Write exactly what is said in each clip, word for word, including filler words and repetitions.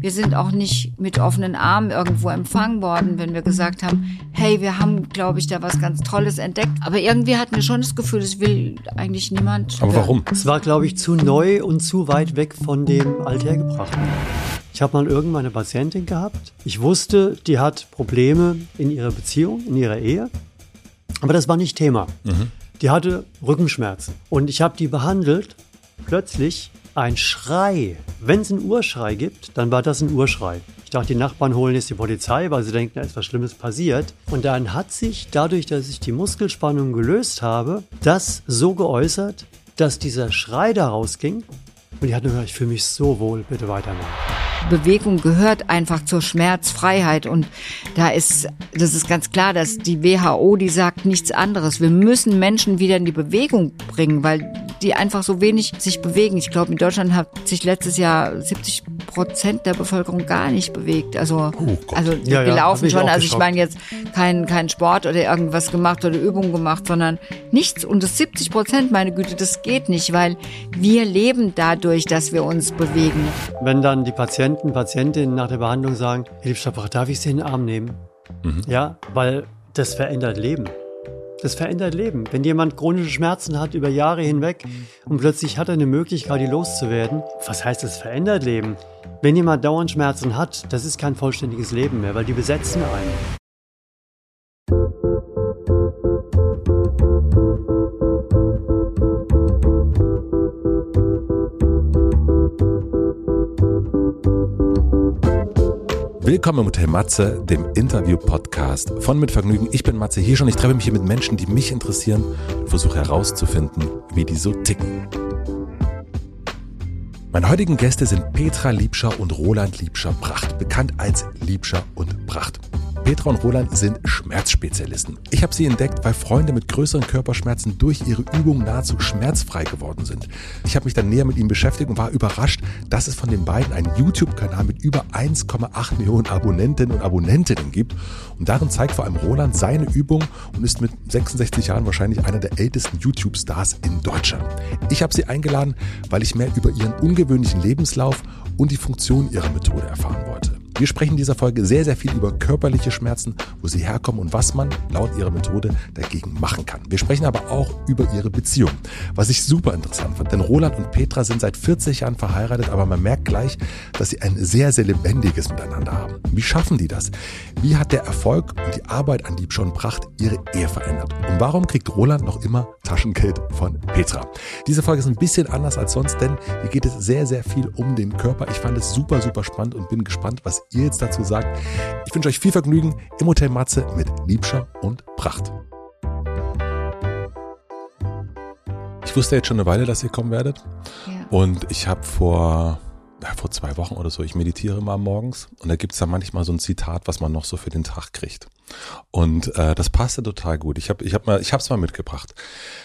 Wir sind auch nicht mit offenen Armen irgendwo empfangen worden, wenn wir gesagt haben, hey, wir haben, glaube ich, da was ganz Tolles entdeckt. Aber irgendwie hatten wir schon das Gefühl, das will eigentlich niemand. Aber warum? Es war, glaube ich, zu neu und zu weit weg von dem Althergebrachten. Ich habe mal irgendwann eine Patientin gehabt. Ich wusste, die hat Probleme in ihrer Beziehung, in ihrer Ehe. Aber das war nicht Thema. Mhm. Die hatte Rückenschmerzen. Und ich habe die behandelt. Plötzlich ein Schrei. Wenn es einen Urschrei gibt, dann war das ein Urschrei. Ich dachte, die Nachbarn holen jetzt die Polizei, weil sie denken, da ist was Schlimmes passiert. Und dann hat sich, dadurch, dass ich die Muskelspannung gelöst habe, das so geäußert, dass dieser Schrei daraus ging. Und die hat nur gesagt, ich fühle mich so wohl, bitte weitermachen. Bewegung gehört einfach zur Schmerzfreiheit. Und da ist, das ist ganz klar, dass die W H O, die sagt nichts anderes. Wir müssen Menschen wieder in die Bewegung bringen, weil die einfach so wenig sich bewegen. Ich glaube, in Deutschland hat sich letztes Jahr siebzig Prozent der Bevölkerung gar nicht bewegt. Also, oh also ja, wir ja, laufen schon. Ich also ich meine jetzt keinen kein Sport oder irgendwas gemacht oder Übungen gemacht, sondern nichts. Und das siebzig Prozent, meine Güte, das geht nicht, weil wir leben dadurch, dass wir uns bewegen. Wenn dann die Patienten, Patientinnen nach der Behandlung sagen, Herr Liebscher-Bracht, darf ich Sie in den Arm nehmen? Mhm. Ja, weil das verändert Leben. Das verändert Leben. Wenn jemand chronische Schmerzen hat über Jahre hinweg und plötzlich hat er eine Möglichkeit, die loszuwerden, was heißt das verändert Leben? Wenn jemand dauernd Schmerzen hat, das ist kein vollständiges Leben mehr, weil die besetzen einen. Willkommen im Hotel Matze, dem Interview-Podcast von Mitvergnügen. Ich bin Matze Hiesch und ich treffe mich hier mit Menschen, die mich interessieren und versuche herauszufinden, wie die so ticken. Meine heutigen Gäste sind Petra Liebscher und Roland Liebscher-Bracht, bekannt als Liebscher und Bracht. Petra und Roland sind Schmerzspezialisten. Ich habe sie entdeckt, weil Freunde mit größeren Körperschmerzen durch ihre Übung nahezu schmerzfrei geworden sind. Ich habe mich dann näher mit ihnen beschäftigt und war überrascht, dass es von den beiden einen YouTube-Kanal mit über eins Komma acht Millionen Abonnentinnen und Abonnentinnen gibt. Und darin zeigt vor allem Roland seine Übung und ist mit sechsundsechzig Jahren wahrscheinlich einer der ältesten YouTube-Stars in Deutschland. Ich habe sie eingeladen, weil ich mehr über ihren ungewöhnlichen Lebenslauf und die Funktion ihrer Methode erfahren wollte. Wir sprechen in dieser Folge sehr, sehr viel über körperliche Schmerzen, wo sie herkommen und was man laut ihrer Methode dagegen machen kann. Wir sprechen aber auch über ihre Beziehung, was ich super interessant fand. Denn Roland und Petra sind seit vierzig Jahren verheiratet, aber man merkt gleich, dass sie ein sehr, sehr lebendiges Miteinander haben. Wie schaffen die das? Wie hat der Erfolg und die Arbeit an Liebscher und Bracht ihre Ehe verändert? Und warum kriegt Roland noch immer Taschengeld von Petra? Diese Folge ist ein bisschen anders als sonst, denn hier geht es sehr, sehr viel um den Körper. Ich fand es super, super spannend und bin gespannt, was ihr jetzt dazu sagt. Ich wünsche euch viel Vergnügen im Hotel Matze mit Liebscher und Bracht. Ich wusste jetzt schon eine Weile, dass ihr kommen werdet. Ja. Und ich habe vor, ja, vor zwei Wochen oder so, ich meditiere mal morgens und da gibt es dann manchmal so ein Zitat, was man noch so für den Tag kriegt. Und äh, das passte total gut. Ich habe ich hab mal, ich hab's mal mitgebracht.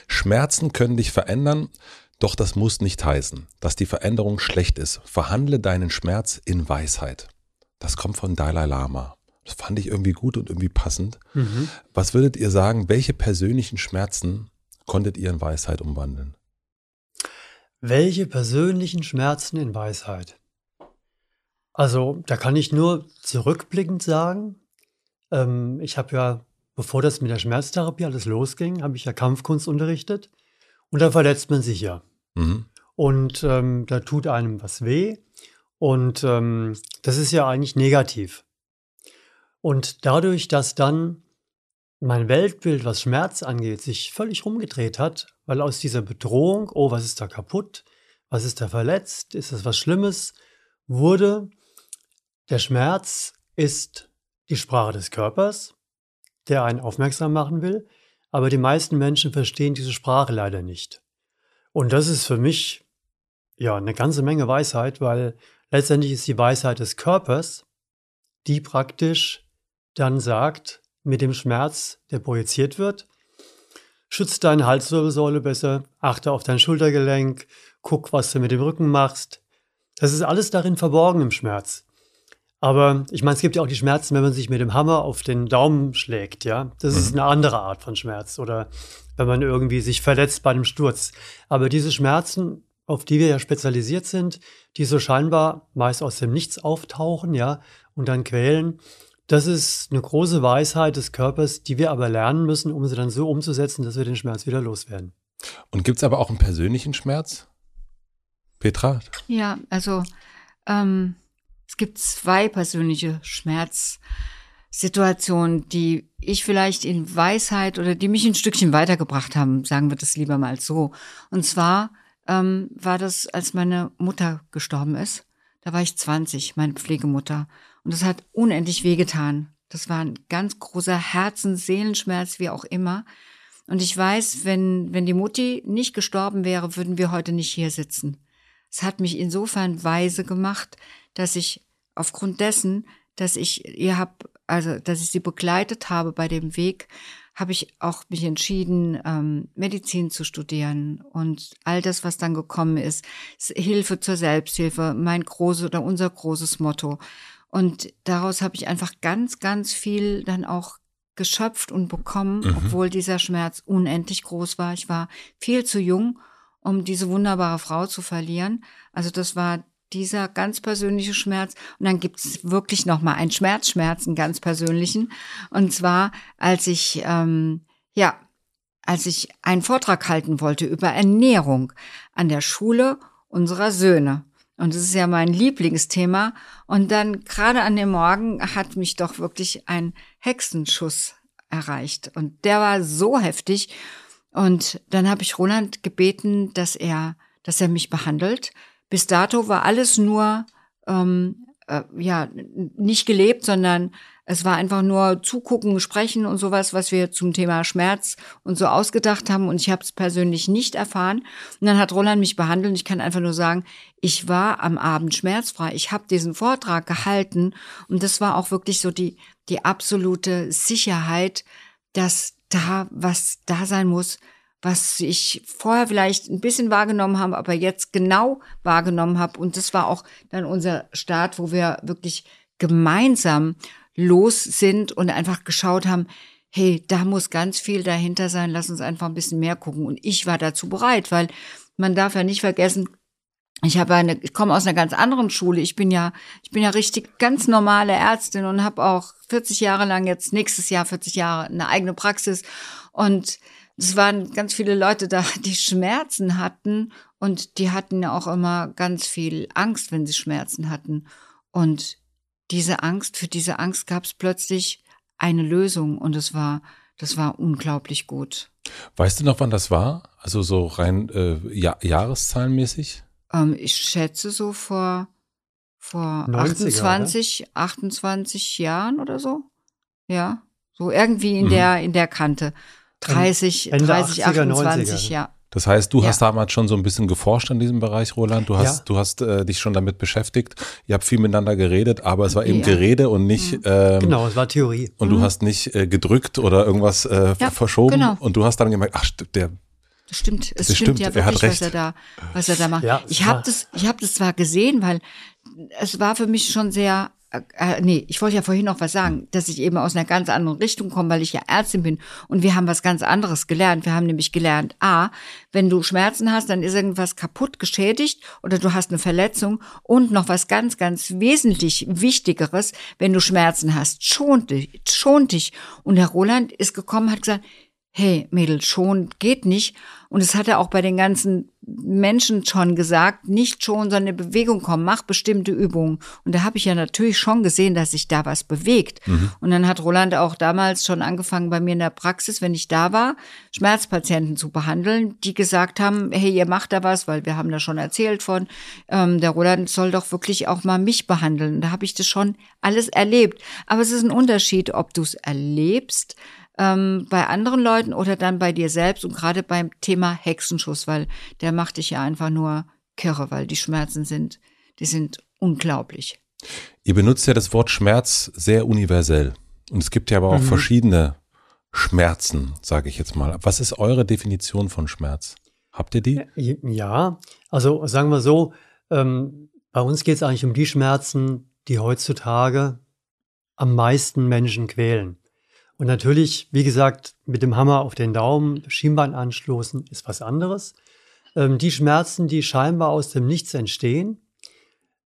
Schmerzen können dich verändern, doch das muss nicht heißen, dass die Veränderung schlecht ist. Verhandle deinen Schmerz in Weisheit. Das kommt von Dalai Lama. Das fand ich irgendwie gut und irgendwie passend. Mhm. Was würdet ihr sagen, welche persönlichen Schmerzen konntet ihr in Weisheit umwandeln? Welche persönlichen Schmerzen in Weisheit? Also da kann ich nur zurückblickend sagen, ähm, ich habe ja, bevor das mit der Schmerztherapie alles losging, habe ich ja Kampfkunst unterrichtet und da verletzt man sich ja. Mhm. Und ähm, da tut einem was weh. Und ähm, das ist ja eigentlich negativ. Und dadurch, dass dann mein Weltbild, was Schmerz angeht, sich völlig rumgedreht hat, weil aus dieser Bedrohung, oh, was ist da kaputt, was ist da verletzt, ist das was Schlimmes, wurde, der Schmerz ist die Sprache des Körpers, der einen aufmerksam machen will, aber die meisten Menschen verstehen diese Sprache leider nicht. Und das ist für mich ja eine ganze Menge Weisheit, weil letztendlich ist die Weisheit des Körpers, die praktisch dann sagt, mit dem Schmerz, der projiziert wird, schütze deine Halswirbelsäule besser, achte auf dein Schultergelenk, guck, was du mit dem Rücken machst. Das ist alles darin verborgen im Schmerz. Aber ich meine, es gibt ja auch die Schmerzen, wenn man sich mit dem Hammer auf den Daumen schlägt, ja. Das ist eine andere Art von Schmerz oder wenn man irgendwie sich verletzt bei einem Sturz. Aber diese Schmerzen auf die wir ja spezialisiert sind, die so scheinbar meist aus dem Nichts auftauchen, ja, und dann quälen. Das ist eine große Weisheit des Körpers, die wir aber lernen müssen, um sie dann so umzusetzen, dass wir den Schmerz wieder loswerden. Und gibt es aber auch einen persönlichen Schmerz? Petra? Ja, also ähm, es gibt zwei persönliche Schmerzsituationen, die ich vielleicht in Weisheit oder die mich ein Stückchen weitergebracht haben, sagen wir das lieber mal so. Und zwar ähm, war das, als meine Mutter gestorben ist. Da war ich zwanzig, meine Pflegemutter. Und das hat unendlich wehgetan. Das war ein ganz großer Herzens-, Seelenschmerz, wie auch immer. Und ich weiß, wenn, wenn die Mutti nicht gestorben wäre, würden wir heute nicht hier sitzen. Es hat mich insofern weise gemacht, dass ich aufgrund dessen, dass ich ihr hab, also, dass ich sie begleitet habe bei dem Weg, habe ich auch mich entschieden, ähm, Medizin zu studieren und all das, was dann gekommen ist, Hilfe zur Selbsthilfe, mein großes oder unser großes Motto. Und daraus habe ich einfach ganz, ganz viel dann auch geschöpft und bekommen, mhm. obwohl dieser Schmerz unendlich groß war. Ich war viel zu jung, um diese wunderbare Frau zu verlieren. Also das war dieser ganz persönliche Schmerz. Und dann gibt es wirklich nochmal einen Schmerzschmerz, einen ganz persönlichen. Und zwar, als ich, ähm, ja, als ich einen Vortrag halten wollte über Ernährung an der Schule unserer Söhne. Und das ist ja mein Lieblingsthema. Und dann gerade an dem Morgen hat mich doch wirklich ein Hexenschuss erreicht. Und der war so heftig. Und dann habe ich Roland gebeten, dass er, dass er mich behandelt. Bis dato war alles nur, ähm, äh, ja, nicht gelebt, sondern es war einfach nur zugucken, sprechen und sowas, was wir zum Thema Schmerz und so ausgedacht haben. Und ich habe es persönlich nicht erfahren. Und dann hat Roland mich behandelt. Und ich kann einfach nur sagen, ich war am Abend schmerzfrei. Ich habe diesen Vortrag gehalten. Und das war auch wirklich so die, die absolute Sicherheit, dass da was da sein muss, was ich vorher vielleicht ein bisschen wahrgenommen habe, aber jetzt genau wahrgenommen habe. Und das war auch dann unser Start, wo wir wirklich gemeinsam los sind und einfach geschaut haben, hey, da muss ganz viel dahinter sein, lass uns einfach ein bisschen mehr gucken. Und ich war dazu bereit, weil man darf ja nicht vergessen, ich habe eine, ich komme aus einer ganz anderen Schule. Ich bin ja, ich bin ja richtig ganz normale Ärztin und habe auch vierzig Jahre lang jetzt nächstes Jahr vierzig Jahre eine eigene Praxis. Und es waren ganz viele Leute da, die Schmerzen hatten und die hatten ja auch immer ganz viel Angst, wenn sie Schmerzen hatten. Und diese Angst, für diese Angst gab es plötzlich eine Lösung und es war, das war unglaublich gut. Weißt du noch, wann das war? Also so rein äh, ja, jahreszahlenmäßig? Ähm, ich schätze so vor, vor neunziger, achtundzwanzig, achtundzwanzig Jahren oder so. Ja, so irgendwie in, mhm. der, in der Kante. dreißig, Ende dreißig, achtziger, achtundzwanzig, neunziger. Ja. Das heißt, du ja. hast damals schon so ein bisschen geforscht in diesem Bereich, Roland. Du hast, ja. du hast äh, dich schon damit beschäftigt. Ihr habt viel miteinander geredet, aber es war eben ja. Gerede und nicht. Mhm. Ähm, genau, es war Theorie. Und mhm. du hast nicht äh, gedrückt oder irgendwas äh, ja, verschoben. Genau. Und du hast dann gemerkt, ach, der. Das stimmt, es das stimmt, stimmt ja wirklich, er was er da, was er da macht. Ja, ich habe das, ich habe das zwar gesehen, weil es war für mich schon sehr. Äh, nee, ich wollte ja vorhin noch was sagen, dass ich eben aus einer ganz anderen Richtung komme, weil ich ja Ärztin bin und wir haben was ganz anderes gelernt. Wir haben nämlich gelernt, A, wenn du Schmerzen hast, dann ist irgendwas kaputt, geschädigt oder du hast eine Verletzung und noch was ganz, ganz wesentlich Wichtigeres, wenn du Schmerzen hast, schont dich, schont dich. Und Herr Roland ist gekommen, hat gesagt, hey Mädel, schon geht nicht. Und das hat er auch bei den ganzen Menschen schon gesagt, nicht schon, sondern in Bewegung kommen, mach bestimmte Übungen. Und da habe ich ja natürlich schon gesehen, dass sich da was bewegt. Mhm. Und dann hat Roland auch damals schon angefangen, bei mir in der Praxis, wenn ich da war, Schmerzpatienten zu behandeln, die gesagt haben, hey, ihr macht da was, weil wir haben da schon erzählt von, ähm, der Roland soll doch wirklich auch mal mich behandeln. Und da habe ich das schon alles erlebt. Aber es ist ein Unterschied, ob du es erlebst, Ähm, bei anderen Leuten oder dann bei dir selbst und gerade beim Thema Hexenschuss, weil der macht dich ja einfach nur kirre, weil die Schmerzen sind, die sind unglaublich. Ihr benutzt ja das Wort Schmerz sehr universell und es gibt ja aber auch mhm. verschiedene Schmerzen, sage ich jetzt mal. Was ist eure Definition von Schmerz? Habt ihr die? Ja, also sagen wir so, ähm, bei uns geht es eigentlich um die Schmerzen, die heutzutage am meisten Menschen quälen. Und natürlich, wie gesagt, mit dem Hammer auf den Daumen, Schienbein anstoßen, ist was anderes. Ähm, die Schmerzen, die scheinbar aus dem Nichts entstehen,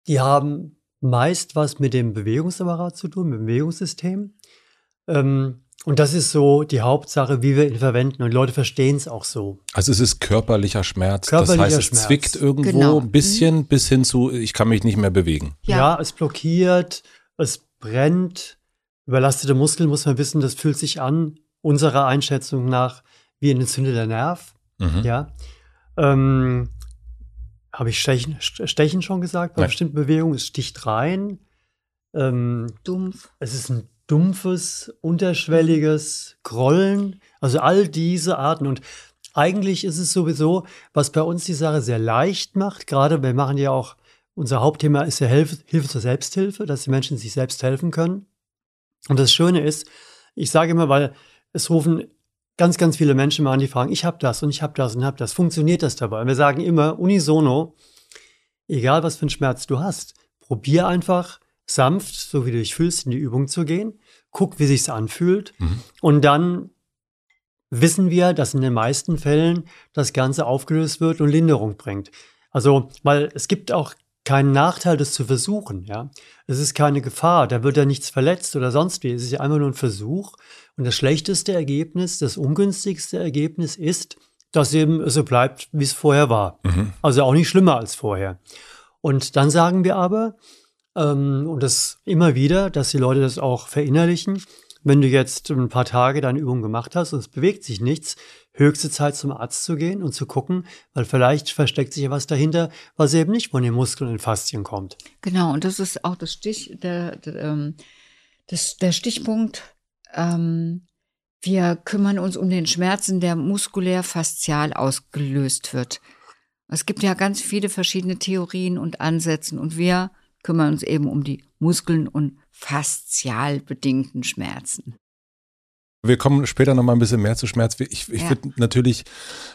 die haben meist was mit dem Bewegungsapparat zu tun, mit dem Bewegungssystem. Ähm, und das ist so die Hauptsache, wie wir ihn verwenden. Und Leute verstehen es auch so. Also es ist körperlicher Schmerz. Körperlicher das heißt, es Schmerz. Zwickt irgendwo genau. ein bisschen mhm. bis hin zu, ich kann mich nicht mehr bewegen. Ja, ja, es blockiert, es brennt. Überlastete Muskeln, muss man wissen, das fühlt sich an, unserer Einschätzung nach, wie ein entzündeter Nerv. Mhm. Ja. Ähm, habe ich Stechen, Stechen schon gesagt? Bei Nein. bestimmten Bewegungen, es sticht rein. Ähm, Dumpf. Es ist ein dumpfes, unterschwelliges Grollen. Also all diese Arten. Und eigentlich ist es sowieso, was bei uns die Sache sehr leicht macht. Gerade wir machen ja auch, unser Hauptthema ist ja Hilfe, Hilfe zur Selbsthilfe, dass die Menschen sich selbst helfen können. Und das Schöne ist, ich sage immer, weil es rufen ganz, ganz viele Menschen mal an, die fragen, ich habe das und ich habe das und habe das. Funktioniert das dabei? Und wir sagen immer unisono, egal was für einen Schmerz du hast, probier einfach sanft, so wie du dich fühlst, in die Übung zu gehen. Guck, wie sich's anfühlt. Mhm. Und dann wissen wir, dass in den meisten Fällen das Ganze aufgelöst wird und Linderung bringt. Also, weil es gibt auch keinen Nachteil, das zu versuchen, ja. Es ist keine Gefahr, da wird ja nichts verletzt oder sonst wie. Es ist ja einfach nur ein Versuch. Und das schlechteste Ergebnis, das ungünstigste Ergebnis ist, dass eben so bleibt, wie es vorher war. Mhm. Also auch nicht schlimmer als vorher. Und dann sagen wir aber, ähm, und das immer wieder, dass die Leute das auch verinnerlichen, wenn du jetzt ein paar Tage deine Übung gemacht hast und es bewegt sich nichts, höchste Zeit zum Arzt zu gehen und zu gucken, weil vielleicht versteckt sich ja was dahinter, was eben nicht von den Muskeln und den Faszien kommt. Genau, und das ist auch das Stich, der, der, das, der Stichpunkt, ähm, wir kümmern uns um den Schmerzen, der muskulär-faszial ausgelöst wird. Es gibt ja ganz viele verschiedene Theorien und Ansätze und wir kümmern uns eben um die Muskeln und faszial bedingten Schmerzen. Wir kommen später noch mal ein bisschen mehr zu Schmerz. Ich, ich ja. würde natürlich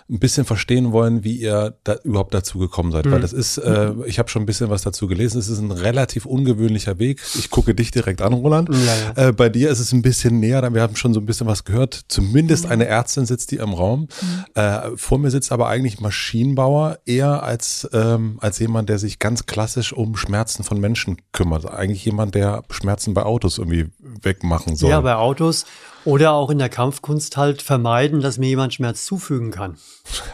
ein bisschen verstehen wollen, wie ihr da überhaupt dazu gekommen seid. Mhm. Weil das ist, äh, ich habe schon ein bisschen was dazu gelesen, es ist ein relativ ungewöhnlicher Weg. Ich gucke dich direkt an, Roland. Ja, ja. Äh, bei dir ist es ein bisschen näher, wir haben schon so ein bisschen was gehört. Zumindest mhm. eine Ärztin sitzt hier im Raum. Mhm. Äh, vor mir sitzt aber eigentlich Maschinenbauer, eher als, ähm, als jemand, der sich ganz klassisch um Schmerzen von Menschen kümmert. Eigentlich jemand, der Schmerzen bei Autos irgendwie wegmachen soll. Ja, bei Autos. Oder auch in der Kampfkunst halt vermeiden, dass mir jemand Schmerz zufügen kann.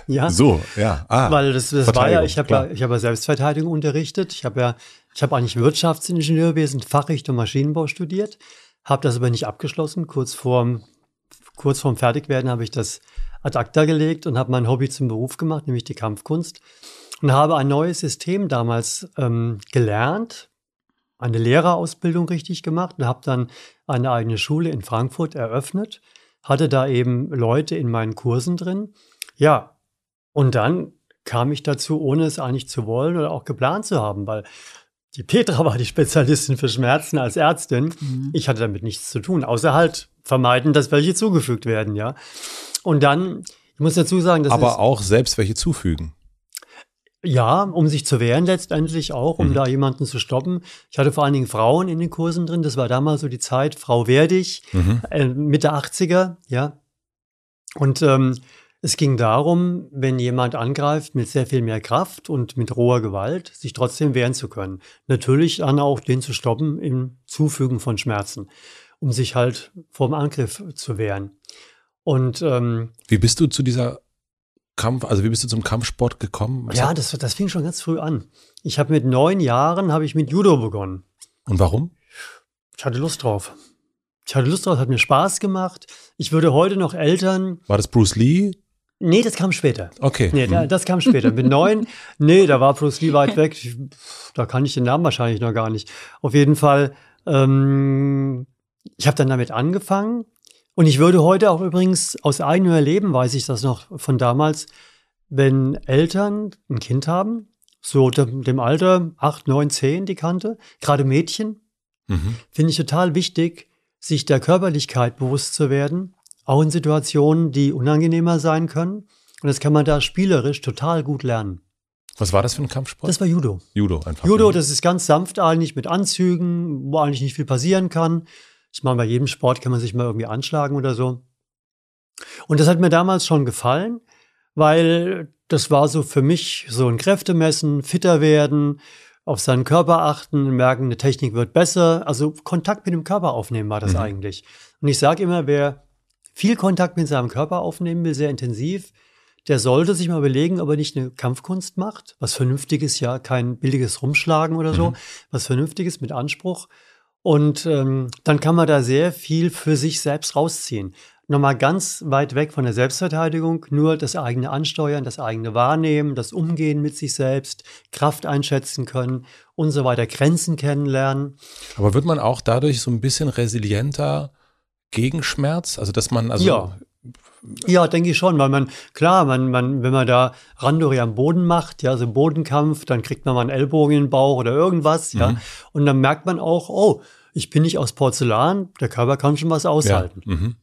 Ja? So, ja. Ah, weil das, das war ja, ich habe ja, ich habe ja Selbstverteidigung unterrichtet. Ich habe ja, ich habe eigentlich Wirtschaftsingenieurwesen, Fachrichtung Maschinenbau studiert, habe das aber nicht abgeschlossen. Kurz vorm, kurz vorm Fertigwerden habe ich das ad acta gelegt und habe mein Hobby zum Beruf gemacht, nämlich die Kampfkunst. Und habe ein neues System damals ähm, gelernt, eine Lehrerausbildung richtig gemacht und habe dann eine eigene Schule in Frankfurt eröffnet, hatte da eben Leute in meinen Kursen drin. Ja, und dann kam ich dazu, ohne es eigentlich zu wollen oder auch geplant zu haben, weil die Petra war die Spezialistin für Schmerzen als Ärztin. Mhm. Ich hatte damit nichts zu tun, außer halt vermeiden, dass welche zugefügt werden, ja. Und dann, ich muss dazu sagen, dass aber auch selbst welche zufügen. Ja, um sich zu wehren letztendlich auch, um mhm. da jemanden zu stoppen. Ich hatte vor allen Dingen Frauen in den Kursen drin. Das war damals so die Zeit, Frau wehr dich, mhm. äh, Mitte achtziger, ja. Und ähm, es ging darum, wenn jemand angreift mit sehr viel mehr Kraft und mit roher Gewalt, sich trotzdem wehren zu können. Natürlich dann auch den zu stoppen im Zufügen von Schmerzen, um sich halt vorm Angriff zu wehren. Und ähm, wie bist du zu dieser Kampf, also wie bist du zum Kampfsport gekommen? Was ja, das, das fing schon ganz früh an. Ich habe mit neun Jahren, habe ich mit Judo begonnen. Und warum? Ich hatte Lust drauf. Ich hatte Lust drauf, hat mir Spaß gemacht. Ich würde heute noch Eltern... War das Bruce Lee? Nee, das kam später. Okay. Nee, da, das kam später. Mit neun, nee, da war Bruce Lee weit weg. Ich, da kann ich den Namen wahrscheinlich noch gar nicht. Auf jeden Fall, ähm, ich habe dann damit angefangen. Und ich würde heute auch übrigens aus eigenem Leben, weiß ich das noch von damals, wenn Eltern ein Kind haben, so dem Alter acht, neun, zehn, die Kante, gerade Mädchen, mhm. finde ich total wichtig, sich der Körperlichkeit bewusst zu werden, auch in Situationen, die unangenehmer sein können. Und das kann man da spielerisch total gut lernen. Was war das für ein Kampfsport? Das war Judo. Judo einfach. Judo, das ist ganz sanft eigentlich mit Anzügen, wo eigentlich nicht viel passieren kann. Ich meine, bei jedem Sport kann man sich mal irgendwie anschlagen oder so. Und das hat mir damals schon gefallen, weil das war so für mich so ein Kräftemessen, fitter werden, auf seinen Körper achten, merken, eine Technik wird besser. Also Kontakt mit dem Körper aufnehmen war das mhm. eigentlich. Und ich sage immer, wer viel Kontakt mit seinem Körper aufnehmen will, sehr intensiv, der sollte sich mal überlegen, ob er nicht eine Kampfkunst macht. Was Vernünftiges, ja, kein billiges Rumschlagen oder so. Mhm. Was Vernünftiges mit Anspruch. Und ähm, dann kann man da sehr viel für sich selbst rausziehen. Nochmal ganz weit weg von der Selbstverteidigung, nur das eigene Ansteuern, das eigene Wahrnehmen, das Umgehen mit sich selbst, Kraft einschätzen können und so weiter, Grenzen kennenlernen. Aber wird man auch dadurch so ein bisschen resilienter gegen Schmerz? Also, dass man, also ja. Ja, denke ich schon, weil man, klar, man, man, wenn man da Randori am Boden macht, ja, so Bodenkampf, dann kriegt man mal einen Ellbogen in den Bauch oder irgendwas, ja. Mhm. Und dann merkt man auch, oh, ich bin nicht aus Porzellan, der Körper kann schon was aushalten. Ja. Mhm.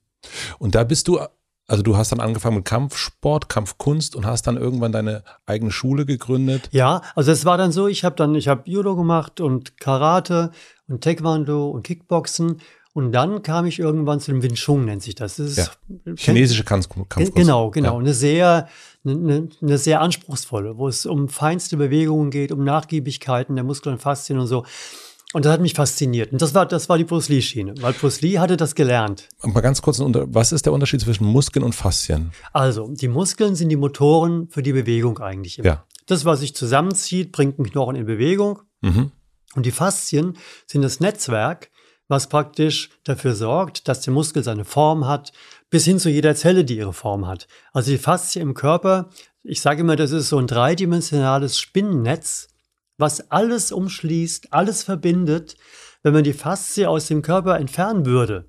Und da bist du, also du hast dann angefangen mit Kampfsport, Kampfkunst und hast dann irgendwann deine eigene Schule gegründet. Ja, also es war dann so, ich habe dann, ich habe Judo gemacht und Karate und Taekwondo und Kickboxen. Und dann kam ich irgendwann zu dem Wing Chun, nennt sich das. Das ist ja. chinesische Kampfkunst. Genau, genau. Ja. Eine, sehr, eine, eine sehr anspruchsvolle, wo es um feinste Bewegungen geht, um Nachgiebigkeiten der Muskeln und Faszien und so. Und das hat mich fasziniert. Und das war, das war die Bruce Lee-Schiene, weil Bruce Lee hatte das gelernt. Und mal ganz kurz, was ist der Unterschied zwischen Muskeln und Faszien? Also, die Muskeln sind die Motoren für die Bewegung eigentlich immer. Ja. Das, was sich zusammenzieht, bringt einen Knochen in Bewegung. Mhm. Und die Faszien sind das Netzwerk, was praktisch dafür sorgt, dass der Muskel seine Form hat, bis hin zu jeder Zelle, die ihre Form hat. Also die Faszie im Körper, ich sage immer, das ist so ein dreidimensionales Spinnennetz, was alles umschließt, alles verbindet. Wenn man die Faszie aus dem Körper entfernen würde,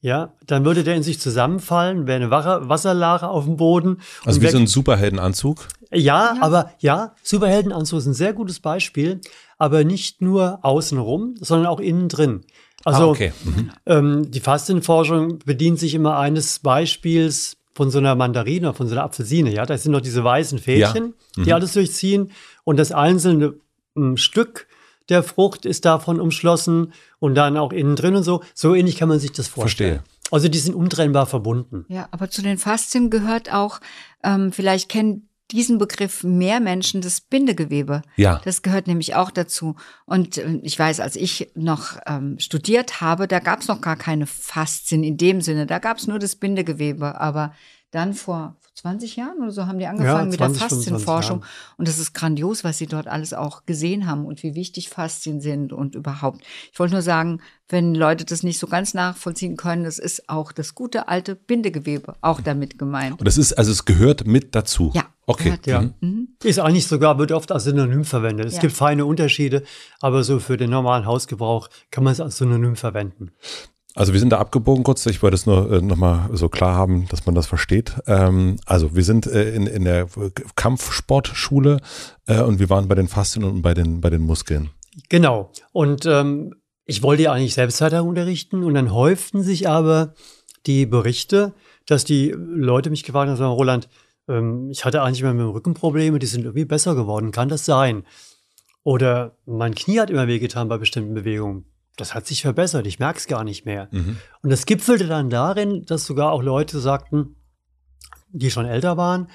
ja, dann würde der in sich zusammenfallen, wäre eine Wasserlache auf dem Boden. Also wie so ein Superheldenanzug? Ja, ja, aber ja, Superheldenanzug ist ein sehr gutes Beispiel, aber nicht nur außenrum, sondern auch innen drin. Also ah, okay. mhm. ähm, die Faszienforschung bedient sich immer eines Beispiels von so einer Mandarine, von so einer Apfelsine. Ja, da sind noch diese weißen Fädchen, ja. mhm. die alles durchziehen. Und das einzelne m, Stück der Frucht ist davon umschlossen und dann auch innen drin und so. So ähnlich kann man sich das vorstellen. Verstehe. Also die sind untrennbar verbunden. Ja, aber zu den Faszien gehört auch, ähm, vielleicht kennen diesen Begriff mehr Menschen, das Bindegewebe. Ja. Das gehört nämlich auch dazu. Und ich weiß, als ich noch ähm, studiert habe, da gab es noch gar keine Faszien in dem Sinne. Da gab es nur das Bindegewebe. Aber dann vor zwanzig Jahren oder so haben die angefangen ja, mit der Faszienforschung. Und das ist grandios, was sie dort alles auch gesehen haben und wie wichtig Faszien sind und überhaupt. Ich wollte nur sagen, wenn Leute das nicht so ganz nachvollziehen können, das ist auch das gute alte Bindegewebe auch damit gemeint. Und das ist, also es gehört mit dazu. Ja. Okay. Ja. Mhm. Ist eigentlich sogar, wird oft als Synonym verwendet. Es ja. gibt feine Unterschiede, aber so für den normalen Hausgebrauch kann man es als Synonym verwenden. Also wir sind da abgebogen kurz, ich wollte es nur äh, nochmal so klar haben, dass man das versteht. Ähm, also wir sind äh, in, in der Kampfsportschule äh, und wir waren bei den Faszien und bei den, bei den Muskeln. Genau. Und ähm, ich wollte ja eigentlich Selbstverteidigung unterrichten und dann häuften sich aber die Berichte, dass die Leute mich gefragt haben, sagen, Roland, ähm, ich hatte eigentlich immer mit dem Rückenprobleme, die sind irgendwie besser geworden, kann das sein? Oder mein Knie hat immer wehgetan bei bestimmten Bewegungen. Das hat sich verbessert, ich merke es gar nicht mehr. Mhm. Und das gipfelte dann darin, dass sogar auch Leute sagten, die schon älter waren,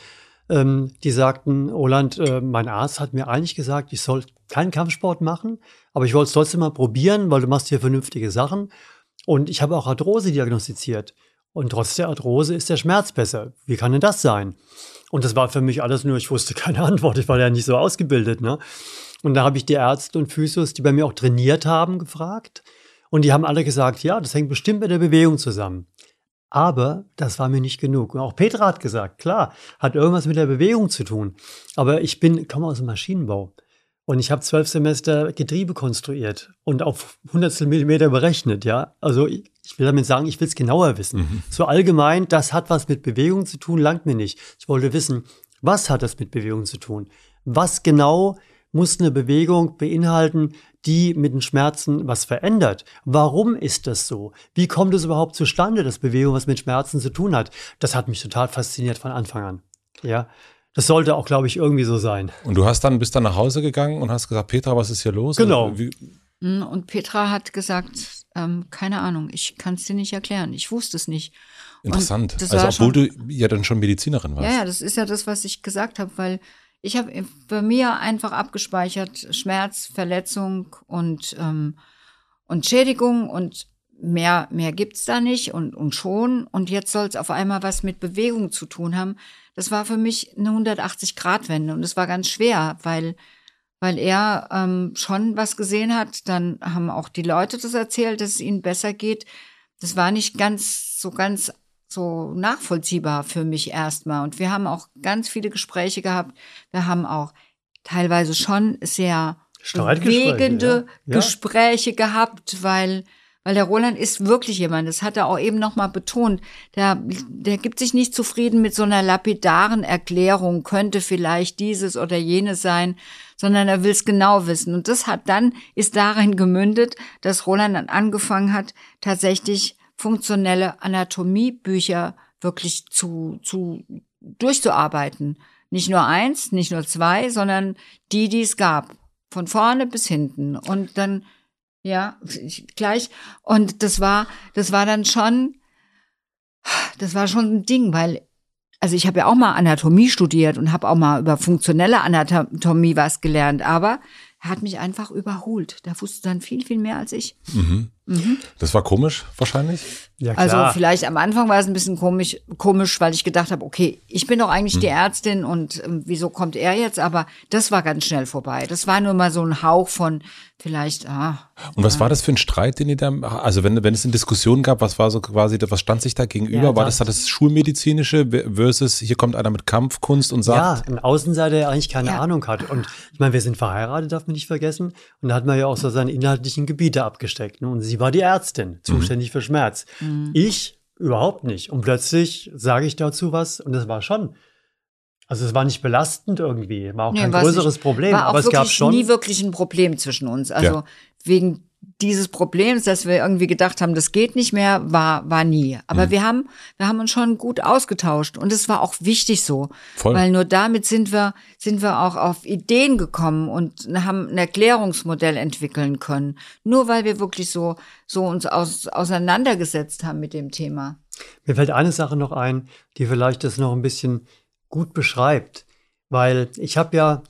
ähm, die sagten, Roland, äh, mein Arzt hat mir eigentlich gesagt, ich soll keinen Kampfsport machen, aber ich wollte es trotzdem mal probieren, weil du machst hier vernünftige Sachen. Und ich habe auch Arthrose diagnostiziert. Und trotz der Arthrose ist der Schmerz besser. Wie kann denn das sein? Und das war für mich alles nur, ich wusste keine Antwort, ich war ja nicht so ausgebildet, ne? Und da habe ich die Ärzte und Physios, die bei mir auch trainiert haben, gefragt. Und die haben alle gesagt, ja, das hängt bestimmt mit der Bewegung zusammen. Aber das war mir nicht genug. Und auch Petra hat gesagt, klar, hat irgendwas mit der Bewegung zu tun. Aber ich bin, komme aus dem Maschinenbau. Und ich habe zwölf Semester Getriebe konstruiert und auf hundertstel Millimeter berechnet. Ja? Also ich, ich will damit sagen, ich will es genauer wissen. Mhm. So allgemein, das hat was mit Bewegung zu tun, langt mir nicht. Ich wollte wissen, was hat das mit Bewegung zu tun? Was genau muss eine Bewegung beinhalten, die mit den Schmerzen was verändert. Warum ist das so? Wie kommt es überhaupt zustande, dass Bewegung was mit Schmerzen zu tun hat? Das hat mich total fasziniert von Anfang an. Ja, das sollte auch, glaube ich, irgendwie so sein. Und du hast dann, bist dann nach Hause gegangen und hast gesagt, Petra, was ist hier los? Genau. Und, und Petra hat gesagt, Ähm, keine Ahnung, ich kann es dir nicht erklären. Ich wusste es nicht. Interessant. Also obwohl du ja dann schon Medizinerin warst. Ja, ja, das ist ja das, was ich gesagt habe, weil ich habe bei mir einfach abgespeichert Schmerz, Verletzung und, ähm, und Schädigung und mehr, mehr gibt es da nicht und, und schon. Und jetzt soll es auf einmal was mit Bewegung zu tun haben. Das war für mich eine hundertachtzig Grad Wende und es war ganz schwer, weil, weil er ähm, schon was gesehen hat. Dann haben auch die Leute das erzählt, dass es ihnen besser geht. Das war nicht ganz so ganz so nachvollziehbar für mich erstmal. Und wir haben auch ganz viele Gespräche gehabt. Wir haben auch teilweise schon sehr bewegende ja. Ja. Gespräche gehabt, weil... Weil der Roland ist wirklich jemand, das hat er auch eben nochmal betont, der, der gibt sich nicht zufrieden mit so einer lapidaren Erklärung, könnte vielleicht dieses oder jenes sein, sondern er will es genau wissen. Und das hat dann, ist darin gemündet, dass Roland dann angefangen hat, tatsächlich funktionelle Anatomiebücher wirklich zu, zu, durchzuarbeiten. Nicht nur eins, nicht nur zwei, sondern die, die es gab. Von vorne bis hinten. Und dann, ja, gleich. Und das war, das war dann schon, das war schon ein Ding, weil, also ich habe ja auch mal Anatomie studiert und habe auch mal über funktionelle Anatomie was gelernt, aber er hat mich einfach überholt. Da wusste dann viel, viel mehr als ich. Mhm. Mhm. Das war komisch wahrscheinlich? Ja, klar. Also vielleicht am Anfang war es ein bisschen komisch, komisch, weil ich gedacht habe, okay, ich bin doch eigentlich mhm. die Ärztin und äh, wieso kommt er jetzt? Aber das war ganz schnell vorbei. Das war nur mal so ein Hauch von vielleicht, ah. Und was ja. war das für ein Streit, den ihr da, also wenn, wenn es eine Diskussion gab, was war so quasi, was stand sich da gegenüber? Ja, war das, das das Schulmedizinische versus hier kommt einer mit Kampfkunst und sagt? Ja, ein Außenseiter, der eigentlich keine ja. Ahnung hat. Und ich meine, wir sind verheiratet, darf man nicht vergessen. Und da hat man ja auch so seine inhaltlichen Gebiete abgesteckt. Ne? Und sie war die Ärztin, zuständig mhm. für Schmerz. Mhm. Ich überhaupt nicht. Und plötzlich sage ich dazu was und das war schon, also es war nicht belastend irgendwie, war auch nee, kein größeres ich, Problem. War auch aber es gab schon nie wirklich ein Problem zwischen uns. Also ja. wegen dieses Problems, dass wir irgendwie gedacht haben, das geht nicht mehr, war, war nie. Aber mhm. wir haben, wir haben uns schon gut ausgetauscht und es war auch wichtig so. Voll. Weil nur damit sind wir, sind wir auch auf Ideen gekommen und haben ein Erklärungsmodell entwickeln können. Nur weil wir wirklich so, so uns aus, auseinandergesetzt haben mit dem Thema. Mir fällt eine Sache noch ein, die vielleicht das noch ein bisschen gut beschreibt. Weil ich habe ja,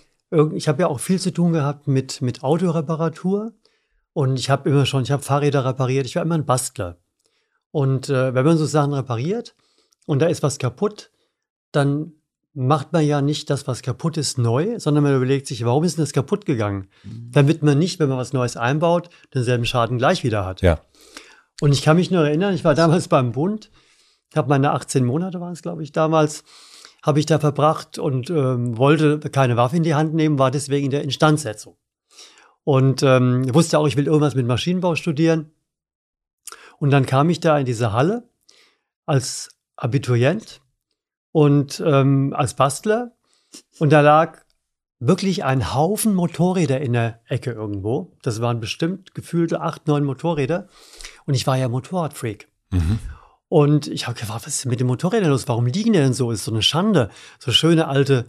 ich habe ja auch viel zu tun gehabt mit, mit Autoreparatur. Und ich habe immer schon, ich habe Fahrräder repariert, ich war immer ein Bastler. Und äh, wenn man so Sachen repariert und da ist was kaputt, dann macht man ja nicht das, was kaputt ist, neu, sondern man überlegt sich, warum ist denn das kaputt gegangen? Mhm. Damit man nicht, wenn man was Neues einbaut, denselben Schaden gleich wieder hat. Ja. Und ich kann mich nur erinnern, ich war damals beim Bund, ich habe meine achtzehn Monate waren es, glaube ich, damals, habe ich da verbracht und ähm, wollte keine Waffe in die Hand nehmen, war deswegen in der Instandsetzung. Und ähm, wusste auch, ich will irgendwas mit Maschinenbau studieren. Und dann kam ich da in diese Halle als Abiturient und ähm, als Bastler. Und da lag wirklich ein Haufen Motorräder in der Ecke irgendwo. Das waren bestimmt gefühlte acht, neun Motorräder. Und ich war ja Motorradfreak. Mhm. Und ich habe gefragt, was ist mit den Motorrädern los? Warum liegen die denn so? Ist so eine Schande. So schöne alte,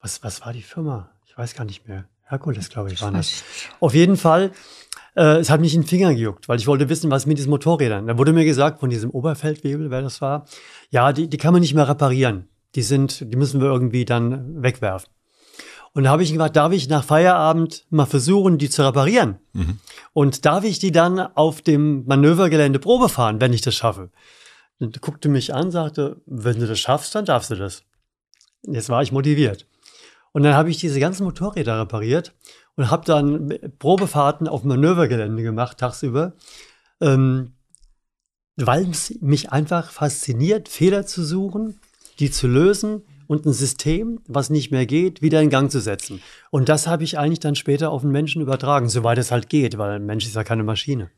was, was war die Firma? Ich weiß gar nicht mehr. Herkules, glaube ich, war das. Auf jeden Fall, äh, es hat mich in den Finger gejuckt, weil ich wollte wissen, was mit diesen Motorrädern. Da wurde mir gesagt, von diesem Oberfeldwebel, wer das war, ja, die, die kann man nicht mehr reparieren. Die sind, die müssen wir irgendwie dann wegwerfen. Und da habe ich gedacht, darf ich nach Feierabend mal versuchen, die zu reparieren? Mhm. Und darf ich die dann auf dem Manövergelände Probe fahren, wenn ich das schaffe? Und guckte mich an, sagte, wenn du das schaffst, dann darfst du das. Jetzt war ich motiviert. Und dann habe ich diese ganzen Motorräder repariert und habe dann Probefahrten auf Manövergelände gemacht, tagsüber, ähm, weil es mich einfach fasziniert, Fehler zu suchen, die zu lösen und ein System, was nicht mehr geht, wieder in Gang zu setzen. Und das habe ich eigentlich dann später auf den Menschen übertragen, soweit es halt geht, weil ein Mensch ist ja keine Maschine.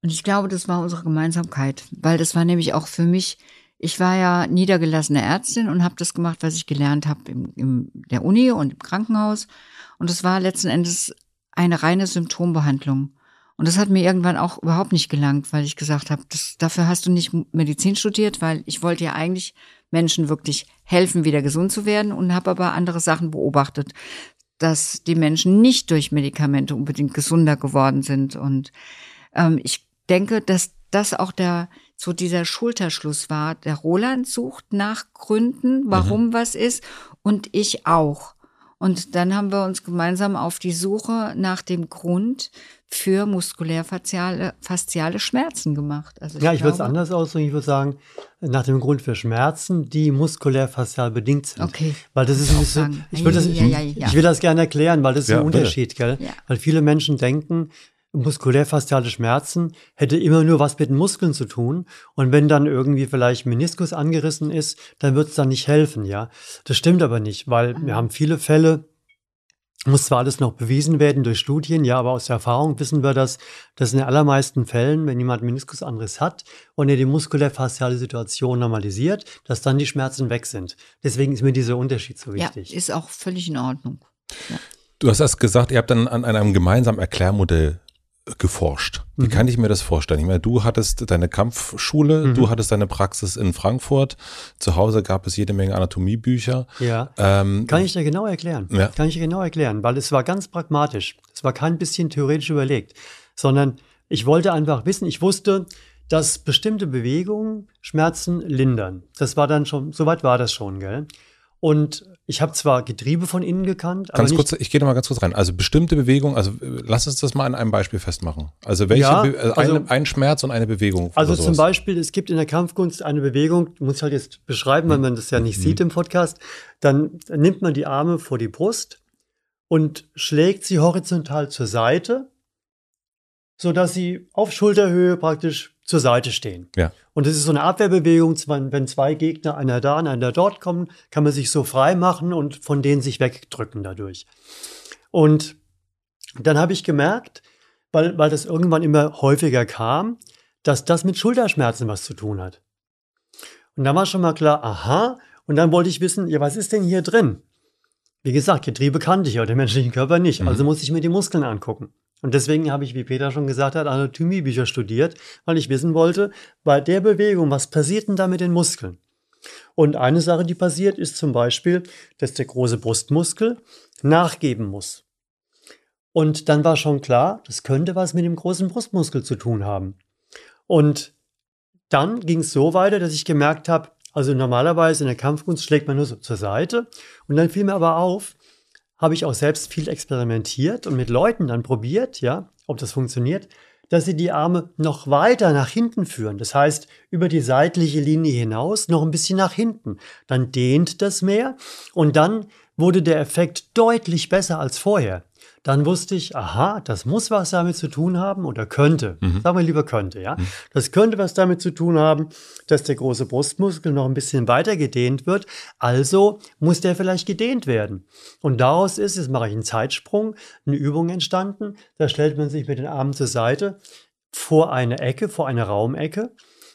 Und ich glaube, das war unsere Gemeinsamkeit, weil das war nämlich auch für mich, ich war ja niedergelassene Ärztin und habe das gemacht, was ich gelernt habe im, im der Uni und im Krankenhaus. Und das war letzten Endes eine reine Symptombehandlung. Und das hat mir irgendwann auch überhaupt nicht gelangt, weil ich gesagt habe, das, dafür hast du nicht Medizin studiert, weil ich wollte ja eigentlich Menschen wirklich helfen, wieder gesund zu werden und habe aber andere Sachen beobachtet, dass die Menschen nicht durch Medikamente unbedingt gesunder geworden sind. Und ähm, ich denke, dass das auch der, so dieser Schulterschluss war. Der Roland sucht nach Gründen, warum mhm. was ist, und ich auch. Und dann haben wir uns gemeinsam auf die Suche nach dem Grund für muskulär-fasziale fasziale Schmerzen gemacht. Also ich ja, ich glaube, würde es anders ausdrücken. Ich würde sagen, nach dem Grund für Schmerzen, die muskulär-faszial bedingt sind. Okay. Weil das ist ein bisschen, ich würde das, ja, ja, ja. ich will das gerne erklären, weil das ist ja ein Unterschied, gell? Ja. Weil viele Menschen denken, muskulär-fasziale Schmerzen hätte immer nur was mit Muskeln zu tun. Und wenn dann irgendwie vielleicht Meniskus angerissen ist, dann wird es dann nicht helfen, ja. Das stimmt aber nicht, weil wir haben viele Fälle, muss zwar alles noch bewiesen werden durch Studien, ja, aber aus der Erfahrung wissen wir, dass das in den allermeisten Fällen, wenn jemand Meniskusanriss hat und er die muskulär-fasziale Situation normalisiert, dass dann die Schmerzen weg sind. Deswegen ist mir dieser Unterschied so wichtig. Ja, ist auch völlig in Ordnung. Ja. Du hast erst gesagt, ihr habt dann an einem gemeinsamen Erklärmodell geforscht. Wie mhm. kann ich mir das vorstellen? Ich meine, du hattest deine Kampfschule, mhm. du hattest deine Praxis in Frankfurt, zu Hause gab es jede Menge Anatomiebücher. Ja, ähm, kann ich dir genau erklären. Ja. Kann ich dir genau erklären, weil es war ganz pragmatisch. Es war kein bisschen theoretisch überlegt, sondern ich wollte einfach wissen, ich wusste, dass bestimmte Bewegungen Schmerzen lindern. Das war dann schon, soweit war das schon, gell? Und ich habe zwar Getriebe von innen gekannt, aber ganz kurz, ich gehe da mal ganz kurz rein. Also bestimmte Bewegungen, also lass uns das mal an einem Beispiel festmachen. Also welche, ja, also ein, ein Schmerz und eine Bewegung. Also zum Beispiel, es gibt in der Kampfkunst eine Bewegung, muss ich halt jetzt beschreiben, weil man das ja nicht mhm. sieht im Podcast. Dann nimmt man die Arme vor die Brust und schlägt sie horizontal zur Seite, sodass sie auf Schulterhöhe praktisch zur Seite stehen. Ja. Und das ist so eine Abwehrbewegung, wenn zwei Gegner, einer da und einer dort kommen, kann man sich so frei machen und von denen sich wegdrücken dadurch. Und dann habe ich gemerkt, weil, weil das irgendwann immer häufiger kam, dass das mit Schulterschmerzen was zu tun hat. Und dann war schon mal klar, aha, und dann wollte ich wissen, ja, was ist denn hier drin? Wie gesagt, Getriebe kannte ich, aber den menschlichen Körper nicht, mhm. also musste ich mir die Muskeln angucken. Und deswegen habe ich, wie Peter schon gesagt hat, Anatomiebücher studiert, weil ich wissen wollte, bei der Bewegung, was passiert denn da mit den Muskeln? Und eine Sache, die passiert, ist zum Beispiel, dass der große Brustmuskel nachgeben muss. Und dann war schon klar, das könnte was mit dem großen Brustmuskel zu tun haben. Und dann ging es so weiter, dass ich gemerkt habe, also normalerweise in der Kampfkunst schlägt man nur so zur Seite. Und dann fiel mir aber auf, habe ich auch selbst viel experimentiert und mit Leuten dann probiert, ja, ob das funktioniert, dass sie die Arme noch weiter nach hinten führen. Das heißt, über die seitliche Linie hinaus noch ein bisschen nach hinten. Dann dehnt das mehr und dann wurde der Effekt deutlich besser als vorher. Dann wusste ich, aha, das muss was damit zu tun haben oder könnte. Mhm. Sagen wir lieber könnte, ja. Mhm. Das könnte was damit zu tun haben, dass der große Brustmuskel noch ein bisschen weiter gedehnt wird. Also muss der vielleicht gedehnt werden. Und daraus ist, jetzt mache ich einen Zeitsprung, eine Übung entstanden. Da stellt man sich mit den Armen zur Seite vor eine Ecke, vor eine Raumecke,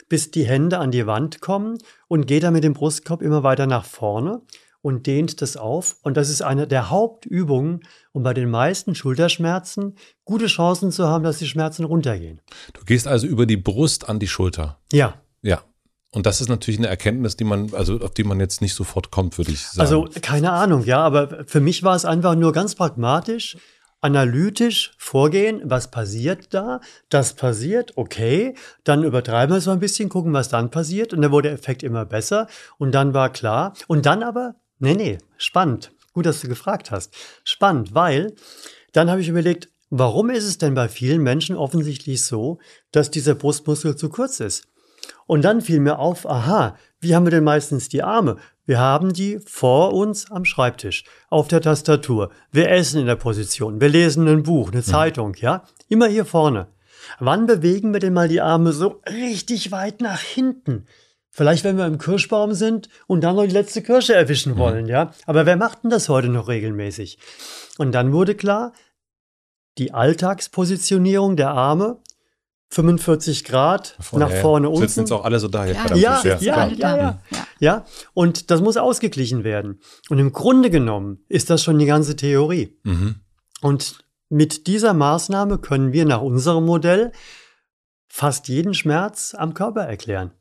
bis die Hände an die Wand kommen und geht dann mit dem Brustkorb immer weiter nach vorne und dehnt das auf. Und das ist eine der Hauptübungen, um bei den meisten Schulterschmerzen gute Chancen zu haben, dass die Schmerzen runtergehen. Du gehst also über die Brust an die Schulter. Ja. Ja. Und das ist natürlich eine Erkenntnis, die man, also auf die man jetzt nicht sofort kommt, würde ich sagen. Also keine Ahnung, ja, aber für mich war es einfach nur ganz pragmatisch, analytisch vorgehen, was passiert da, das passiert, okay, dann übertreiben wir es mal ein bisschen, gucken, was dann passiert. Und dann wurde der Effekt immer besser und dann war klar. Und dann aber, nee, nee, spannend. Gut, dass du gefragt hast. Spannend, weil dann habe ich überlegt, warum ist es denn bei vielen Menschen offensichtlich so, dass dieser Brustmuskel zu kurz ist? Und dann fiel mir auf, aha, wie haben wir denn meistens die Arme? Wir haben die vor uns am Schreibtisch, auf der Tastatur. Wir essen in der Position, wir lesen ein Buch, eine Zeitung, ja? Immer hier vorne. Wann bewegen wir denn mal die Arme so richtig weit nach hinten? Vielleicht, wenn wir im Kirschbaum sind und dann noch die letzte Kirsche erwischen wollen, ja? Aber wer macht denn das heute noch regelmäßig? Und dann wurde klar, die Alltagspositionierung der Arme, fünfundvierzig Grad Von, nach vorne unten. Sitzen jetzt auch alle so da hier. Ja, ja, ja, ja, ja. Ja, und das muss ausgeglichen werden. Und im Grunde genommen ist das schon die ganze Theorie. Mhm. Und mit dieser Maßnahme können wir nach unserem Modell fast jeden Schmerz am Körper erklären.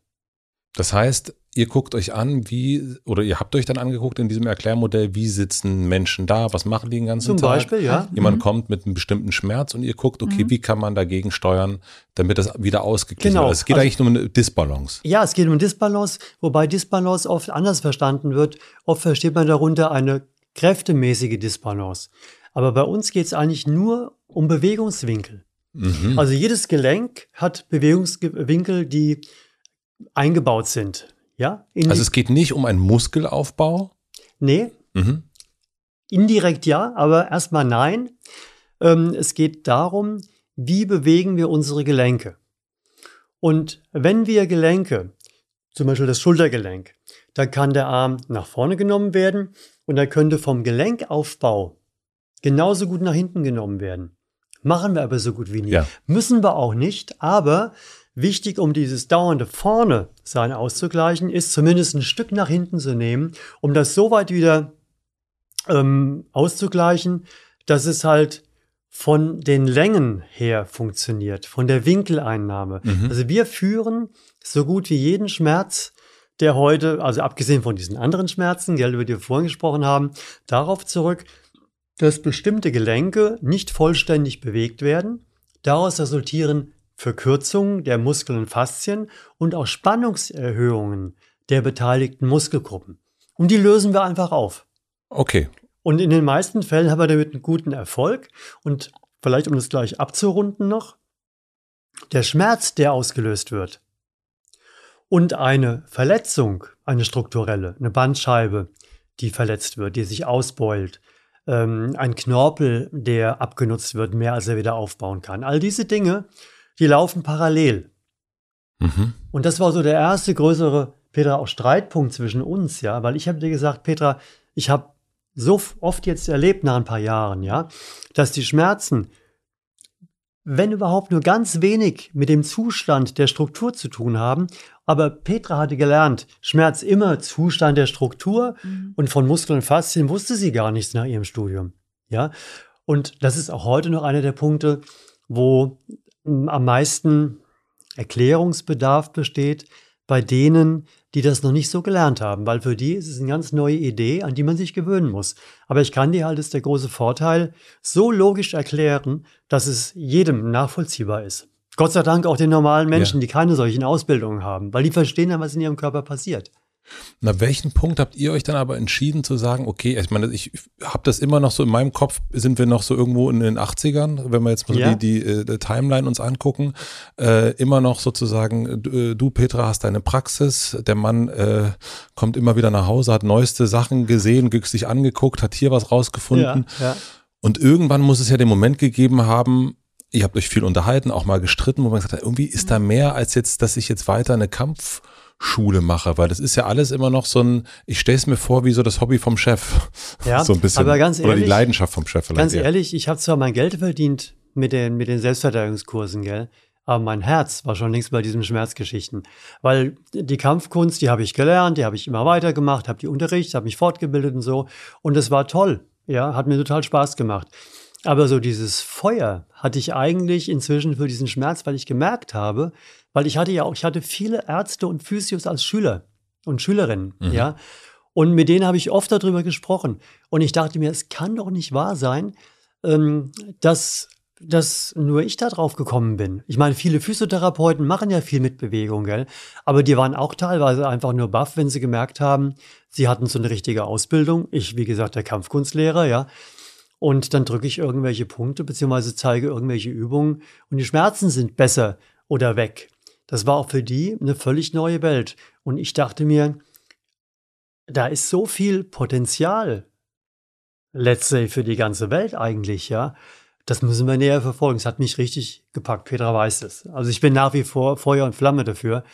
Das heißt, ihr guckt euch an, wie, oder ihr habt euch dann angeguckt in diesem Erklärmodell, wie sitzen Menschen da, was machen die den ganzen Tag? Zum Beispiel, ja. Jemand mhm. kommt mit einem bestimmten Schmerz und ihr guckt, okay, mhm. wie kann man dagegen steuern, damit das wieder ausgeglichen genau. wird. Es geht also, eigentlich nur um eine Disbalance. Ja, es geht um eine Disbalance, wobei Disbalance oft anders verstanden wird. Oft versteht man darunter eine kräftemäßige Disbalance. Aber bei uns geht es eigentlich nur um Bewegungswinkel. Mhm. Also jedes Gelenk hat Bewegungswinkel, die eingebaut sind. Ja, also es geht nicht um einen Muskelaufbau? Nee, mhm. indirekt ja, aber erstmal nein. Ähm, es geht darum, wie bewegen wir unsere Gelenke. Und wenn wir Gelenke, zum Beispiel das Schultergelenk, da kann der Arm nach vorne genommen werden und er könnte vom Gelenkaufbau genauso gut nach hinten genommen werden. Machen wir aber so gut wie nie. Ja. Müssen wir auch nicht, aber... Wichtig, um dieses dauernde Vorne sein auszugleichen, ist zumindest ein Stück nach hinten zu nehmen, um das so weit wieder ähm, auszugleichen, dass es halt von den Längen her funktioniert, von der Winkeleinnahme. Mhm. Also wir führen so gut wie jeden Schmerz, der heute, also abgesehen von diesen anderen Schmerzen, gell, über die wir vorhin gesprochen haben, darauf zurück, dass bestimmte Gelenke nicht vollständig bewegt werden. Daraus resultieren Verkürzungen der Muskeln und Faszien und auch Spannungserhöhungen der beteiligten Muskelgruppen. Und die lösen wir einfach auf. Okay. Und in den meisten Fällen haben wir damit einen guten Erfolg. Und vielleicht, um das gleich abzurunden noch, der Schmerz, der ausgelöst wird und eine Verletzung, eine strukturelle, eine Bandscheibe, die verletzt wird, die sich ausbeult, ähm, ein Knorpel, der abgenutzt wird, mehr als er wieder aufbauen kann. All diese Dinge, die laufen parallel. Mhm. Und das war so der erste größere, Petra, auch Streitpunkt zwischen uns, ja, weil ich habe dir gesagt, Petra, ich habe so oft jetzt erlebt nach ein paar Jahren, ja, dass die Schmerzen, wenn überhaupt nur ganz wenig mit dem Zustand der Struktur zu tun haben, aber Petra hatte gelernt, Schmerz immer Zustand der Struktur mhm. und von Muskeln und Faszien wusste sie gar nichts nach ihrem Studium, ja. Und das ist auch heute noch einer der Punkte, wo am meisten Erklärungsbedarf besteht bei denen, die das noch nicht so gelernt haben, weil für die ist es eine ganz neue Idee, an die man sich gewöhnen muss. Aber ich kann dir halt, das ist der große Vorteil, so logisch erklären, dass es jedem nachvollziehbar ist. Gott sei Dank auch den normalen Menschen, ja. die keine solchen Ausbildungen haben, weil die verstehen dann, was in ihrem Körper passiert. Na, welchen Punkt habt ihr euch dann aber entschieden zu sagen, okay, ich meine, ich habe das immer noch so in meinem Kopf, sind wir noch so irgendwo in den achtzigern, wenn wir jetzt mal so ja. die, die, die Timeline uns angucken, äh, immer noch sozusagen, du Petra hast deine Praxis, der Mann äh, kommt immer wieder nach Hause, hat neueste Sachen gesehen, sich angeguckt, hat hier was rausgefunden ja, ja. und irgendwann muss es ja den Moment gegeben haben, ihr habt euch viel unterhalten, auch mal gestritten, wo man gesagt hat, irgendwie ist da mehr als jetzt, dass ich jetzt weiter eine Kampf Schule mache, weil das ist ja alles immer noch so ein, ich stelle es mir vor wie so das Hobby vom Chef, ja, so ein bisschen, aber ganz ehrlich, oder die Leidenschaft vom Chef vielleicht. Ganz ehrlich, ich habe zwar mein Geld verdient mit den, mit den Selbstverteidigungskursen, gell, aber mein Herz war schon längst bei diesen Schmerzgeschichten, weil die Kampfkunst, die habe ich gelernt, die habe ich immer weitergemacht, habe die unterrichtet, habe mich fortgebildet und so und das war toll, ja, hat mir total Spaß gemacht. Aber so dieses Feuer hatte ich eigentlich inzwischen für diesen Schmerz, weil ich gemerkt habe, weil ich hatte ja auch, ich hatte viele Ärzte und Physios als Schüler und Schülerinnen, mhm. ja. Und mit denen habe ich oft darüber gesprochen. Und ich dachte mir, es kann doch nicht wahr sein, ähm, dass, dass nur ich da drauf gekommen bin. Ich meine, viele Physiotherapeuten machen ja viel mit Bewegung, gell? Aber die waren auch teilweise einfach nur baff, wenn sie gemerkt haben, sie hatten so eine richtige Ausbildung. Ich, wie gesagt, der Kampfkunstlehrer, ja. Und dann drücke ich irgendwelche Punkte beziehungsweise zeige irgendwelche Übungen und die Schmerzen sind besser oder weg. Das war auch für die eine völlig neue Welt. Und ich dachte mir, da ist so viel Potenzial, let's say, für die ganze Welt eigentlich, ja. Das müssen wir näher verfolgen. Es hat mich richtig gepackt, Petra weiß es. Also ich bin nach wie vor Feuer und Flamme dafür.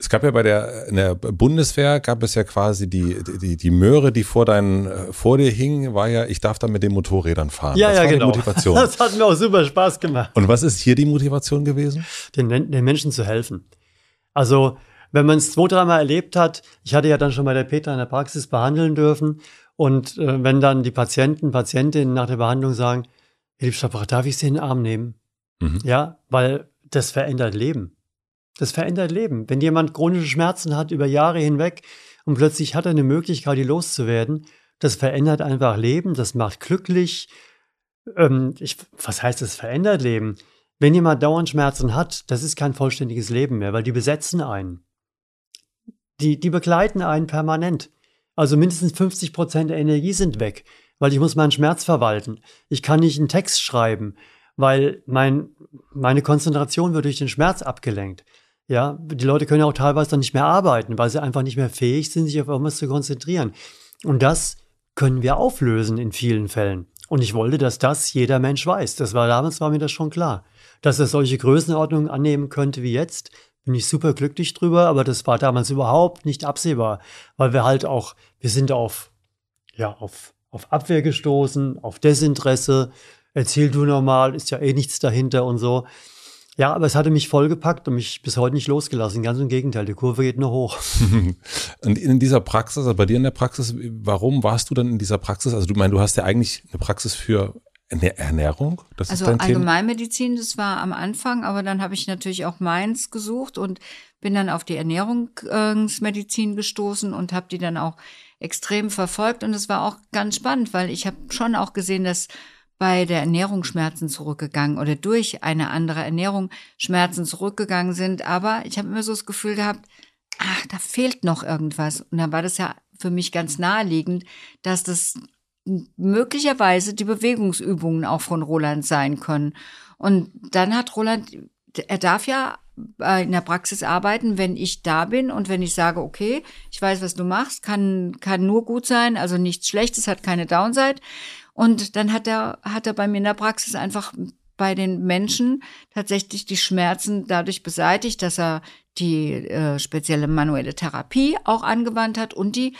Es gab ja bei der, in der Bundeswehr, gab es ja quasi die, die, die Möhre, die vor, deinen, vor dir hing, war ja, ich darf dann mit den Motorrädern fahren. Ja, das ja, war genau. Die Motivation. Das hat mir auch super Spaß gemacht. Und was ist hier die Motivation gewesen? Den, den Menschen zu helfen. Also, wenn man es zwei, dreimal erlebt hat, ich hatte ja dann schon mal der Petra in der Praxis behandeln dürfen und äh, wenn dann die Patienten, Patientinnen nach der Behandlung sagen, Herr Liebscher-Bracht, darf ich Sie in den Arm nehmen? Mhm. Ja, weil das verändert Leben. Das verändert Leben. Wenn jemand chronische Schmerzen hat über Jahre hinweg und plötzlich hat er eine Möglichkeit, die loszuwerden, das verändert einfach Leben, das macht glücklich. Ähm, ich, was heißt das verändert Leben? Wenn jemand dauernd Schmerzen hat, das ist kein vollständiges Leben mehr, weil die besetzen einen. Die, die begleiten einen permanent. Also mindestens fünfzig Prozent der Energie sind weg, weil ich muss meinen Schmerz verwalten. Ich kann nicht einen Text schreiben, weil mein, meine Konzentration wird durch den Schmerz abgelenkt. Ja, die Leute können auch teilweise dann nicht mehr arbeiten, weil sie einfach nicht mehr fähig sind, sich auf irgendwas zu konzentrieren. Und das können wir auflösen in vielen Fällen. Und ich wollte, dass das jeder Mensch weiß. Das war damals war mir das schon klar. Dass er solche Größenordnungen annehmen könnte wie jetzt, bin ich super glücklich drüber, aber das war damals überhaupt nicht absehbar, weil wir halt auch, wir sind auf, ja, auf, auf Abwehr gestoßen, auf Desinteresse, erzähl du nochmal, ist ja eh nichts dahinter und so. Ja, aber es hatte mich vollgepackt und mich bis heute nicht losgelassen. Ganz im Gegenteil, die Kurve geht nur hoch. Und in dieser Praxis, also bei dir in der Praxis, warum warst du dann in dieser Praxis? Also du meinst, du hast ja eigentlich eine Praxis für Ernährung? Das also ist dein Allgemeinmedizin, Thema? Das war am Anfang, aber dann habe ich natürlich auch meins gesucht und bin dann auf die Ernährungsmedizin gestoßen und habe die dann auch extrem verfolgt. Und es war auch ganz spannend, weil ich habe schon auch gesehen, dass bei der Ernährung Schmerzen zurückgegangen oder durch eine andere Ernährung Schmerzen zurückgegangen sind. Aber ich habe immer so das Gefühl gehabt, ach, da fehlt noch irgendwas. Und dann war das ja für mich ganz naheliegend, dass das möglicherweise die Bewegungsübungen auch von Roland sein können. Und dann hat Roland, er darf ja in der Praxis arbeiten, wenn ich da bin und wenn ich sage, okay, ich weiß, was du machst, kann, kann nur gut sein, also nichts Schlechtes, hat keine Downside. Und dann hat er, hat er bei mir in der Praxis einfach bei den Menschen tatsächlich die Schmerzen dadurch beseitigt, dass er die äh, spezielle manuelle Therapie auch angewandt hat und die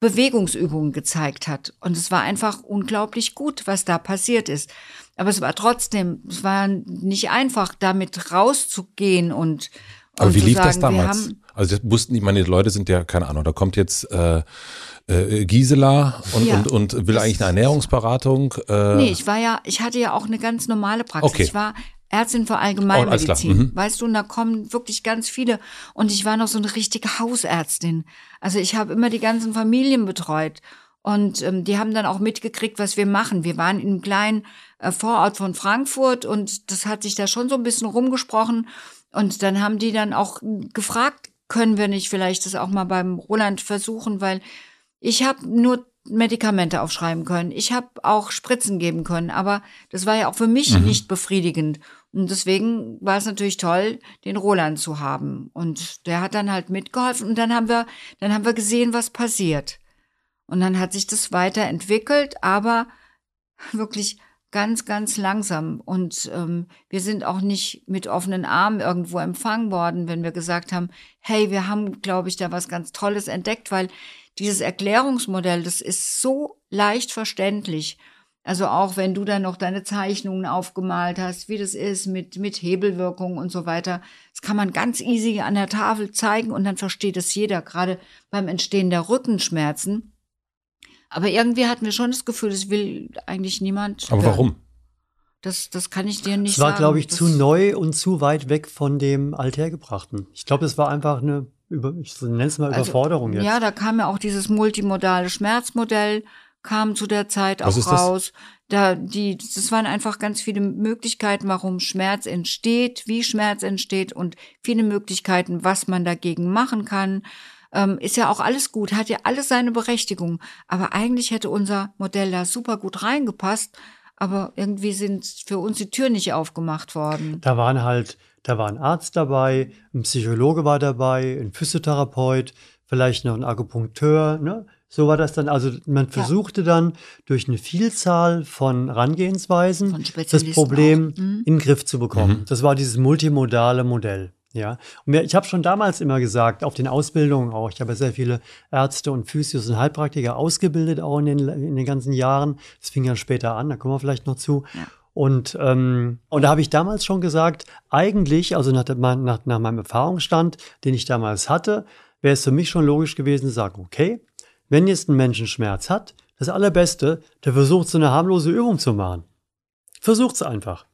Bewegungsübungen gezeigt hat. Und es war einfach unglaublich gut, was da passiert ist. Aber es war trotzdem, es war nicht einfach, damit rauszugehen und, und aber wie lief sagen, das damals? Also das wussten die, meine Leute sind ja, keine Ahnung, da kommt jetzt äh, äh, Gisela und, ja, und, und will eigentlich eine Ernährungsberatung. Äh. Nee, ich war ja, ich hatte ja auch eine ganz normale Praxis. Okay. Ich war Ärztin für Allgemeinmedizin, oh, mhm. weißt du, und da kommen wirklich ganz viele. Und ich war noch so eine richtige Hausärztin. Also ich habe immer die ganzen Familien betreut und ähm, die haben dann auch mitgekriegt, was wir machen. Wir waren in einem kleinen äh, Vorort von Frankfurt und das hat sich da schon so ein bisschen rumgesprochen. Und dann haben die dann auch gefragt, können wir nicht vielleicht das auch mal beim Roland versuchen, weil ich habe nur Medikamente aufschreiben können. Ich habe auch Spritzen geben können, aber das war ja auch für mich mhm. nicht befriedigend. Und deswegen war es natürlich toll, den Roland zu haben. Und der hat dann halt mitgeholfen und dann haben wir, dann haben wir gesehen, was passiert. Und dann hat sich das weiterentwickelt, aber wirklich ganz, ganz langsam. Und ähm, wir sind auch nicht mit offenen Armen irgendwo empfangen worden, wenn wir gesagt haben, hey, wir haben, glaube ich, da was ganz Tolles entdeckt, weil dieses Erklärungsmodell, das ist so leicht verständlich. Also auch wenn du dann noch deine Zeichnungen aufgemalt hast, wie das ist mit, mit Hebelwirkung und so weiter. Das kann man ganz easy an der Tafel zeigen und dann versteht es jeder, gerade beim Entstehen der Rückenschmerzen. Aber irgendwie hatten wir schon das Gefühl, das will eigentlich niemand. Aber hören. Warum? Das, das kann ich dir nicht sagen. Es war, glaube ich, das zu neu und zu weit weg von dem Althergebrachten. Ich glaube, es war einfach eine Über, ich nenne es mal Überforderung also, jetzt. Ja, da kam ja auch dieses multimodale Schmerzmodell, kam zu der Zeit auch raus. Da die, das waren einfach ganz viele Möglichkeiten, warum Schmerz entsteht, wie Schmerz entsteht und viele Möglichkeiten, was man dagegen machen kann. Ähm, ist ja auch alles gut, hat ja alles seine Berechtigung. Aber eigentlich hätte unser Modell da super gut reingepasst, aber irgendwie sind für uns die Türen nicht aufgemacht worden. Da waren halt Da war ein Arzt dabei, ein Psychologe war dabei, ein Physiotherapeut, vielleicht noch ein Akupunkteur. Ne? So war das dann. Also man versuchte ja. dann durch eine Vielzahl von Herangehensweisen von das Problem mhm. in den Griff zu bekommen. Mhm. Das war dieses multimodale Modell. Ja? Und ich habe schon damals immer gesagt, auf den Ausbildungen auch, ich habe ja sehr viele Ärzte und Physios und Heilpraktiker ausgebildet, auch in den, in den ganzen Jahren. Das fing ja später an, da kommen wir vielleicht noch zu. Ja. Und, ähm, und da habe ich damals schon gesagt, eigentlich, also nach, nach, nach meinem Erfahrungsstand, den ich damals hatte, wäre es für mich schon logisch gewesen zu sagen, okay, wenn jetzt ein Mensch einen Schmerz hat, das Allerbeste, der versucht so eine harmlose Übung zu machen. Versucht es einfach.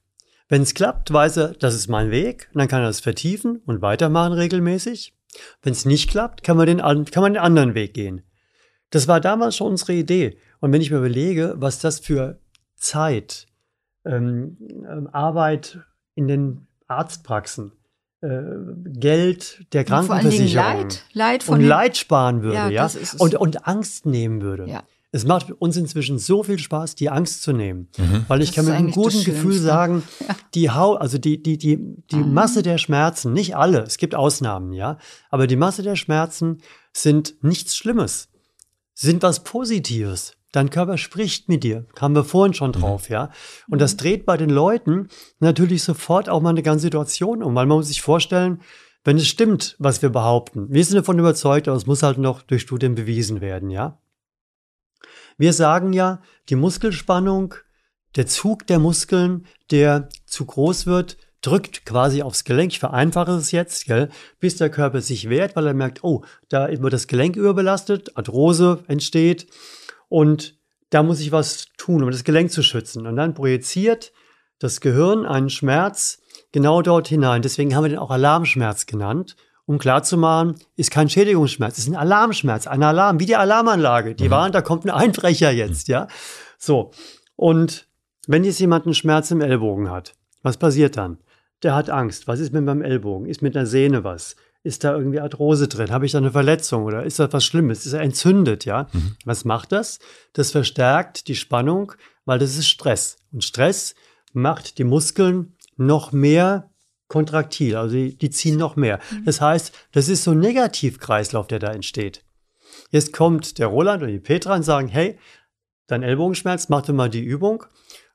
Wenn es klappt, weiß er, das ist mein Weg, und dann kann er das vertiefen und weitermachen regelmäßig. Wenn es nicht klappt, kann man, den, kann man den anderen Weg gehen. Das war damals schon unsere Idee. Und wenn ich mir überlege, was das für Zeit, ähm, Arbeit in den Arztpraxen, Geld der Krankenversicherung Leid, Leid von und Leid sparen würde, ja, ja? Und, und Angst nehmen würde. Ja. Es macht uns inzwischen so viel Spaß, die Angst zu nehmen, mhm. weil ich das kann mit einem guten Gefühl sagen, ja. die Hau, also die die die die mhm. Masse der Schmerzen, nicht alle, es gibt Ausnahmen, ja, aber die Masse der Schmerzen sind nichts Schlimmes, sind was Positives. Dein Körper spricht mit dir, kamen wir vorhin schon drauf, ja. Und das dreht bei den Leuten natürlich sofort auch mal eine ganze Situation um, weil man muss sich vorstellen, wenn es stimmt, was wir behaupten, wir sind davon überzeugt, aber es muss halt noch durch Studien bewiesen werden, ja. Wir sagen ja, die Muskelspannung, der Zug der Muskeln, der zu groß wird, drückt quasi aufs Gelenk, ich vereinfache es jetzt, gell, bis der Körper sich wehrt, weil er merkt, oh, da wird das Gelenk überbelastet, Arthrose entsteht. Und da muss ich was tun, um das Gelenk zu schützen. Und dann projiziert das Gehirn einen Schmerz genau dort hinein. Deswegen haben wir den auch Alarmschmerz genannt, um klarzumachen, ist kein Schädigungsschmerz, ist ein Alarmschmerz, ein Alarm, wie die Alarmanlage. Die mhm. warnt, da kommt ein Einbrecher jetzt, ja. So. Und wenn jetzt jemand einen Schmerz im Ellbogen hat, was passiert dann? Der hat Angst. Was ist mit meinem Ellbogen? Ist mit einer Sehne was? Ist da irgendwie Arthrose drin? Habe ich da eine Verletzung oder ist da was Schlimmes? Ist er entzündet, ja? Mhm. Was macht das? Das verstärkt die Spannung, weil das ist Stress. Und Stress macht die Muskeln noch mehr kontraktil, also die, die ziehen noch mehr. Mhm. Das heißt, das ist so ein Negativkreislauf, der da entsteht. Jetzt kommt der Roland und die Petra und sagen, hey, dein Ellbogenschmerz, mach doch mal die Übung.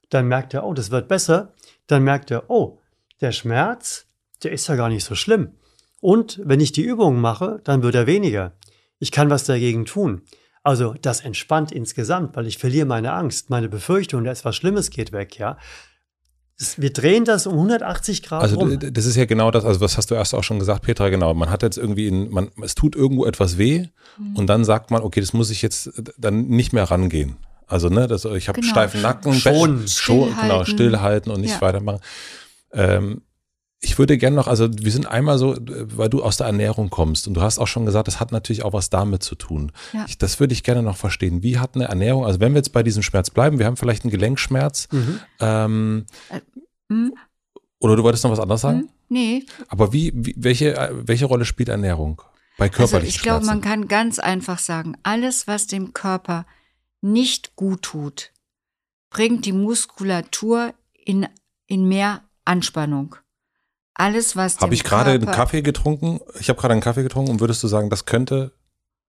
Dann merkt er, oh, das wird besser. Dann merkt er, oh, der Schmerz, der ist ja gar nicht so schlimm. Und wenn ich die Übungen mache, dann wird er weniger. Ich kann was dagegen tun. Also das entspannt insgesamt, weil ich verliere meine Angst, meine Befürchtung, dass was Schlimmes geht weg, ja. Wir drehen das um hundertachtzig Grad also, rum. Das ist ja genau das, also was hast du erst auch schon gesagt, Petra, genau. Man hat jetzt irgendwie, in, man, es tut irgendwo etwas weh mhm. und dann sagt man, okay, das muss ich jetzt dann nicht mehr rangehen. Also ne, das, ich habe genau. steifen Nacken, schon, schon stillhalten. Genau, stillhalten und nicht ja. weitermachen. Ähm, Ich würde gerne noch, also wir sind einmal so, weil du aus der Ernährung kommst und du hast auch schon gesagt, das hat natürlich auch was damit zu tun. Ja. Ich, das würde ich gerne noch verstehen. Wie hat eine Ernährung, also wenn wir jetzt bei diesem Schmerz bleiben, wir haben vielleicht einen Gelenkschmerz. Mhm. Ähm, äh, oder du wolltest noch was anderes sagen? Nee. Aber wie, wie welche, welche Rolle spielt Ernährung bei körperlichen Schmerzen? Also ich glaube, man kann ganz einfach sagen, alles, was dem Körper nicht gut tut, bringt die Muskulatur in, in mehr Anspannung. Alles, was Habe ich gerade einen Kaffee getrunken? Ich habe gerade einen Kaffee getrunken und würdest du sagen, das könnte?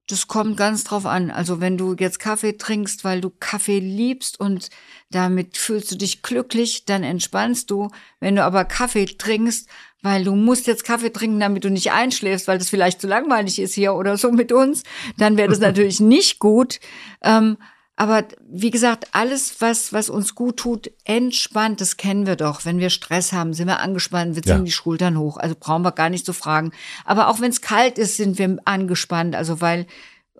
Das kommt ganz drauf an. Also wenn du jetzt Kaffee trinkst, weil du Kaffee liebst und damit fühlst du dich glücklich, dann entspannst du. Wenn du aber Kaffee trinkst, weil du musst jetzt Kaffee trinken, damit du nicht einschläfst, weil das vielleicht zu langweilig ist hier oder so mit uns, dann wäre das natürlich nicht gut. Ähm, Aber wie gesagt, alles, was, was uns gut tut, entspannt, das kennen wir doch. Wenn wir Stress haben, sind wir angespannt, wir ziehen ja. die Schultern hoch. Also brauchen wir gar nicht zu fragen. Aber auch wenn es kalt ist, sind wir angespannt. Also weil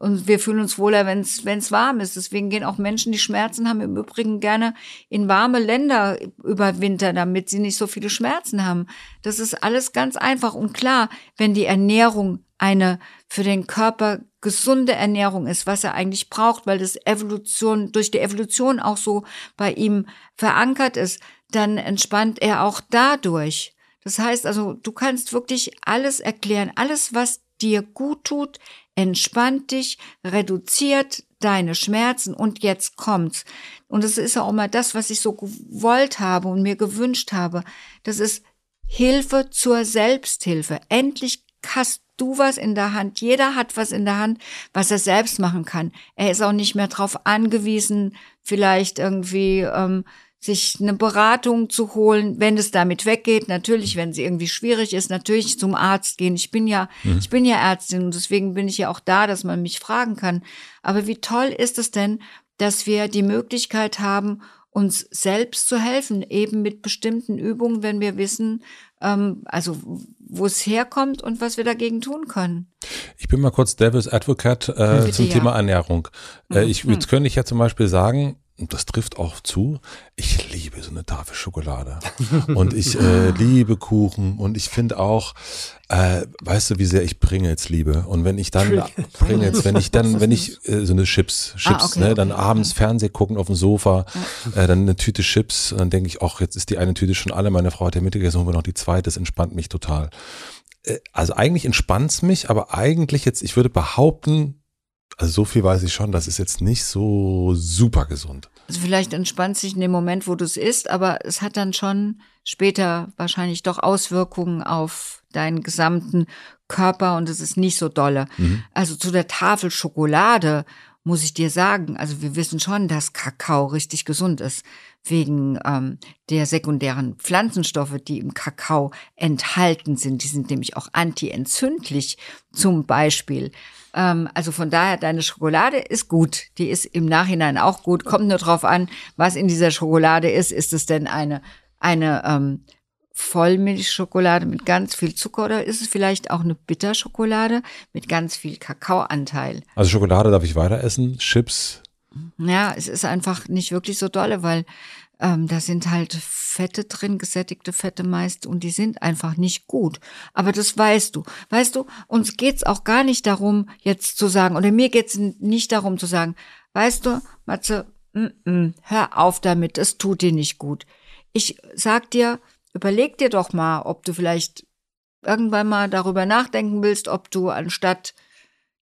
und wir fühlen uns wohler, wenn es warm ist. Deswegen gehen auch Menschen, die Schmerzen haben, im Übrigen gerne in warme Länder über Winter, damit sie nicht so viele Schmerzen haben. Das ist alles ganz einfach und klar, wenn die Ernährung eine für den Körper gesunde Ernährung ist, was er eigentlich braucht, weil das Evolution, durch die Evolution auch so bei ihm verankert ist, dann entspannt er auch dadurch. Das heißt also, du kannst wirklich alles erklären, alles, was dir gut tut, entspannt dich, reduziert deine Schmerzen und jetzt kommt's. Und das ist ja auch mal das, was ich so gewollt habe und mir gewünscht habe. Das ist Hilfe zur Selbsthilfe. Endlich hast du was in der Hand, jeder hat was in der Hand, was er selbst machen kann. Er ist auch nicht mehr darauf angewiesen, vielleicht irgendwie ähm, sich eine Beratung zu holen, wenn es damit weggeht. Natürlich, wenn es irgendwie schwierig ist, natürlich zum Arzt gehen. Ich bin ja, mhm. ich bin ja Ärztin und deswegen bin ich ja auch da, dass man mich fragen kann. Aber wie toll ist es denn, dass wir die Möglichkeit haben, uns selbst zu helfen, eben mit bestimmten Übungen, wenn wir wissen, ähm, also wo es herkommt und was wir dagegen tun können. Ich bin mal kurz Devil's Advocate äh, zum ja. Thema Ernährung. Äh, ich, jetzt könnte ich ja zum Beispiel sagen, und das trifft auch zu, ich liebe so eine Tafel Schokolade und ich äh, liebe Kuchen und ich finde auch, äh, weißt du, wie sehr ich Pringles liebe, und wenn ich dann Pringles, wenn ich dann, wenn ich äh, so eine Chips, Chips, ah, okay, ne, okay, dann okay, abends okay. Fernseh gucken auf dem Sofa, ja. äh, dann eine Tüte Chips, dann denke ich, ach, jetzt ist die eine Tüte schon alle, meine Frau hat ja mitgegessen, holen wir noch die zweite, das entspannt mich total. Äh, also eigentlich entspannt's mich, aber eigentlich jetzt, ich würde behaupten, also so viel weiß ich schon, das ist jetzt nicht so super gesund. Also vielleicht entspannt sich in dem Moment, wo du es isst, aber es hat dann schon später wahrscheinlich doch Auswirkungen auf deinen gesamten Körper und es ist nicht so dolle. Mhm. Also zu der Tafel Schokolade muss ich dir sagen, also wir wissen schon, dass Kakao richtig gesund ist, wegen ähm, der sekundären Pflanzenstoffe, die im Kakao enthalten sind. Die sind nämlich auch antientzündlich zum Beispiel. Ähm, also von daher, deine Schokolade ist gut. Die ist im Nachhinein auch gut. Kommt nur drauf an, was in dieser Schokolade ist. Ist es denn eine, eine ähm, Vollmilchschokolade mit ganz viel Zucker oder ist es vielleicht auch eine Bitterschokolade mit ganz viel Kakaoanteil? Also Schokolade darf ich weiter essen, Chips? Ja, es ist einfach nicht wirklich so dolle, weil ähm, da sind halt Fette drin, gesättigte Fette meist, und die sind einfach nicht gut. Aber das weißt du. Weißt du, uns geht's auch gar nicht darum, jetzt zu sagen, oder mir geht's nicht darum zu sagen, weißt du, Matze, m -m, hör auf damit, es tut dir nicht gut. Ich sag dir, überleg dir doch mal, ob du vielleicht irgendwann mal darüber nachdenken willst, ob du anstatt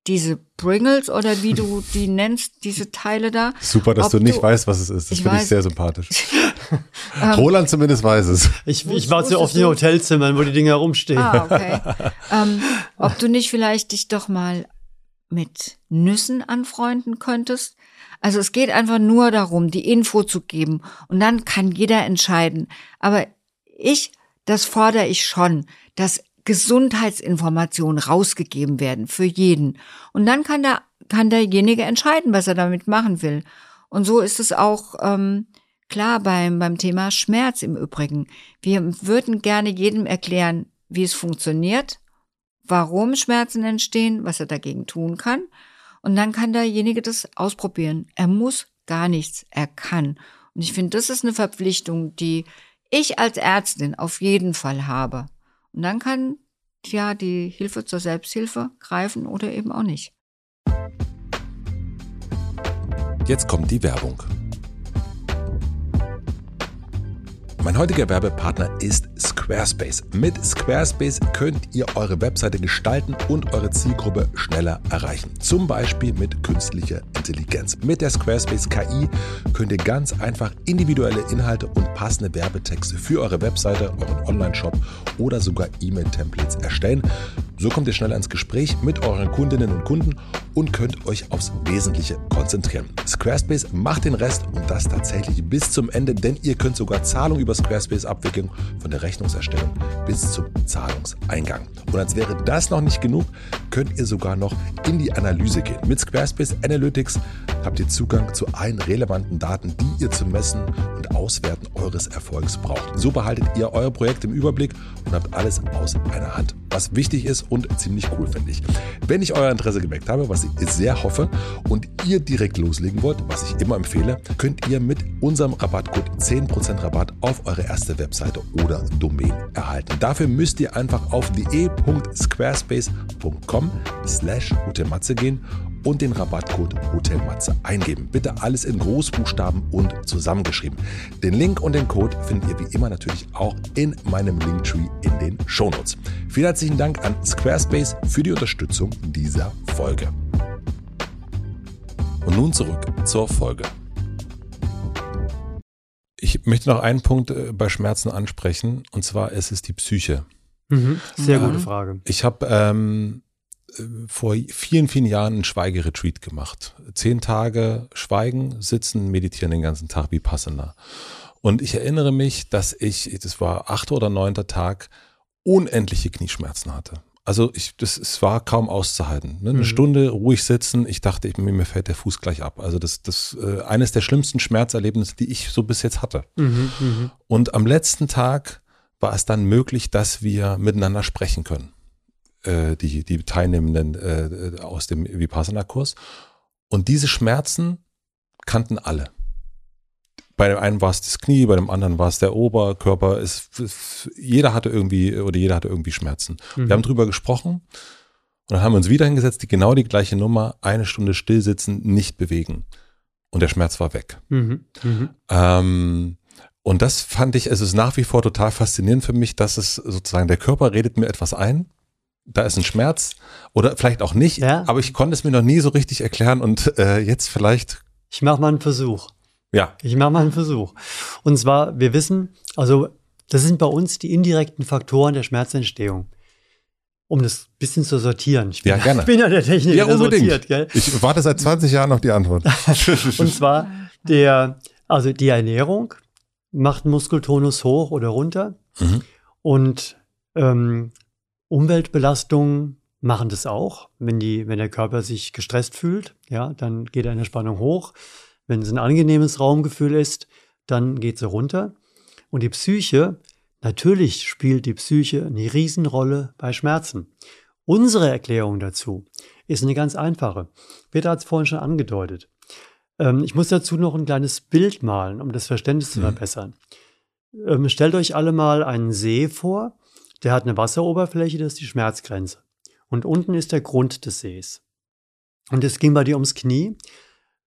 diese Pringles oder wie du die nennst, diese Teile da. Super, dass du nicht du, weißt, was es ist. Das finde ich sehr sympathisch. Roland zumindest weiß es. Ich, ich war so oft in Hotelzimmern, wo die Dinger rumstehen. Ah, okay. ähm, ob du nicht vielleicht dich doch mal mit Nüssen anfreunden könntest. Also es geht einfach nur darum, die Info zu geben. Und dann kann jeder entscheiden. Aber ich, das fordere ich schon, dass Gesundheitsinformationen rausgegeben werden für jeden. Und dann kann der, kann derjenige entscheiden, was er damit machen will. Und so ist es auch ähm, klar beim, beim Thema Schmerz im Übrigen. Wir würden gerne jedem erklären, wie es funktioniert, warum Schmerzen entstehen, was er dagegen tun kann. Und dann kann derjenige das ausprobieren. Er muss gar nichts, er kann. Und ich finde, das ist eine Verpflichtung, die ich als Ärztin auf jeden Fall habe. Und dann kann ja die Hilfe zur Selbsthilfe greifen oder eben auch nicht. Jetzt kommt die Werbung. Mein heutiger Werbepartner ist Squarespace. Mit Squarespace könnt ihr eure Webseite gestalten und eure Zielgruppe schneller erreichen. Zum Beispiel mit künstlicher Intelligenz. Mit der Squarespace K I könnt ihr ganz einfach individuelle Inhalte und passende Werbetexte für eure Webseite, euren Online-Shop oder sogar E-Mail-Templates erstellen. So kommt ihr schneller ins Gespräch mit euren Kundinnen und Kunden und könnt euch aufs Wesentliche konzentrieren. Squarespace macht den Rest und das tatsächlich bis zum Ende, denn ihr könnt sogar Zahlungen über Squarespace-Abwicklung von der Rechnungserstellung bis zum Zahlungseingang. Und als wäre das noch nicht genug, könnt ihr sogar noch in die Analyse gehen. Mit Squarespace Analytics habt ihr Zugang zu allen relevanten Daten, die ihr zum Messen und Auswerten eures Erfolgs braucht. So behaltet ihr euer Projekt im Überblick und habt alles aus einer Hand, was wichtig ist und ziemlich cool, finde ich. Wenn ich euer Interesse geweckt habe, was ich sehr hoffe, und ihr direkt loslegen wollt, was ich immer empfehle, könnt ihr mit unserem Rabattcode zehn Prozent Rabatt auf eure erste Webseite oder Domain erhalten. Dafür müsst ihr einfach auf de punkt squarespace punkt com slash hotelmatze gehen und den Rabattcode HOTELMATZE eingeben. Bitte alles in Großbuchstaben und zusammengeschrieben. Den Link und den Code findet ihr wie immer natürlich auch in meinem Linktree in den Shownotes. Vielen herzlichen Dank an Squarespace für die Unterstützung dieser Folge. Und nun zurück zur Folge. Ich möchte noch einen Punkt bei Schmerzen ansprechen, und zwar ist es die Psyche. Mhm. Sehr gute Frage. Ich habe ähm, vor vielen, vielen Jahren einen Schweigeretreat gemacht. Zehn Tage schweigen, sitzen, meditieren den ganzen Tag wie Vipassana. Und ich erinnere mich, dass ich, das war achter oder neunter Tag, unendliche Knieschmerzen hatte. Also ich, das, es war kaum auszuhalten. Ne? Eine mhm. Stunde ruhig sitzen, ich dachte, ich, mir fällt der Fuß gleich ab. Also das, das äh, eines der schlimmsten Schmerzerlebnisse, die ich so bis jetzt hatte. Mhm, mh. Und am letzten Tag war es dann möglich, dass wir miteinander sprechen können, äh, die, die Teilnehmenden äh, aus dem Vipassana-Kurs. Und diese Schmerzen kannten alle. Bei dem einen war es das Knie, bei dem anderen war es der Oberkörper. Es, es, jeder hatte irgendwie oder jeder hatte irgendwie Schmerzen. Mhm. Wir haben drüber gesprochen und dann haben wir uns wieder hingesetzt, die genau die gleiche Nummer, eine Stunde still sitzen, nicht bewegen. Und der Schmerz war weg. Mhm. Mhm. Ähm, und das fand ich, es ist nach wie vor total faszinierend für mich, dass es sozusagen, der Körper redet mir etwas ein. Da ist ein Schmerz oder vielleicht auch nicht, ja. aber ich konnte es mir noch nie so richtig erklären und äh, jetzt vielleicht. Ich mache mal einen Versuch. Ja. Ich mache mal einen Versuch. Und zwar, wir wissen, also das sind bei uns die indirekten Faktoren der Schmerzentstehung. Um das ein bisschen zu sortieren. Ich bin, ja, gerne. Ich bin ja der Techniker, ja, unbedingt. Der sortiert. Gell? Ich warte seit zwanzig Jahren auf die Antwort. Und zwar, der, also die Ernährung macht Muskeltonus hoch oder runter mhm. und ähm, Umweltbelastungen machen das auch. Wenn, die, wenn der Körper sich gestresst fühlt, ja, dann geht eine Spannung hoch. Wenn es ein angenehmes Raumgefühl ist, dann geht sie runter. Und die Psyche, natürlich spielt die Psyche eine Riesenrolle bei Schmerzen. Unsere Erklärung dazu ist eine ganz einfache. Peter hat es vorhin schon angedeutet. Ähm, ich muss dazu noch ein kleines Bild malen, um das Verständnis zu verbessern. Mhm. Ähm, stellt euch alle mal einen See vor. Der hat eine Wasseroberfläche, das ist die Schmerzgrenze. Und unten ist der Grund des Sees. Und es ging bei dir ums Knie.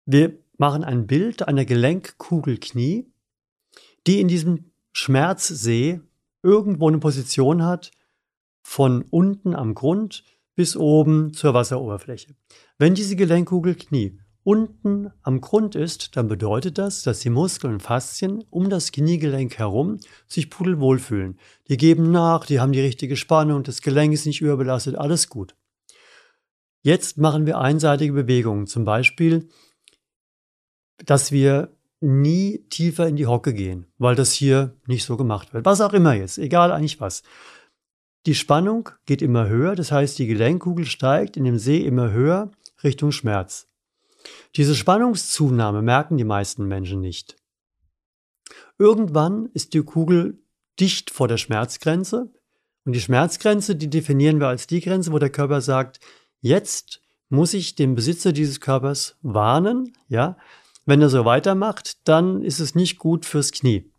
Wir machen ein Bild einer Gelenkkugel Knie, die in diesem Schmerzsee irgendwo eine Position hat, von unten am Grund bis oben zur Wasseroberfläche. Wenn diese Gelenkkugel Knie unten am Grund ist, dann bedeutet das, dass die Muskeln und Faszien um das Kniegelenk herum sich pudelwohl fühlen. Die geben nach, die haben die richtige Spannung, das Gelenk ist nicht überbelastet, alles gut. Jetzt machen wir einseitige Bewegungen, zum Beispiel, dass wir nie tiefer in die Hocke gehen, weil das hier nicht so gemacht wird. Was auch immer jetzt, egal eigentlich was. Die Spannung geht immer höher, das heißt, die Gelenkkugel steigt in dem See immer höher Richtung Schmerz. Diese Spannungszunahme merken die meisten Menschen nicht. Irgendwann ist die Kugel dicht vor der Schmerzgrenze und die Schmerzgrenze, die definieren wir als die Grenze, wo der Körper sagt, jetzt muss ich den Besitzer dieses Körpers warnen, ja, wenn er so weitermacht, dann ist es nicht gut fürs Knie.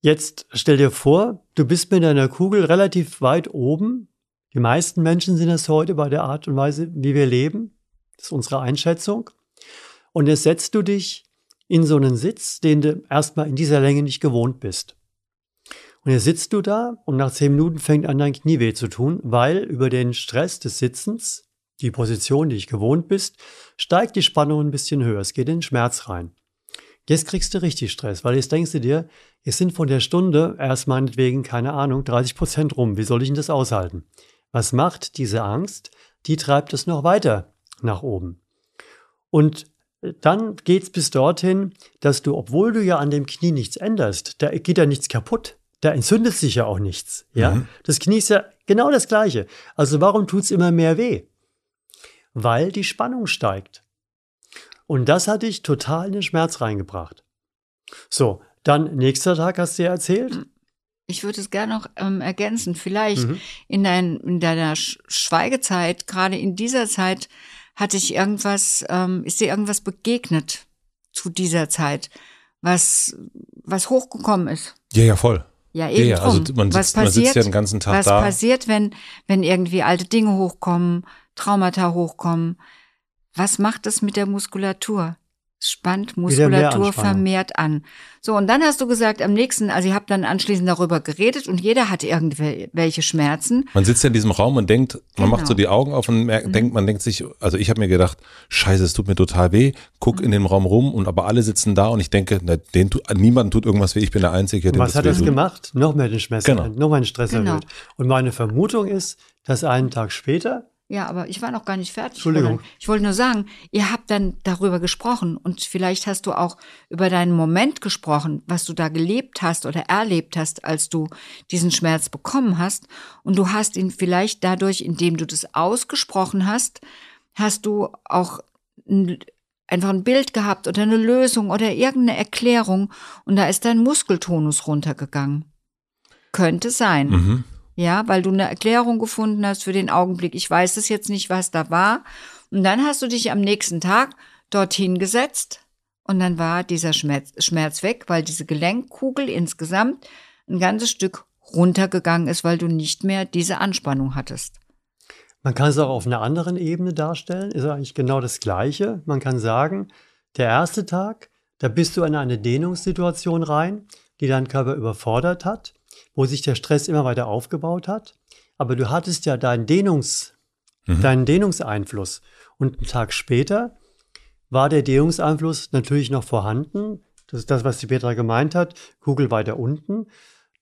Jetzt stell dir vor, du bist mit deiner Kugel relativ weit oben. Die meisten Menschen sind das heute bei der Art und Weise, wie wir leben. Das ist unsere Einschätzung. Und jetzt setzt du dich in so einen Sitz, den du erstmal in dieser Länge nicht gewohnt bist. Und jetzt sitzt du da und nach zehn Minuten fängt an, dein Knie weh zu tun, weil über den Stress des Sitzens, die Position, die ich gewohnt bist, steigt die Spannung ein bisschen höher. Es geht in den Schmerz rein. Jetzt kriegst du richtig Stress, weil jetzt denkst du dir, es sind von der Stunde erst meinetwegen, keine Ahnung, dreißig Prozent rum. Wie soll ich denn das aushalten? Was macht diese Angst? Die treibt es noch weiter nach oben. Und dann geht es bis dorthin, dass du, obwohl du ja an dem Knie nichts änderst, da geht ja nichts kaputt, da entzündet sich ja auch nichts. Ja? Mhm. Das Knie ist ja genau das Gleiche. Also warum tut es immer mehr weh? Weil die Spannung steigt. Und das hat dich total in den Schmerz reingebracht. So, dann nächster Tag hast du ja erzählt. Ich würde es gerne noch ähm, ergänzen. Vielleicht mhm. in, dein, in deiner Sch- Schweigezeit, gerade in dieser Zeit, hatte ich irgendwas, ähm, ist dir irgendwas begegnet zu dieser Zeit, was, was hochgekommen ist? Ja, ja, voll. Ja, eben. Ja, ja. Also man sitzt, was passiert, man sitzt ja den ganzen Tag was da. Was passiert, wenn, wenn irgendwie alte Dinge hochkommen, Traumata hochkommen? Was macht es mit der Muskulatur? Spannt Muskulatur vermehrt an. So, und dann hast du gesagt, am nächsten, also ihr habt dann anschließend darüber geredet und jeder hat irgendwelche Schmerzen. Man sitzt ja in diesem Raum und denkt, man genau. macht so die Augen auf und merkt, mhm. denkt, man denkt sich, also ich habe mir gedacht, scheiße, es tut mir total weh, guck mhm. in dem Raum rum und aber alle sitzen da und ich denke, na, den tu, niemand tut irgendwas weh, ich bin der Einzige. Den was das hat das gemacht? Noch mehr den Schmerz, genau. noch mehr den Stress genau. erhöht. Und meine Vermutung ist, dass einen Tag später. Ja, aber ich war noch gar nicht fertig. Entschuldigung. Ich wollte nur sagen, ihr habt dann darüber gesprochen und vielleicht hast du auch über deinen Moment gesprochen, was du da gelebt hast oder erlebt hast, als du diesen Schmerz bekommen hast. Und du hast ihn vielleicht dadurch, indem du das ausgesprochen hast, hast du auch ein, einfach ein Bild gehabt oder eine Lösung oder irgendeine Erklärung und da ist dein Muskeltonus runtergegangen. Könnte sein. Mhm. Ja, weil du eine Erklärung gefunden hast für den Augenblick. Ich weiß es jetzt nicht, was da war. Und dann hast du dich am nächsten Tag dorthin gesetzt und dann war dieser Schmerz, Schmerz weg, weil diese Gelenkkugel insgesamt ein ganzes Stück runtergegangen ist, weil du nicht mehr diese Anspannung hattest. Man kann es auch auf einer anderen Ebene darstellen, ist eigentlich genau das Gleiche. Man kann sagen, der erste Tag, da bist du in eine Dehnungssituation rein, die deinen Körper überfordert hat, wo sich der Stress immer weiter aufgebaut hat. Aber du hattest ja deinen, Dehnungs, mhm. deinen Dehnungseinfluss. Und einen Tag später war der Dehnungseinfluss natürlich noch vorhanden. Das ist das, was die Petra gemeint hat, Kugel weiter unten.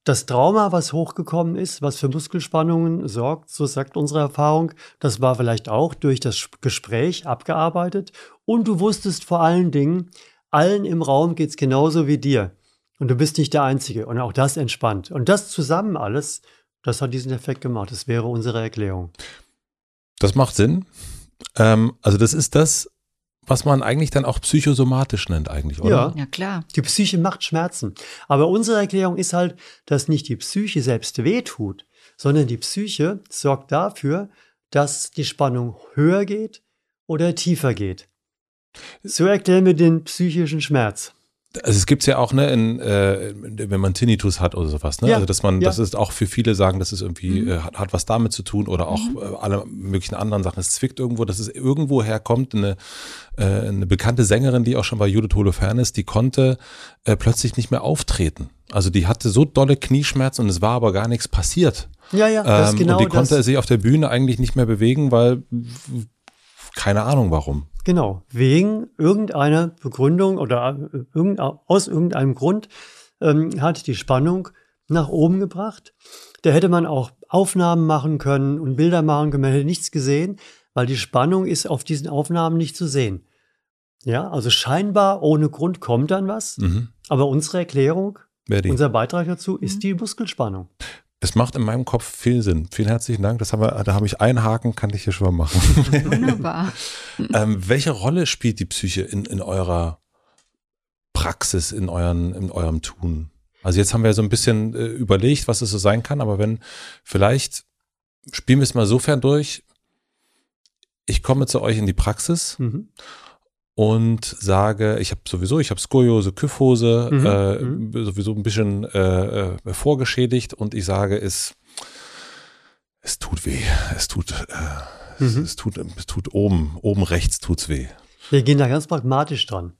Das Trauma, was hochgekommen ist, was für Muskelspannungen sorgt, so sagt unsere Erfahrung, das war vielleicht auch durch das Gespräch abgearbeitet. Und du wusstest vor allen Dingen, allen im Raum geht es genauso wie dir. Und du bist nicht der Einzige. Und auch das entspannt. Und das zusammen alles, das hat diesen Effekt gemacht. Das wäre unsere Erklärung. Das macht Sinn. Ähm, also das ist das, was man eigentlich dann auch psychosomatisch nennt eigentlich, oder? Ja, ja klar. Die Psyche macht Schmerzen. Aber unsere Erklärung ist halt, dass nicht die Psyche selbst wehtut, sondern die Psyche sorgt dafür, dass die Spannung höher geht oder tiefer geht. So erklären wir den psychischen Schmerz. Also es gibt es ja auch, ne, in, äh, wenn man Tinnitus hat oder sowas, ne? Ja, also dass man, ja. das ist auch für viele sagen, das ist irgendwie, mhm. äh, hat, hat was damit zu tun oder auch mhm. äh, alle möglichen anderen Sachen. Es zwickt irgendwo, dass es irgendwo herkommt. Eine, äh, eine bekannte Sängerin, die auch schon bei Judith Holofernes, die konnte äh, plötzlich nicht mehr auftreten. Also die hatte so dolle Knieschmerzen und es war aber gar nichts passiert. Ja, ja, das ähm, ist genau. Und die das. konnte sich auf der Bühne eigentlich nicht mehr bewegen, weil keine Ahnung warum. Genau, wegen irgendeiner Begründung oder aus irgendeinem Grund ähm, hat die Spannung nach oben gebracht. Da hätte man auch Aufnahmen machen können und Bilder machen können, man hätte nichts gesehen, weil die Spannung ist auf diesen Aufnahmen nicht zu sehen. Ja, also scheinbar ohne Grund kommt dann was, mhm. aber unsere Erklärung, unser Beitrag dazu ist mhm. die Muskelspannung. Es macht in meinem Kopf viel Sinn. Vielen herzlichen Dank. Das haben wir, da habe ich einen Haken, kann ich hier schon mal machen. Wunderbar. ähm, welche Rolle spielt die Psyche in, in eurer Praxis, in, euren, in eurem Tun? Also jetzt haben wir so ein bisschen äh, überlegt, was es so sein kann. Aber wenn, vielleicht spielen wir es mal sofern durch. Ich komme zu euch in die Praxis. Mhm. Und sage, ich habe sowieso, ich habe Skoliose, Kyphose, mhm, äh, mhm. sowieso ein bisschen äh, vorgeschädigt und ich sage, es, es tut weh, es tut, äh, mhm. es, es tut, es tut oben, oben rechts tut's weh. Wir gehen da ganz pragmatisch dran,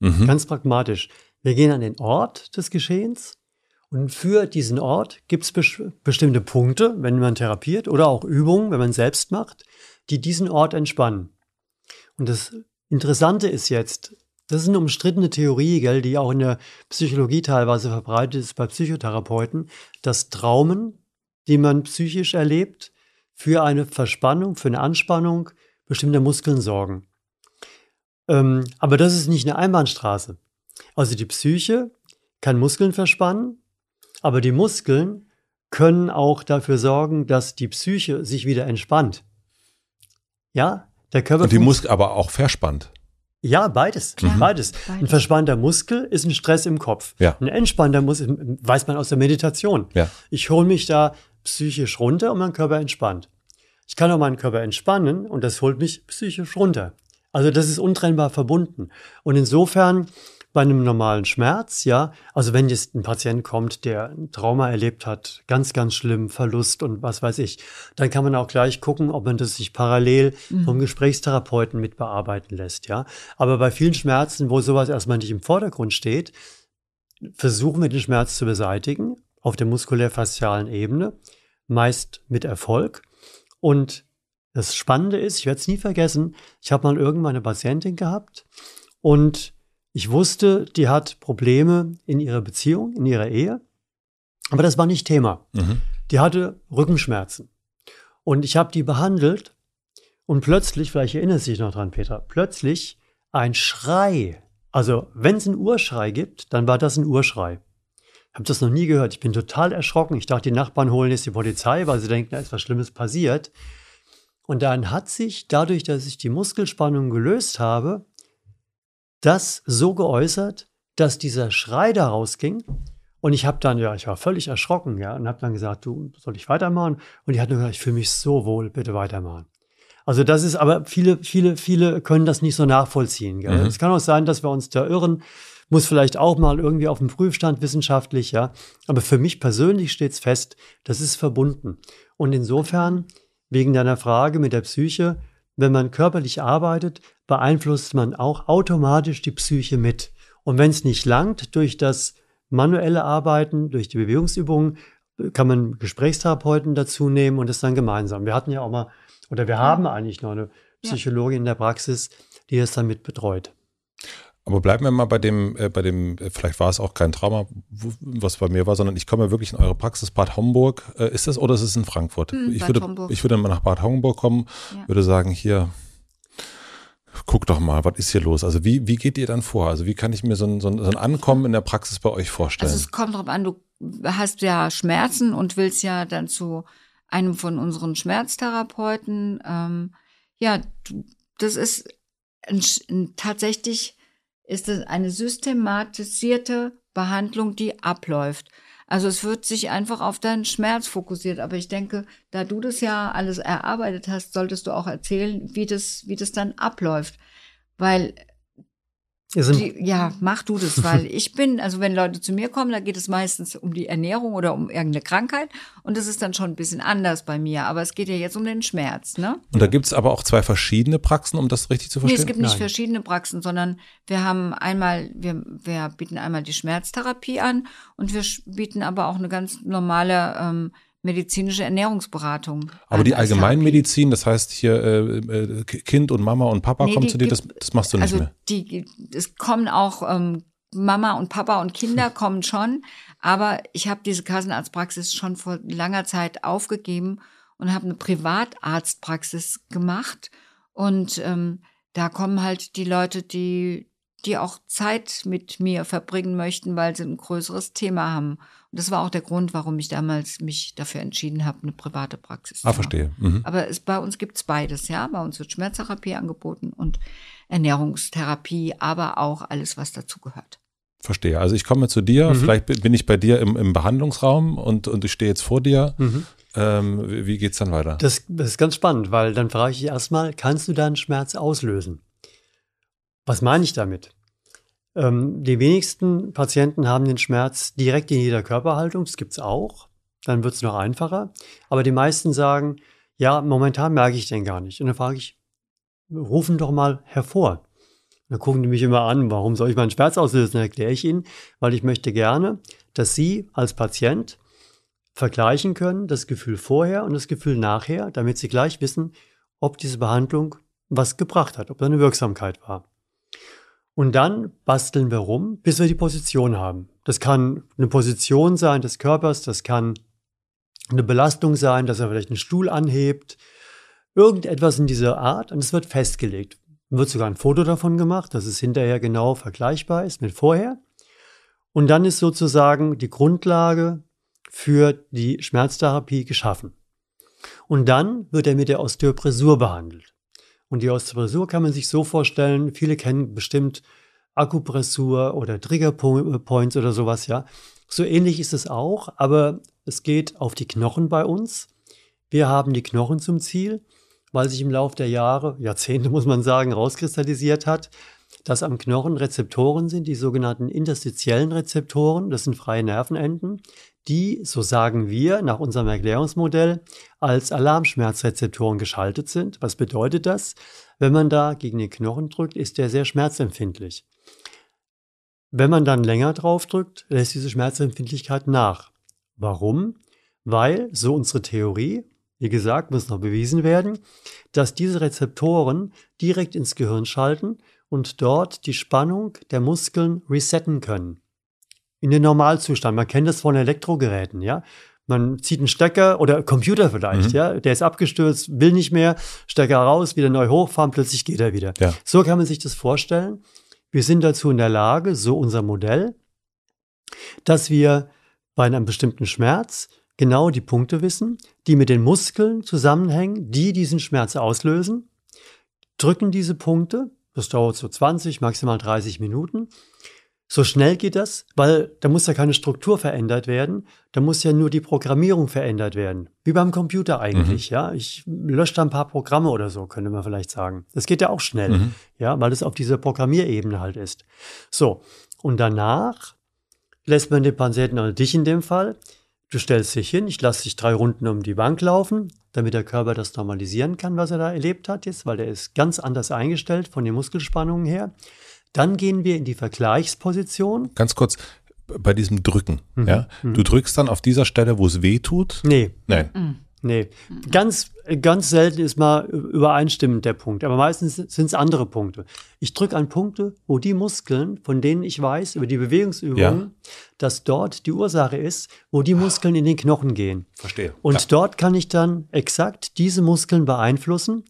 mhm. ganz pragmatisch. Wir gehen an den Ort des Geschehens und für diesen Ort gibt es bestimmte Punkte, wenn man therapiert oder auch Übungen, wenn man selbst macht, die diesen Ort entspannen. Und das Interessante ist jetzt, das ist eine umstrittene Theorie, gell, die auch in der Psychologie teilweise verbreitet ist bei Psychotherapeuten, dass Traumen, die man psychisch erlebt, für eine Verspannung, für eine Anspannung bestimmter Muskeln sorgen. Ähm, aber das ist nicht eine Einbahnstraße. Also die Psyche kann Muskeln verspannen, aber die Muskeln können auch dafür sorgen, dass die Psyche sich wieder entspannt. Ja? Der Körper und die Muskel aber auch verspannt. Ja, beides, mhm. beides. Ein verspannter Muskel ist ein Stress im Kopf. Ja. Ein entspannter Muskel, weiß man aus der Meditation. Ja. Ich hole mich da psychisch runter und mein Körper entspannt. Ich kann auch meinen Körper entspannen und das holt mich psychisch runter. Also das ist untrennbar verbunden. Und insofern bei einem normalen Schmerz, ja, also wenn jetzt ein Patient kommt, der ein Trauma erlebt hat, ganz, ganz schlimm, Verlust und was weiß ich, dann kann man auch gleich gucken, ob man das sich parallel mhm. vom Gesprächstherapeuten mit bearbeiten lässt, ja. Aber bei vielen Schmerzen, wo sowas erstmal nicht im Vordergrund steht, versuchen wir den Schmerz zu beseitigen, auf der muskulär-faszialen Ebene, meist mit Erfolg. Und das Spannende ist, ich werde es nie vergessen, ich habe mal irgendwann eine Patientin gehabt und ich wusste, die hat Probleme in ihrer Beziehung, in ihrer Ehe, aber das war nicht Thema. Mhm. Die hatte Rückenschmerzen und ich habe die behandelt und plötzlich, vielleicht erinnerst du dich noch dran, Petra, plötzlich ein Schrei. Also wenn es einen Urschrei gibt, dann war das ein Urschrei. Ich habe das noch nie gehört. Ich bin total erschrocken. Ich dachte, die Nachbarn holen jetzt die Polizei, weil sie denken, da ist was Schlimmes passiert. Und dann hat sich, dadurch, dass ich die Muskelspannung gelöst habe, das so geäußert, dass dieser Schrei da rausging. Und ich habe dann, ja, ich war völlig erschrocken, ja, und habe dann gesagt, du, soll ich weitermachen? Und die hat nur gesagt, ich fühle mich so wohl, bitte weitermachen. Also das ist, aber viele, viele, viele können das nicht so nachvollziehen. Gell? Mhm. Es kann auch sein, dass wir uns da irren, muss vielleicht auch mal irgendwie auf dem Prüfstand wissenschaftlich, ja. Aber für mich persönlich steht es fest, das ist verbunden. Und insofern, wegen deiner Frage mit der Psyche, wenn man körperlich arbeitet, beeinflusst man auch automatisch die Psyche mit. Und wenn es nicht langt, durch das manuelle Arbeiten, durch die Bewegungsübungen, kann man Gesprächstherapeuten dazu nehmen und das dann gemeinsam. Wir hatten ja auch mal, oder wir haben eigentlich noch eine Psychologin in der Praxis, die das dann mit betreut. Aber bleiben wir mal bei dem, äh, bei dem, äh, vielleicht war es auch kein Trauma, was bei mir war, sondern ich komme ja wirklich in eure Praxis. Bad Homburg, äh, ist das oder ist es in Frankfurt? Hm, ich, würde, ich würde mal nach Bad Homburg kommen, ja. Würde sagen, hier, guck doch mal, was ist hier los? Also wie, wie geht ihr dann vor? Also wie kann ich mir so ein, so ein, so ein Ankommen in der Praxis bei euch vorstellen? Also es kommt darauf an, du hast ja Schmerzen und willst ja dann zu einem von unseren Schmerztherapeuten. Ähm, ja, das ist ein, ein, tatsächlich... ist es eine systematisierte Behandlung, die abläuft. Also es wird sich einfach auf deinen Schmerz fokussiert. Aber ich denke, da du das ja alles erarbeitet hast, solltest du auch erzählen, wie das, wie das dann abläuft. Weil, die, ja, mach du das. Weil ich bin, also wenn Leute zu mir kommen, da geht es meistens um die Ernährung oder um irgendeine Krankheit. Und das ist dann schon ein bisschen anders bei mir. Aber es geht ja jetzt um den Schmerz, ne? Und da gibt es aber auch zwei verschiedene Praxen, um das richtig zu verstehen? Nee, es gibt Nein. nicht verschiedene Praxen, sondern wir haben einmal, wir, wir bieten einmal die Schmerztherapie an und wir bieten aber auch eine ganz normale ähm, medizinische Ernährungsberatung. Aber die Allgemeinmedizin, das heißt hier äh, Kind und Mama und Papa nee, kommen zu dir, das, das machst du nicht also mehr? Die, es kommen auch ähm, Mama und Papa und Kinder hm. kommen schon, aber ich habe diese Kassenarztpraxis schon vor langer Zeit aufgegeben und habe eine Privatarztpraxis gemacht und ähm, da kommen halt die Leute, die, die auch Zeit mit mir verbringen möchten, weil sie ein größeres Thema haben. Das war auch der Grund, warum ich damals mich dafür entschieden habe, eine private Praxis zu machen. Ah, verstehe. Mhm. Aber es, bei uns gibt es beides, ja. Bei uns wird Schmerztherapie angeboten und Ernährungstherapie, aber auch alles, was dazugehört. Verstehe. Also ich komme zu dir, mhm. vielleicht bin ich bei dir im, im Behandlungsraum und, und ich stehe jetzt vor dir. Mhm. Ähm, wie wie geht es dann weiter? Das, das ist ganz spannend, weil dann frage ich dich erstmal, kannst du deinen Schmerz auslösen? Was meine ich damit? Die wenigsten Patienten haben den Schmerz direkt in jeder Körperhaltung, das gibt es auch, dann wird es noch einfacher. Aber die meisten sagen, ja, momentan merke ich den gar nicht. Und dann frage ich, rufen doch mal hervor. Dann gucken die mich immer an, warum soll ich meinen Schmerz auslösen? Dann erkläre ich ihnen, weil ich möchte gerne, dass Sie als Patient vergleichen können, das Gefühl vorher und das Gefühl nachher, damit Sie gleich wissen, ob diese Behandlung was gebracht hat, ob da eine Wirksamkeit war. Und dann basteln wir rum, bis wir die Position haben. Das kann eine Position sein des Körpers, das kann eine Belastung sein, dass er vielleicht einen Stuhl anhebt, irgendetwas in dieser Art. Und es wird festgelegt. Dann wird sogar ein Foto davon gemacht, dass es hinterher genau vergleichbar ist mit vorher. Und dann ist sozusagen die Grundlage für die Schmerztherapie geschaffen. Und dann wird er mit der Osteopressur behandelt. Und die Osteopressur kann man sich so vorstellen, viele kennen bestimmt Akupressur oder Triggerpoints oder sowas, ja. So ähnlich ist es auch, aber es geht auf die Knochen bei uns. Wir haben die Knochen zum Ziel, weil sich im Laufe der Jahre, Jahrzehnte muss man sagen, rauskristallisiert hat, dass am Knochen Rezeptoren sind, die sogenannten interstitiellen Rezeptoren, das sind freie Nervenenden, die, so sagen wir, nach unserem Erklärungsmodell als Alarmschmerzrezeptoren geschaltet sind. Was bedeutet das? Wenn man da gegen den Knochen drückt, ist der sehr schmerzempfindlich. Wenn man dann länger drauf drückt, lässt diese Schmerzempfindlichkeit nach. Warum? Weil, so unsere Theorie, wie gesagt, muss noch bewiesen werden, dass diese Rezeptoren direkt ins Gehirn schalten und dort die Spannung der Muskeln resetten können. In den Normalzustand. Man kennt das von Elektrogeräten, ja. Man zieht einen Stecker oder Computer vielleicht, mhm. ja. Der ist abgestürzt, will nicht mehr, Stecker raus, wieder neu hochfahren, plötzlich geht er wieder. Ja. So kann man sich das vorstellen. Wir sind dazu in der Lage, so unser Modell, dass wir bei einem bestimmten Schmerz genau die Punkte wissen, die mit den Muskeln zusammenhängen, die diesen Schmerz auslösen, drücken diese Punkte, das dauert so zwanzig, maximal dreißig Minuten, So schnell geht das, weil da muss ja keine Struktur verändert werden, da muss ja nur die Programmierung verändert werden. Wie beim Computer eigentlich, mhm. ja. Ich lösche da ein paar Programme oder so, könnte man vielleicht sagen. Das geht ja auch schnell, mhm. ja, weil es auf dieser Programmierebene halt ist. So, und danach lässt man den Patienten, also dich in dem Fall, du stellst dich hin, ich lasse dich drei Runden um die Bank laufen, damit der Körper das normalisieren kann, was er da erlebt hat jetzt, weil er ist ganz anders eingestellt von den Muskelspannungen her. Dann gehen wir in die Vergleichsposition. Ganz kurz, bei diesem Drücken. Mhm. Ja? Du drückst dann auf dieser Stelle, wo es weh tut? Nee. Nein. Mhm. Nee. Ganz, ganz selten ist mal übereinstimmend der Punkt. Aber meistens sind es andere Punkte. Ich drücke an Punkte, wo die Muskeln, von denen ich weiß, über die Bewegungsübungen, ja. dass dort die Ursache ist, wo die Muskeln in den Knochen gehen. Verstehe. Und ja. dort kann ich dann exakt diese Muskeln beeinflussen.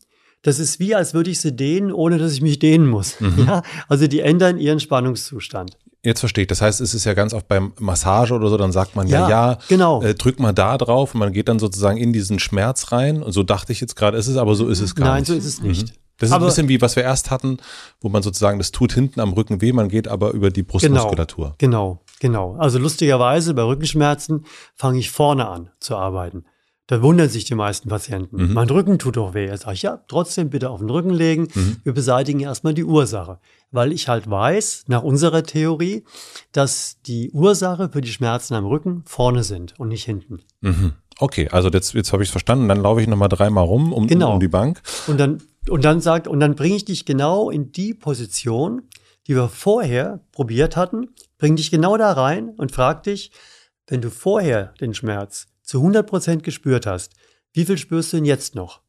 Das ist wie, als würde ich sie dehnen, ohne dass ich mich dehnen muss. Mhm. Ja, also die ändern ihren Spannungszustand. Jetzt verstehe ich. Das heißt, es ist ja ganz oft beim Massage oder so, dann sagt man ja, ja, ja genau. äh, drück mal da drauf und man geht dann sozusagen in diesen Schmerz rein. Und so dachte ich jetzt gerade, ist es, aber so ist es gar Nein, nicht. Nein, so ist es nicht. Mhm. Das ist aber ein bisschen wie, was wir erst hatten, wo man sozusagen, das tut hinten am Rücken weh, man geht aber über die Brustmuskulatur. Genau, genau. genau. Also lustigerweise bei Rückenschmerzen fange ich vorne an zu arbeiten. Da wundern sich die meisten Patienten. Mhm. Mein Rücken tut doch weh. Er sagt, ja, trotzdem bitte auf den Rücken legen. Mhm. Wir beseitigen erstmal die Ursache. Weil ich halt weiß, nach unserer Theorie, dass die Ursache für die Schmerzen am Rücken vorne sind und nicht hinten. Mhm. Okay, also jetzt, jetzt habe ich es verstanden. Dann laufe ich nochmal dreimal rum um, genau. um die Bank. Und dann, und dann sagt, und dann bringe ich dich genau in die Position, die wir vorher probiert hatten, bringe dich genau da rein und frage dich, wenn du vorher den Schmerz zu hundert Prozent gespürt hast, wie viel spürst du denn jetzt noch?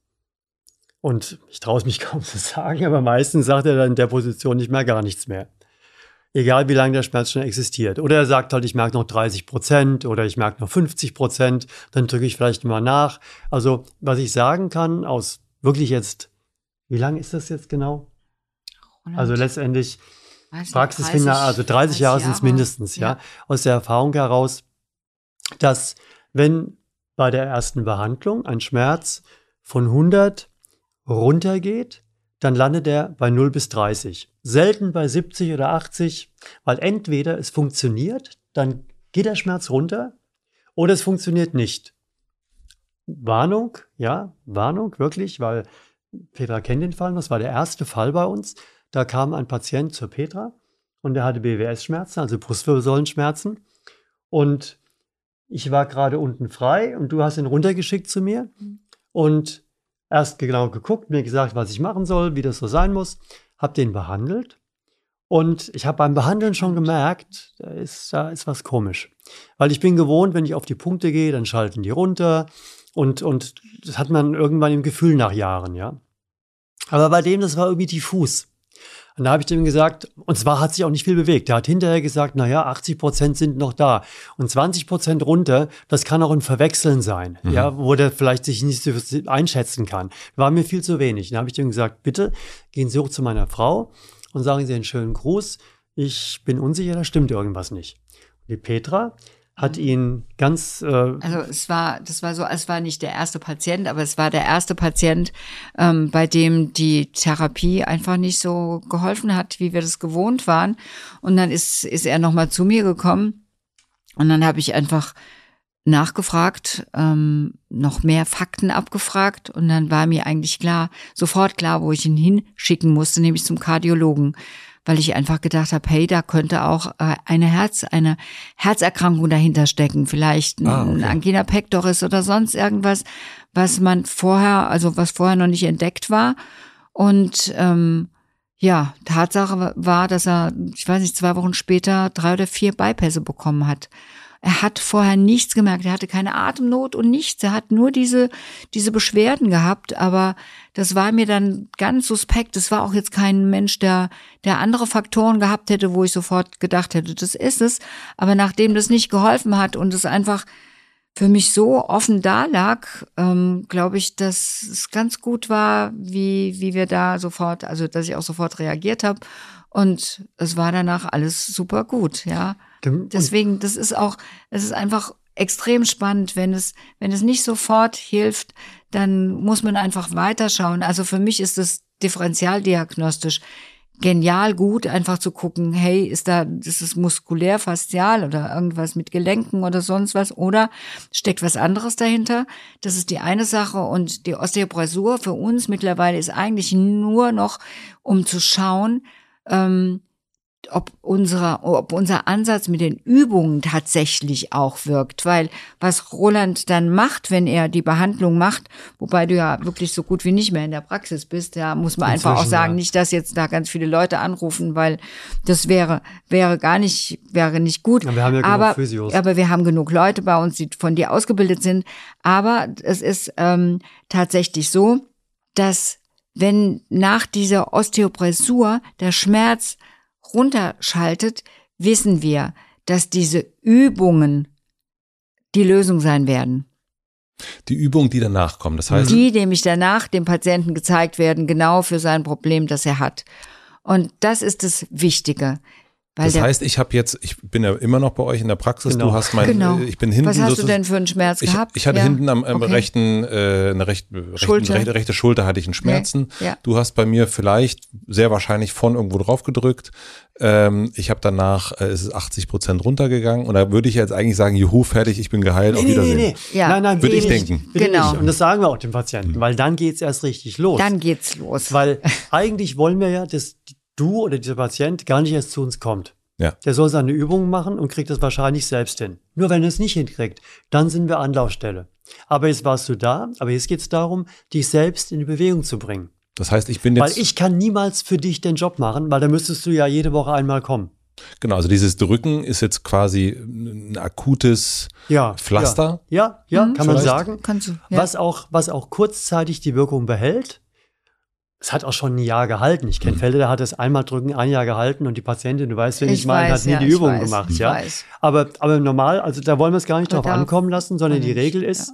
Und ich traue es mich kaum zu sagen, aber meistens sagt er dann in der Position nicht mehr gar nichts mehr. Egal, wie lange der Schmerz schon existiert. Oder er sagt halt, ich merke noch dreißig Prozent oder ich merke noch fünfzig Prozent, dann drücke ich vielleicht mal nach. Also, was ich sagen kann aus wirklich jetzt, wie lange ist das jetzt genau? hundert Also letztendlich, Praxisfinder, also dreißig Jahre sind es mindestens, ja. ja. Aus der Erfahrung heraus, dass wenn bei der ersten Behandlung ein Schmerz von hundert runtergeht, dann landet er bei null bis dreißig. Selten bei siebzig oder achtzig, weil entweder es funktioniert, dann geht der Schmerz runter, oder es funktioniert nicht. Warnung, ja, Warnung, wirklich, weil Petra kennt den Fall, das war der erste Fall bei uns. Da kam ein Patient zur Petra und der hatte B W S-Schmerzen, also Brustwirbelsäulenschmerzen, und ich war gerade unten frei und du hast ihn runtergeschickt zu mir und erst genau geguckt, mir gesagt, was ich machen soll, wie das so sein muss, habe den behandelt und ich habe beim Behandeln schon gemerkt, da ist, da ist was komisch, weil ich bin gewohnt, wenn ich auf die Punkte gehe, dann schalten die runter und, und das hat man irgendwann im Gefühl nach Jahren, ja. Aber bei dem, das war irgendwie diffus. Und da habe ich dem gesagt, und zwar hat sich auch nicht viel bewegt. Der hat hinterher gesagt, naja, achtzig Prozent sind noch da. Und zwanzig Prozent runter, das kann auch ein Verwechseln sein, mhm. ja, wo der vielleicht sich nicht so einschätzen kann. War mir viel zu wenig. Da habe ich dem gesagt, bitte gehen Sie hoch zu meiner Frau und sagen Sie einen schönen Gruß. Ich bin unsicher, da stimmt irgendwas nicht. Und die Petra hat ihn ganz äh also es war das war so es war nicht der erste Patient, aber es war der erste Patient, ähm, bei dem die Therapie einfach nicht so geholfen hat, wie wir das gewohnt waren, und dann ist ist er nochmal zu mir gekommen und dann habe ich einfach nachgefragt, ähm, noch mehr Fakten abgefragt, und dann war mir eigentlich klar, sofort klar, wo ich ihn hinschicken musste, nämlich zum Kardiologen, weil ich einfach gedacht habe, hey, da könnte auch eine Herz, eine Herzerkrankung dahinter stecken, vielleicht ein ah, okay. Angina pectoris oder sonst irgendwas, was man vorher, also was vorher noch nicht entdeckt war. Und ähm, ja, Tatsache war, dass er, ich weiß nicht, zwei Wochen später drei oder vier Bypässe bekommen hat. Er hat vorher nichts gemerkt, er hatte keine Atemnot und nichts, er hat nur diese diese Beschwerden gehabt, aber das war mir dann ganz suspekt. Das war auch jetzt kein Mensch, der der andere Faktoren gehabt hätte, wo ich sofort gedacht hätte, das ist es, aber nachdem das nicht geholfen hat und es einfach für mich so offen da lag, ähm, glaube ich, dass es ganz gut war, wie wie wir da sofort, also dass ich auch sofort reagiert habe. Und es war danach alles super gut, ja. Deswegen, das ist auch, es ist einfach extrem spannend, wenn es, wenn es nicht sofort hilft, dann muss man einfach weiterschauen. Also für mich ist das differenzialdiagnostisch. genial gut, einfach zu gucken, hey, ist da, ist es muskulär, faszial oder irgendwas mit Gelenken oder sonst was, oder steckt was anderes dahinter? Das ist die eine Sache, und die Osteoporose für uns mittlerweile ist eigentlich nur noch, um zu schauen, ähm, ob unsere, ob unser Ansatz mit den Übungen tatsächlich auch wirkt, weil was Roland dann macht, wenn er die Behandlung macht, wobei du ja wirklich so gut wie nicht mehr in der Praxis bist, da muss man inzwischen einfach auch sagen, ja, nicht, dass jetzt da ganz viele Leute anrufen, weil das wäre, wäre gar nicht, wäre nicht gut. Ja, wir haben ja aber, genug Physios. Aber wir haben genug Leute bei uns, die von dir ausgebildet sind, aber es ist ähm, tatsächlich so, dass wenn nach dieser Osteoporose der Schmerz runterschaltet, wissen wir, dass diese Übungen die Lösung sein werden. Die Übungen, die danach kommen, das heißt? Die, die nämlich danach dem Patienten gezeigt werden, genau für sein Problem, das er hat. Und das ist das Wichtige. Weil das heißt, ich habe jetzt, ich bin ja immer noch bei euch in der Praxis, genau. Du hast mein, genau. ich bin hinten. Was hast du denn für einen Schmerz ich, gehabt? Ich hatte ja. hinten am, am okay. rechten, äh, eine rechte Schulter. Rechte, rechte Schulter hatte ich einen Schmerzen. Nee. Ja. Du hast bei mir vielleicht, sehr wahrscheinlich von irgendwo drauf gedrückt. Ähm, ich habe danach, äh, es ist achtzig Prozent runtergegangen, und da würde ich jetzt eigentlich sagen, juhu, fertig, ich bin geheilt, nee, auf Wiedersehen. Nee, nee, nee. Ja. Nein, nein, würde ich nicht denken. Genau. Nicht. Und das sagen wir auch den Patienten, mhm. weil dann geht's erst richtig los. Dann geht's los. Weil eigentlich wollen wir ja, dass du oder dieser Patient gar nicht erst zu uns kommt. Ja. Der soll seine Übungen machen und kriegt das wahrscheinlich selbst hin. Nur wenn er es nicht hinkriegt, dann sind wir Anlaufstelle. Aber jetzt warst du da, aber jetzt geht es darum, dich selbst in die Bewegung zu bringen. Das heißt, ich bin jetzt... Weil ich kann niemals für dich den Job machen, weil da müsstest du ja jede Woche einmal kommen. Genau, also dieses Drücken ist jetzt quasi ein akutes ja, Pflaster. Ja, ja, ja mhm, kann vielleicht. man sagen. Kannst du, ja. was, auch, was auch kurzzeitig die Wirkung behält. Es hat auch schon ein Jahr gehalten. Ich kenne Fälle, da hat es einmal drücken, ein Jahr gehalten, und die Patientin, du weißt, wenn ich, ich meine, weiß, hat nie ja, die Übung weiß, gemacht. Ich ja. weiß. Aber, aber normal, also da wollen wir es gar nicht drauf ankommen lassen, sondern die Regel ist, ja.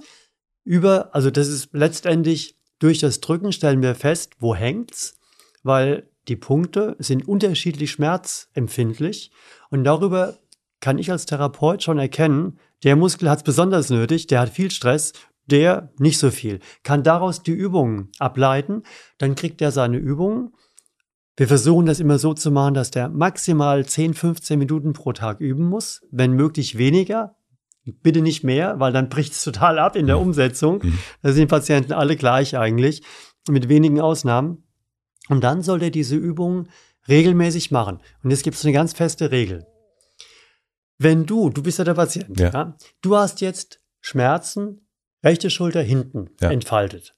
über, also das ist letztendlich, durch das Drücken stellen wir fest, wo hängt's, weil die Punkte sind unterschiedlich schmerzempfindlich, und darüber kann ich als Therapeut schon erkennen, der Muskel hat es besonders nötig, der hat viel Stress, der nicht so viel, kann daraus die Übungen ableiten, dann kriegt er seine Übungen. Wir versuchen das immer so zu machen, dass der maximal zehn, fünfzehn Minuten pro Tag üben muss, wenn möglich weniger, bitte nicht mehr, weil dann bricht es total ab in der Umsetzung. Da sind die Patienten alle gleich eigentlich, mit wenigen Ausnahmen. Und dann soll er diese Übungen regelmäßig machen. Und jetzt gibt es eine ganz feste Regel. Wenn du, du bist ja der Patient, ja. Ja, du hast jetzt Schmerzen, rechte Schulter hinten ja. entfaltet.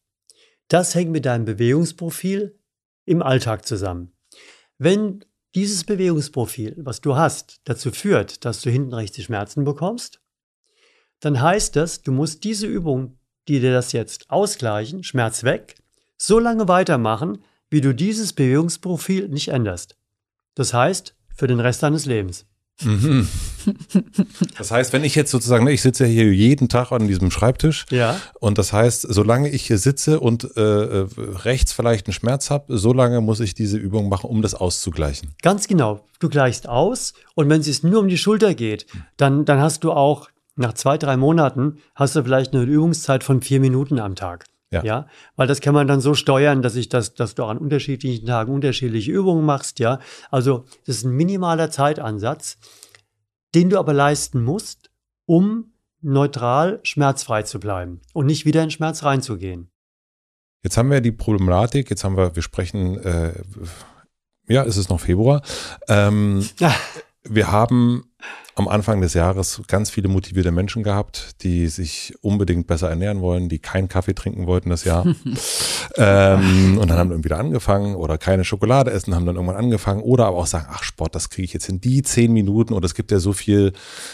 Das hängt mit deinem Bewegungsprofil im Alltag zusammen. Wenn dieses Bewegungsprofil, was du hast, dazu führt, dass du hinten rechte Schmerzen bekommst, dann heißt das, du musst diese Übung, die dir das jetzt ausgleichen, Schmerz weg, so lange weitermachen, wie du dieses Bewegungsprofil nicht änderst. Das heißt, für den Rest deines Lebens. Mhm. Das heißt, wenn ich jetzt sozusagen, ich sitze ja hier jeden Tag an diesem Schreibtisch ja. und das heißt, solange ich hier sitze und äh, rechts vielleicht einen Schmerz habe, solange muss ich diese Übung machen, um das auszugleichen. Ganz genau, du gleichst aus, und wenn es jetzt nur um die Schulter geht, dann, dann hast du auch nach zwei, drei Monaten hast du vielleicht eine Übungszeit von vier Minuten am Tag. Ja. ja, weil das kann man dann so steuern, dass ich das, dass du auch an unterschiedlichen Tagen unterschiedliche Übungen machst, ja. Also das ist ein minimaler Zeitansatz, den du aber leisten musst, um neutral schmerzfrei zu bleiben und nicht wieder in Schmerz reinzugehen. Jetzt haben wir die Problematik, jetzt haben wir, wir sprechen, äh, ja, es ist noch Februar. Ähm, wir haben am Anfang des Jahres ganz viele motivierte Menschen gehabt, die sich unbedingt besser ernähren wollen, die keinen Kaffee trinken wollten das Jahr. ähm, und dann haben irgendwie wieder angefangen, oder keine Schokolade essen, haben dann irgendwann angefangen, oder aber auch sagen, ach Sport, das kriege ich jetzt in die zehn Minuten, und es gibt ja so viel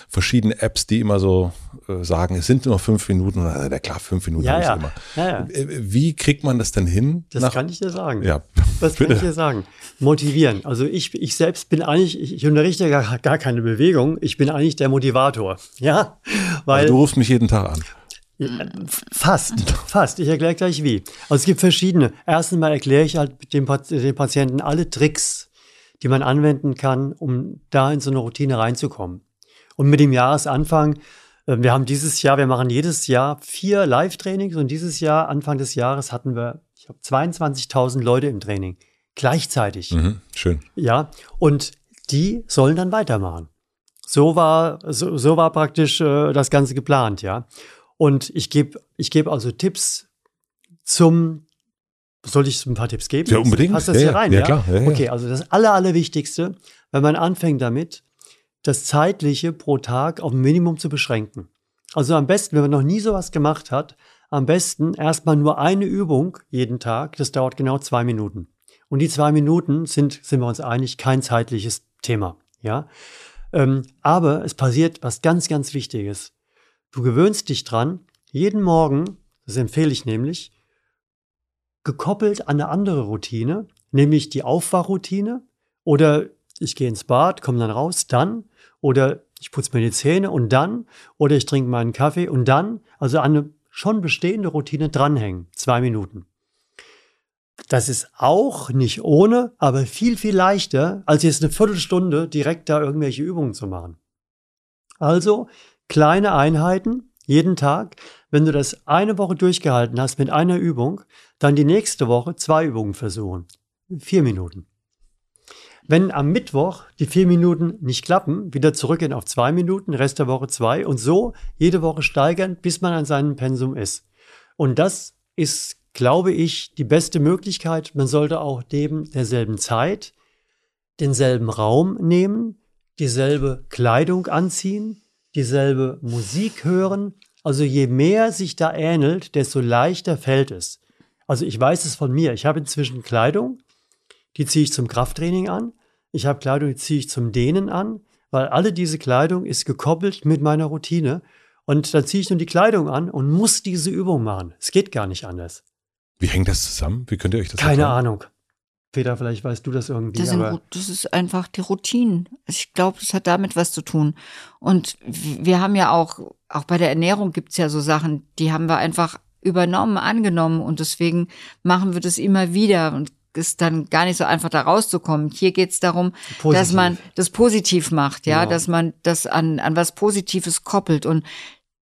verschiedene Apps, die immer so äh, sagen, es sind nur fünf Minuten, oder also, ja klar, fünf Minuten ja, habe ja. ich immer. Ja, ja. Wie kriegt man das denn hin? Das nach, kann ich dir sagen. Ja. Das kann ich dir sagen. Motivieren. Also ich, ich selbst bin eigentlich, ich, ich unterrichte gar, gar keine Bewegung. Ich bin eigentlich der Motivator, ja, weil also du rufst mich jeden Tag an. Fast, fast. Ich erkläre gleich wie. Also es gibt verschiedene. Erstens mal erkläre ich halt dem, dem Patienten alle Tricks, die man anwenden kann, um da in so eine Routine reinzukommen. Und mit dem Jahresanfang, wir haben dieses Jahr, wir machen jedes Jahr vier Live-Trainings, und dieses Jahr, Anfang des Jahres hatten wir, ich habe zweiundzwanzigtausend Leute im Training. gleichzeitig. Mhm, schön. Ja, und die sollen dann weitermachen. So war, so, so war praktisch äh, das Ganze geplant, ja. Und ich gebe ich gebe also Tipps zum, soll ich ein paar Tipps geben? Ja, unbedingt. Passt das ja, hier ja. rein? Ja, ja? Klar. Ja, okay, also das aller, allerwichtigste, wenn man anfängt damit, das Zeitliche pro Tag auf ein Minimum zu beschränken. Also am besten, wenn man noch nie sowas gemacht hat, am besten erstmal nur eine Übung jeden Tag, das dauert genau zwei Minuten. Und die zwei Minuten sind, sind wir uns einig, kein zeitliches Thema, ja. Ähm, aber es passiert was ganz, ganz Wichtiges. Du gewöhnst dich dran, jeden Morgen, das empfehle ich nämlich, gekoppelt an eine andere Routine, nämlich die Aufwachroutine oder ich gehe ins Bad, komme dann raus, dann oder ich putze mir die Zähne und dann oder ich trinke meinen Kaffee und dann, also an eine schon bestehende Routine dranhängen, zwei Minuten. Das ist auch nicht ohne, aber viel, viel leichter, als jetzt eine Viertelstunde direkt da irgendwelche Übungen zu machen. Also kleine Einheiten jeden Tag. Wenn du das eine Woche durchgehalten hast mit einer Übung, dann die nächste Woche zwei Übungen versuchen. Vier Minuten. Wenn am Mittwoch die vier Minuten nicht klappen, wieder zurückgehen auf zwei Minuten, Rest der Woche zwei und so jede Woche steigern, bis man an seinem Pensum ist. Und das ist, glaube ich, die beste Möglichkeit. Man sollte auch neben derselben Zeit denselben Raum nehmen, dieselbe Kleidung anziehen, dieselbe Musik hören. Also je mehr sich da ähnelt, desto leichter fällt es. Also ich weiß es von mir. Ich habe inzwischen Kleidung, die ziehe ich zum Krafttraining an. Ich habe Kleidung, die ziehe ich zum Dehnen an, weil alle diese Kleidung ist gekoppelt mit meiner Routine. Und dann ziehe ich nur die Kleidung an und muss diese Übung machen. Es geht gar nicht anders. Wie hängt das zusammen? Wie könnt ihr euch das vorstellen? Keine Ahnung. Peter, vielleicht weißt du das irgendwie. Das, sind, aber das ist einfach die Routinen. Ich glaube, das hat damit was zu tun. Und wir haben ja auch, auch bei der Ernährung gibt es ja so Sachen, die haben wir einfach übernommen, angenommen. Und deswegen machen wir das immer wieder. Und es ist dann gar nicht so einfach, da rauszukommen. Hier geht es darum, positiv. dass man das positiv macht, ja, genau. Dass man das an, an was Positives koppelt. Und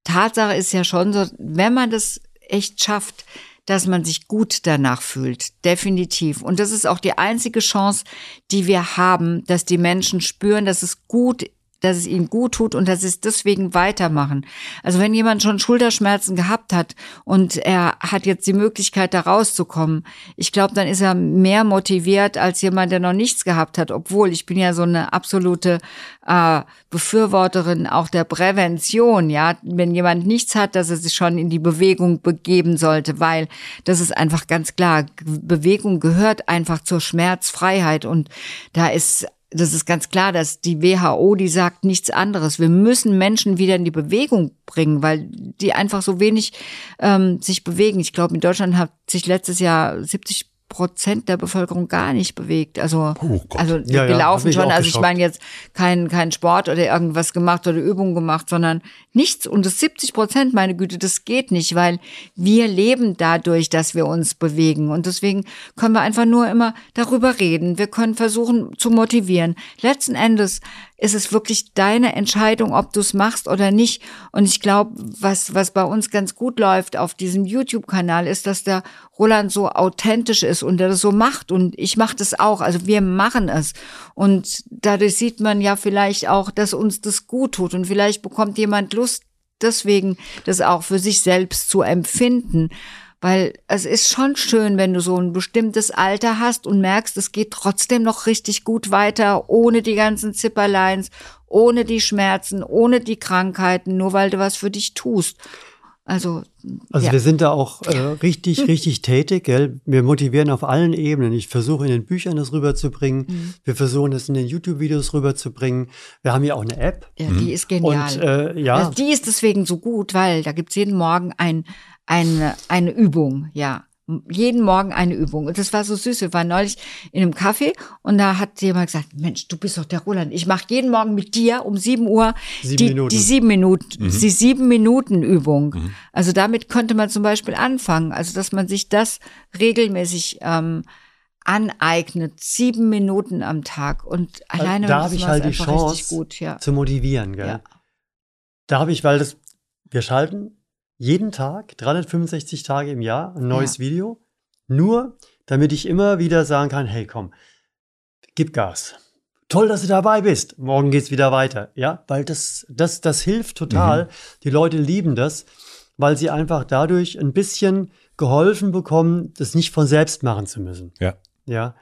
Tatsache ist ja schon so, wenn man das echt schafft, dass man sich gut danach fühlt, definitiv. Und das ist auch die einzige Chance, die wir haben, dass die Menschen spüren, dass es gut, dass es ihnen gut tut und dass sie es deswegen weitermachen. Also wenn jemand schon Schulterschmerzen gehabt hat und er hat jetzt die Möglichkeit, da rauszukommen, ich glaube, dann ist er mehr motiviert als jemand, der noch nichts gehabt hat. Obwohl, ich bin ja so eine absolute äh, Befürworterin auch der Prävention, ja, wenn jemand nichts hat, dass er sich schon in die Bewegung begeben sollte, weil das ist einfach ganz klar, Bewegung gehört einfach zur Schmerzfreiheit und da ist, das ist ganz klar, dass die W H O, die sagt nichts anderes. Wir müssen Menschen wieder in die Bewegung bringen, weil die einfach so wenig ähm, sich bewegen. Ich glaube, in Deutschland hat sich letztes Jahr siebzig Prozent der Bevölkerung gar nicht bewegt. Also, oh also ja, wir ja, laufen schon. Also ich meine jetzt kein, kein Sport oder irgendwas gemacht oder Übungen gemacht, sondern nichts. Und das siebzig Prozent, meine Güte, das geht nicht, weil wir leben dadurch, dass wir uns bewegen. Und deswegen können wir einfach nur immer darüber reden. Wir können versuchen zu motivieren. Letzten Endes ist es wirklich deine Entscheidung, ob du es machst oder nicht. Und ich glaube, was, was bei uns ganz gut läuft auf diesem YouTube-Kanal ist, dass der Roland so authentisch ist und der das so macht. Und ich mache das auch. Also wir machen es. Und dadurch sieht man ja vielleicht auch, dass uns das gut tut. Und vielleicht bekommt jemand Lust, deswegen das auch für sich selbst zu empfinden. Weil es ist schon schön, wenn du so ein bestimmtes Alter hast und merkst, es geht trotzdem noch richtig gut weiter, ohne die ganzen Zipperleins, ohne die Schmerzen, ohne die Krankheiten, nur weil du was für dich tust. Also, also ja. Wir sind da auch äh, richtig, richtig tätig, gell? Wir motivieren auf allen Ebenen. Ich versuche in den Büchern das rüberzubringen. Mhm. Wir versuchen das in den YouTube-Videos rüberzubringen. Wir haben ja auch eine App. Ja, die ist genial. Und, äh, ja. Also die ist deswegen so gut, weil da gibt es jeden Morgen ein, eine, eine Übung, ja. Jeden Morgen eine Übung. Und das war so süß. Wir waren neulich in einem Café und da hat jemand gesagt, Mensch, du bist doch der Roland. Ich mache jeden Morgen mit dir um sieben Uhr sieben die, Minuten. die sieben Minuten, mhm. die sieben Minuten Übung. Mhm. Also damit könnte man zum Beispiel anfangen. Also, dass man sich das regelmäßig, ähm, aneignet, sieben Minuten am Tag. Und alleine also, da habe ich halt die Chance gut, ja. zu motivieren, gell? Ja. Da habe ich, weil das, wir schalten jeden Tag, dreihundertfünfundsechzig Tage im Jahr, ein neues ja. Video. Nur damit ich immer wieder sagen kann, hey, komm, gib Gas. Toll, dass du dabei bist. Morgen geht's wieder weiter. Ja, weil das, das, das hilft total. Mhm. Die Leute lieben das, weil sie einfach dadurch ein bisschen geholfen bekommen, das nicht von selbst machen zu müssen. Ja. Ja.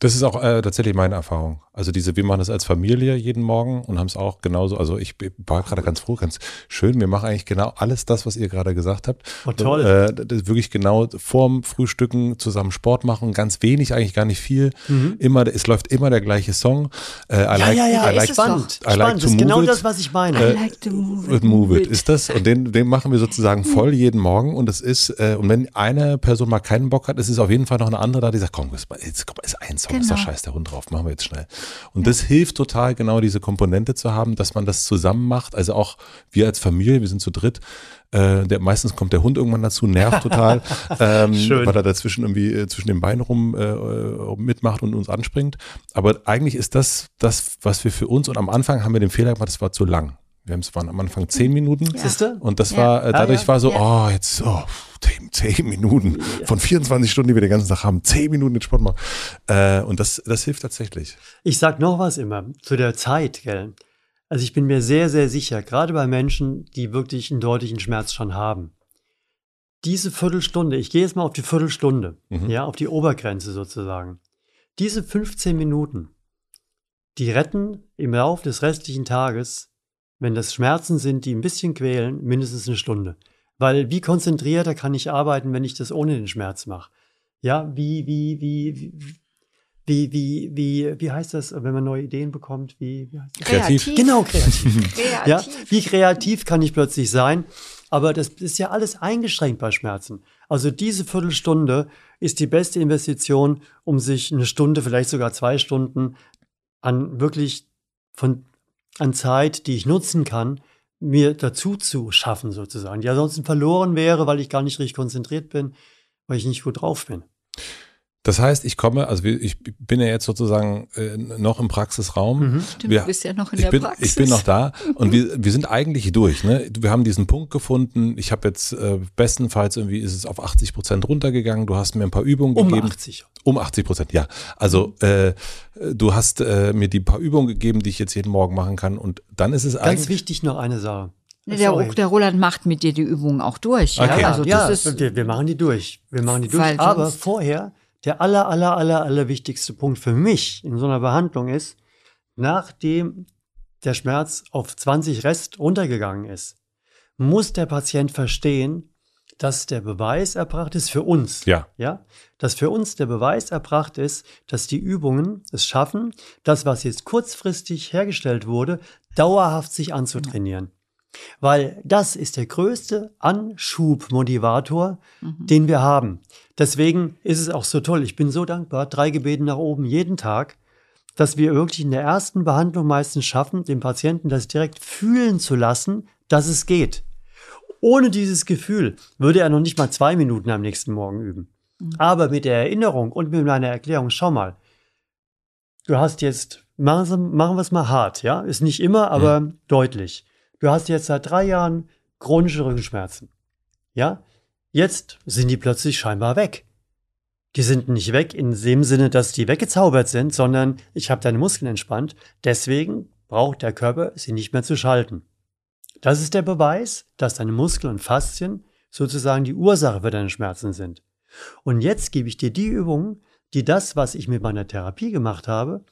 Das ist auch äh, tatsächlich meine Erfahrung. Also diese, wir machen das als Familie jeden Morgen und haben es auch genauso. Also ich war gerade ganz froh, ganz schön. Wir machen eigentlich genau alles das, was ihr gerade gesagt habt. Oh, toll. Und, äh, das wirklich genau vorm Frühstücken zusammen Sport machen. Ganz wenig, eigentlich gar nicht viel. Mhm. Immer, es läuft immer der gleiche Song. Äh, I like, ja, ja, ja. I like, spannend. I like spannend. To das ist genau it. Das, was ich meine. I like to move it. Move it. Ist das? Und den, den machen wir sozusagen voll jeden Morgen. Und das ist, äh, und wenn eine Person mal keinen Bock hat, ist es auf jeden Fall noch eine andere da, die sagt, komm, jetzt komm, ist ein Song. Genau. Ist doch scheiß der Hund drauf, machen wir jetzt schnell. Und ja. Das hilft total, genau diese Komponente zu haben, dass man das zusammen macht. Also auch wir als Familie, wir sind zu dritt. Äh, der, meistens kommt der Hund irgendwann dazu, nervt total, ähm, weil er dazwischen irgendwie äh, zwischen den Beinen rum äh, mitmacht und uns anspringt. Aber eigentlich ist das das, was wir für uns, und am Anfang haben wir den Fehler gemacht, das war zu lang. Wir haben es waren am Anfang zehn Minuten. Ja. Und das ja. war, äh, dadurch ah, ja. war so, ja. oh, jetzt so. Oh. zehn Minuten von vierundzwanzig Stunden, die wir den ganzen Tag haben, zehn Minuten den Sport machen. Äh, und das, das hilft tatsächlich. Ich sage noch was immer zu der Zeit, gell? Also ich bin mir sehr, sehr sicher, gerade bei Menschen, die wirklich einen deutlichen Schmerz schon haben. Diese Viertelstunde, ich gehe jetzt mal auf die Viertelstunde, mhm. ja, auf die Obergrenze sozusagen. Diese fünfzehn Minuten, die retten im Laufe des restlichen Tages, wenn das Schmerzen sind, die ein bisschen quälen, mindestens eine Stunde. Weil wie konzentrierter kann ich arbeiten, wenn ich das ohne den Schmerz mache? Ja, wie, wie, wie, wie, wie, wie, wie heißt das, wenn man neue Ideen bekommt? Wie, wie heißt das? Kreativ. kreativ. Genau, kreativ. kreativ. Ja, wie kreativ kann ich plötzlich sein? Aber das ist ja alles eingeschränkt bei Schmerzen. Also diese Viertelstunde ist die beste Investition, um sich eine Stunde, vielleicht sogar zwei Stunden an wirklich von, an Zeit, die ich nutzen kann, mir dazu zu schaffen sozusagen, die ansonsten verloren wäre, weil ich gar nicht richtig konzentriert bin, weil ich nicht gut drauf bin. Das heißt, ich komme, also ich bin ja jetzt sozusagen äh, noch im Praxisraum. Mhm. Stimmt, wir, du bist ja noch in der bin, Praxis. Ich bin noch da und wir, wir sind eigentlich durch. Ne? Wir haben diesen Punkt gefunden. Ich habe jetzt äh, bestenfalls irgendwie ist es auf achtzig Prozent runtergegangen. Du hast mir ein paar Übungen um gegeben. achtzig. Um achtzig Prozent, ja. Also äh, du hast äh, mir die paar Übungen gegeben, die ich jetzt jeden Morgen machen kann. Und dann ist es eigentlich… Ganz wichtig noch eine Sache. Nee, der, der Roland macht mit dir die Übungen auch durch. Okay. Ja, also ja das ist, wir, wir machen die durch. Wir machen die durch, aber vorher… Der aller, aller, aller, aller wichtigste Punkt für mich in so einer Behandlung ist, nachdem der Schmerz auf zwanzig Rest runtergegangen ist, muss der Patient verstehen, dass der Beweis erbracht ist für uns. Ja. Ja? Dass für uns der Beweis erbracht ist, dass die Übungen es schaffen, das, was jetzt kurzfristig hergestellt wurde, dauerhaft sich anzutrainieren. Weil das ist der größte Anschubmotivator, mhm. den wir haben. Deswegen ist es auch so toll. Ich bin so dankbar, drei Gebeten nach oben jeden Tag, dass wir wirklich in der ersten Behandlung meistens schaffen, den Patienten das direkt fühlen zu lassen, dass es geht. Ohne dieses Gefühl würde er noch nicht mal zwei Minuten am nächsten Morgen üben. Mhm. Aber mit der Erinnerung und mit meiner Erklärung, schau mal, du hast jetzt, machen wir es mal hart, ja? Ist nicht immer, aber mhm. deutlich. Du hast jetzt seit drei Jahren chronische Rückenschmerzen. Ja, jetzt sind die plötzlich scheinbar weg. Die sind nicht weg in dem Sinne, dass die weggezaubert sind, sondern ich habe deine Muskeln entspannt. Deswegen braucht der Körper, sie nicht mehr zu schalten. Das ist der Beweis, dass deine Muskeln und Faszien sozusagen die Ursache für deine Schmerzen sind. Und jetzt gebe ich dir die Übungen, die das, was ich mit meiner Therapie gemacht habe,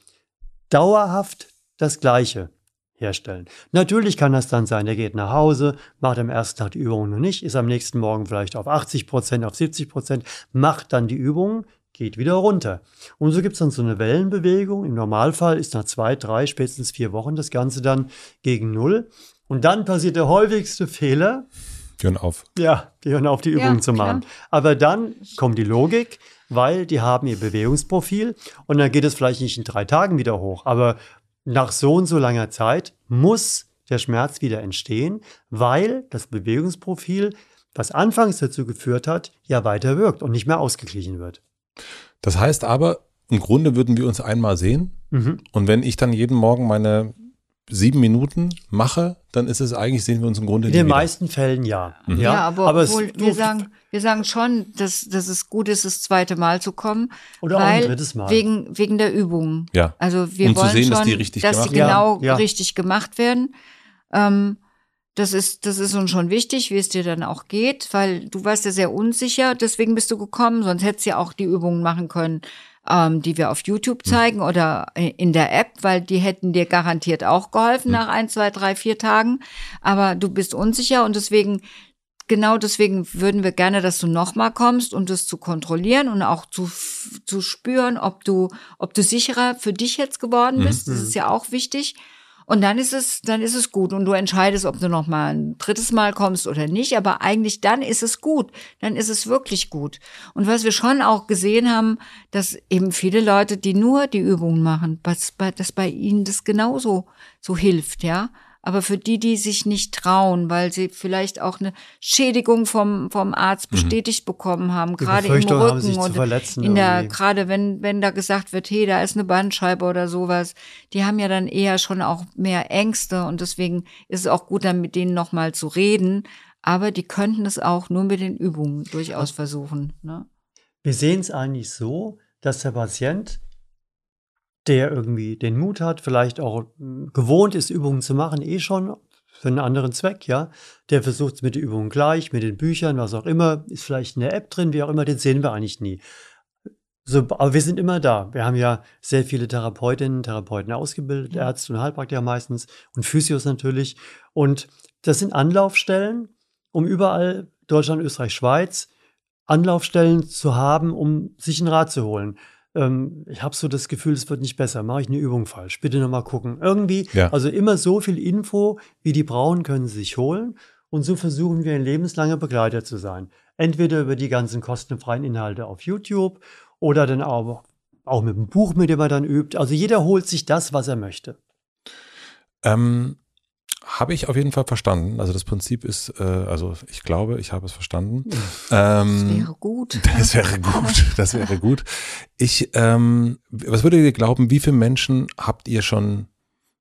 dauerhaft das Gleiche herstellen. Natürlich kann das dann sein, der geht nach Hause, macht am ersten Tag die Übungen noch nicht, ist am nächsten Morgen vielleicht auf achtzig Prozent, auf siebzig Prozent, macht dann die Übungen, geht wieder runter. Und so gibt es dann so eine Wellenbewegung. Im Normalfall ist nach zwei, drei, spätestens vier Wochen das Ganze dann gegen Null. Und dann passiert der häufigste Fehler. Die hören auf. Ja, die hören auf, die Übungen ja, zu machen. Klar. Aber dann kommt die Logik, weil die haben ihr Bewegungsprofil und dann geht es vielleicht nicht in drei Tagen wieder hoch, aber nach so und so langer Zeit muss der Schmerz wieder entstehen, weil das Bewegungsprofil, was anfangs dazu geführt hat, ja weiter wirkt und nicht mehr ausgeglichen wird. Das heißt aber, im Grunde würden wir uns einmal sehen. Mhm. Und wenn ich dann jeden Morgen meine sieben Minuten mache, dann ist es eigentlich, sehen wir uns im Grunde in den wieder. meisten Fällen ja. Mhm. Ja, aber, aber obwohl es, wir sagen, wir sagen schon, dass, dass es gut ist, das zweite Mal zu kommen. Oder weil, auch ein drittes Mal. Wegen, wegen der Übungen. Ja. Also wir um wollen zu sehen, schon, dass die, richtig dass die genau ja, ja. richtig gemacht werden. Ähm, das ist, das ist uns schon wichtig, wie es dir dann auch geht, weil du warst ja sehr unsicher, deswegen bist du gekommen, sonst hättest du ja auch die Übungen machen können, ähm, die wir auf YouTube zeigen mhm. oder in der App, weil die hätten dir garantiert auch geholfen mhm. nach ein, zwei, drei, vier Tagen. Aber du bist unsicher und deswegen, genau deswegen würden wir gerne, dass du nochmal kommst, um das zu kontrollieren und auch zu, zu spüren, ob du, ob du sicherer für dich jetzt geworden bist. Mhm. Das ist ja auch wichtig. Und dann ist es, dann ist es gut. Und du entscheidest, ob du noch mal ein drittes Mal kommst oder nicht. Aber eigentlich dann ist es gut. Dann ist es wirklich gut. Und was wir schon auch gesehen haben, dass eben viele Leute, die nur die Übungen machen, dass bei, dass bei ihnen das genauso so hilft, ja. Aber für die, die sich nicht trauen, weil sie vielleicht auch eine Schädigung vom, vom Arzt bestätigt mhm. bekommen haben, gerade im Rücken und in der, gerade wenn, wenn da gesagt wird, hey, da ist eine Bandscheibe oder sowas, die haben ja dann eher schon auch mehr Ängste und deswegen ist es auch gut, dann mit denen nochmal zu reden. Aber die könnten es auch nur mit den Übungen durchaus versuchen. Ne? Wir sehen es eigentlich so, dass der Patient, der irgendwie den Mut hat, vielleicht auch gewohnt ist, Übungen zu machen, eh schon für einen anderen Zweck, ja. Der versucht es mit den Übungen gleich, mit den Büchern, was auch immer, ist vielleicht eine App drin, wie auch immer, den sehen wir eigentlich nie. So, aber wir sind immer da. Wir haben ja sehr viele Therapeutinnen, Therapeuten ausgebildet, Ärzte und Heilpraktiker meistens und Physios natürlich. Und das sind Anlaufstellen, um überall, Deutschland, Österreich, Schweiz, Anlaufstellen zu haben, um sich einen Rat zu holen. Ich habe so das Gefühl, es wird nicht besser, mache ich eine Übung falsch, bitte nochmal gucken. Irgendwie, ja. Also immer so viel Info, wie die brauchen, können sie sich holen und so versuchen wir ein lebenslanger Begleiter zu sein. Entweder über die ganzen kostenfreien Inhalte auf YouTube oder dann auch, auch mit dem Buch, mit dem er dann übt. Also jeder holt sich das, was er möchte. Ähm, habe ich auf jeden Fall verstanden. Also das Prinzip ist, äh, also ich glaube, ich habe es verstanden. Ähm, das wäre gut. Das wäre gut, das wäre gut. Ich, ähm, was würdet ihr glauben, wie viele Menschen habt ihr schon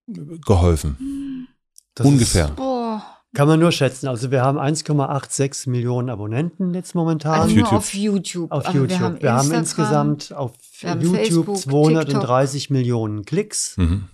geholfen? Das ungefähr. Ist, boah. Kann man nur schätzen. Also wir haben eins Komma sechsundachtzig Millionen Abonnenten jetzt momentan. Also nur auf YouTube. Auf YouTube. Wir haben, wir haben insgesamt auf haben YouTube Facebook, zweihundertdreißig TikTok. Millionen Klicks. Mhm.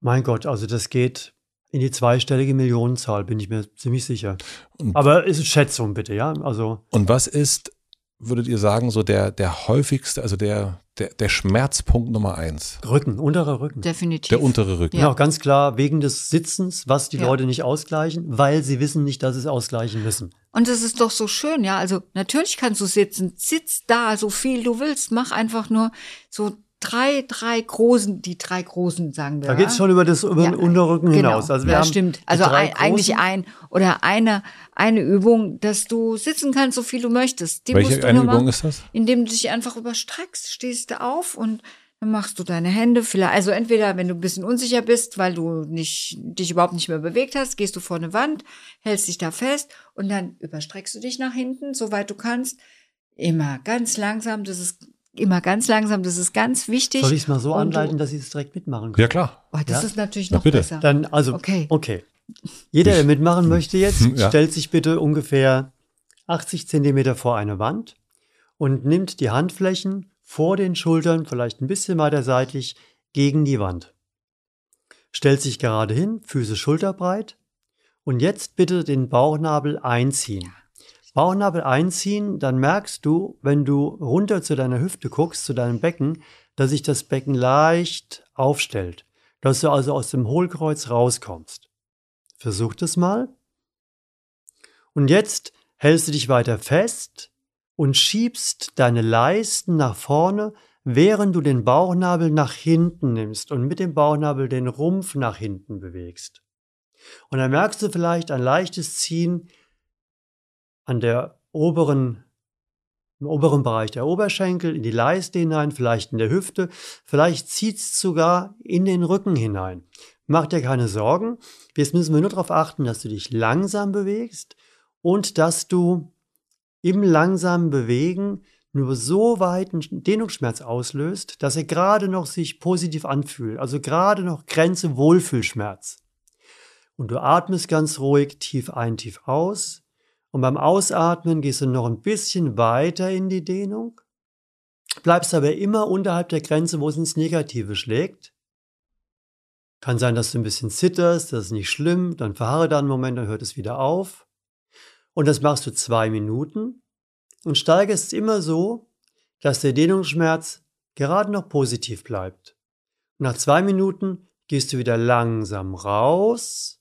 Mein Gott, also das geht in die zweistellige Millionenzahl, bin ich mir ziemlich sicher. Und aber ist Schätzung bitte, ja? Also. Und was ist, würdet ihr sagen, so der, der häufigste, also der, der, der Schmerzpunkt Nummer eins? Rücken, unterer Rücken. Definitiv. Der untere Rücken. Ja, auch ganz klar wegen des Sitzens, was die ja. Leute nicht ausgleichen, weil sie wissen nicht, dass sie es ausgleichen müssen. Und das ist doch so schön, ja? Also natürlich kannst du sitzen, sitz da so viel du willst, mach einfach nur so Drei, drei großen, die drei großen, sagen wir. Da geht es schon über, das, über ja, den Unterrücken genau, hinaus. Also wir ja, haben stimmt. Also ein, eigentlich ein oder eine, eine Übung, dass du sitzen kannst, so viel du möchtest. Die Welche musst du eine Übung machen, ist das? Indem du dich einfach überstreckst, stehst du auf und dann machst du deine Hände. Vielleicht, also entweder, wenn du ein bisschen unsicher bist, weil du nicht, dich überhaupt nicht mehr bewegt hast, gehst du vor eine Wand, hältst dich da fest und dann überstreckst du dich nach hinten, soweit du kannst. Immer ganz langsam, das ist Immer ganz langsam, das ist ganz wichtig. Soll ich es mal so und anleiten, dass Sie es direkt mitmachen können? Ja, klar. Oh, das ja? ist natürlich noch Na, bitte. besser. Dann, also, okay. okay. Jeder, der mitmachen möchte jetzt, ja. stellt sich bitte ungefähr achtzig Zentimeter vor eine Wand und nimmt die Handflächen vor den Schultern, vielleicht ein bisschen weiter seitlich, gegen die Wand. Stellt sich gerade hin, Füße schulterbreit und jetzt bitte den Bauchnabel einziehen. Bauchnabel einziehen, dann merkst du, wenn du runter zu deiner Hüfte guckst, zu deinem Becken, dass sich das Becken leicht aufstellt. Dass du also aus dem Hohlkreuz rauskommst. Versuch das mal. Und jetzt hältst du dich weiter fest und schiebst deine Leisten nach vorne, während du den Bauchnabel nach hinten nimmst und mit dem Bauchnabel den Rumpf nach hinten bewegst. Und dann merkst du vielleicht ein leichtes Ziehen an der oberen, im oberen Bereich der Oberschenkel, in die Leiste hinein, vielleicht in der Hüfte, vielleicht zieht es sogar in den Rücken hinein. Mach dir keine Sorgen. Jetzt müssen wir nur darauf achten, dass du dich langsam bewegst und dass du im langsamen Bewegen nur so weit einen Dehnungsschmerz auslöst, dass er gerade noch sich positiv anfühlt, also gerade noch Grenze Wohlfühlschmerz. Und du atmest ganz ruhig tief ein, tief aus und beim Ausatmen gehst du noch ein bisschen weiter in die Dehnung, bleibst aber immer unterhalb der Grenze, wo es ins Negative schlägt. Kann sein, dass du ein bisschen zitterst, das ist nicht schlimm, dann verharre da einen Moment, dann hört es wieder auf. Und das machst du zwei Minuten und steigerst es immer so, dass der Dehnungsschmerz gerade noch positiv bleibt. Und nach zwei Minuten gehst du wieder langsam raus,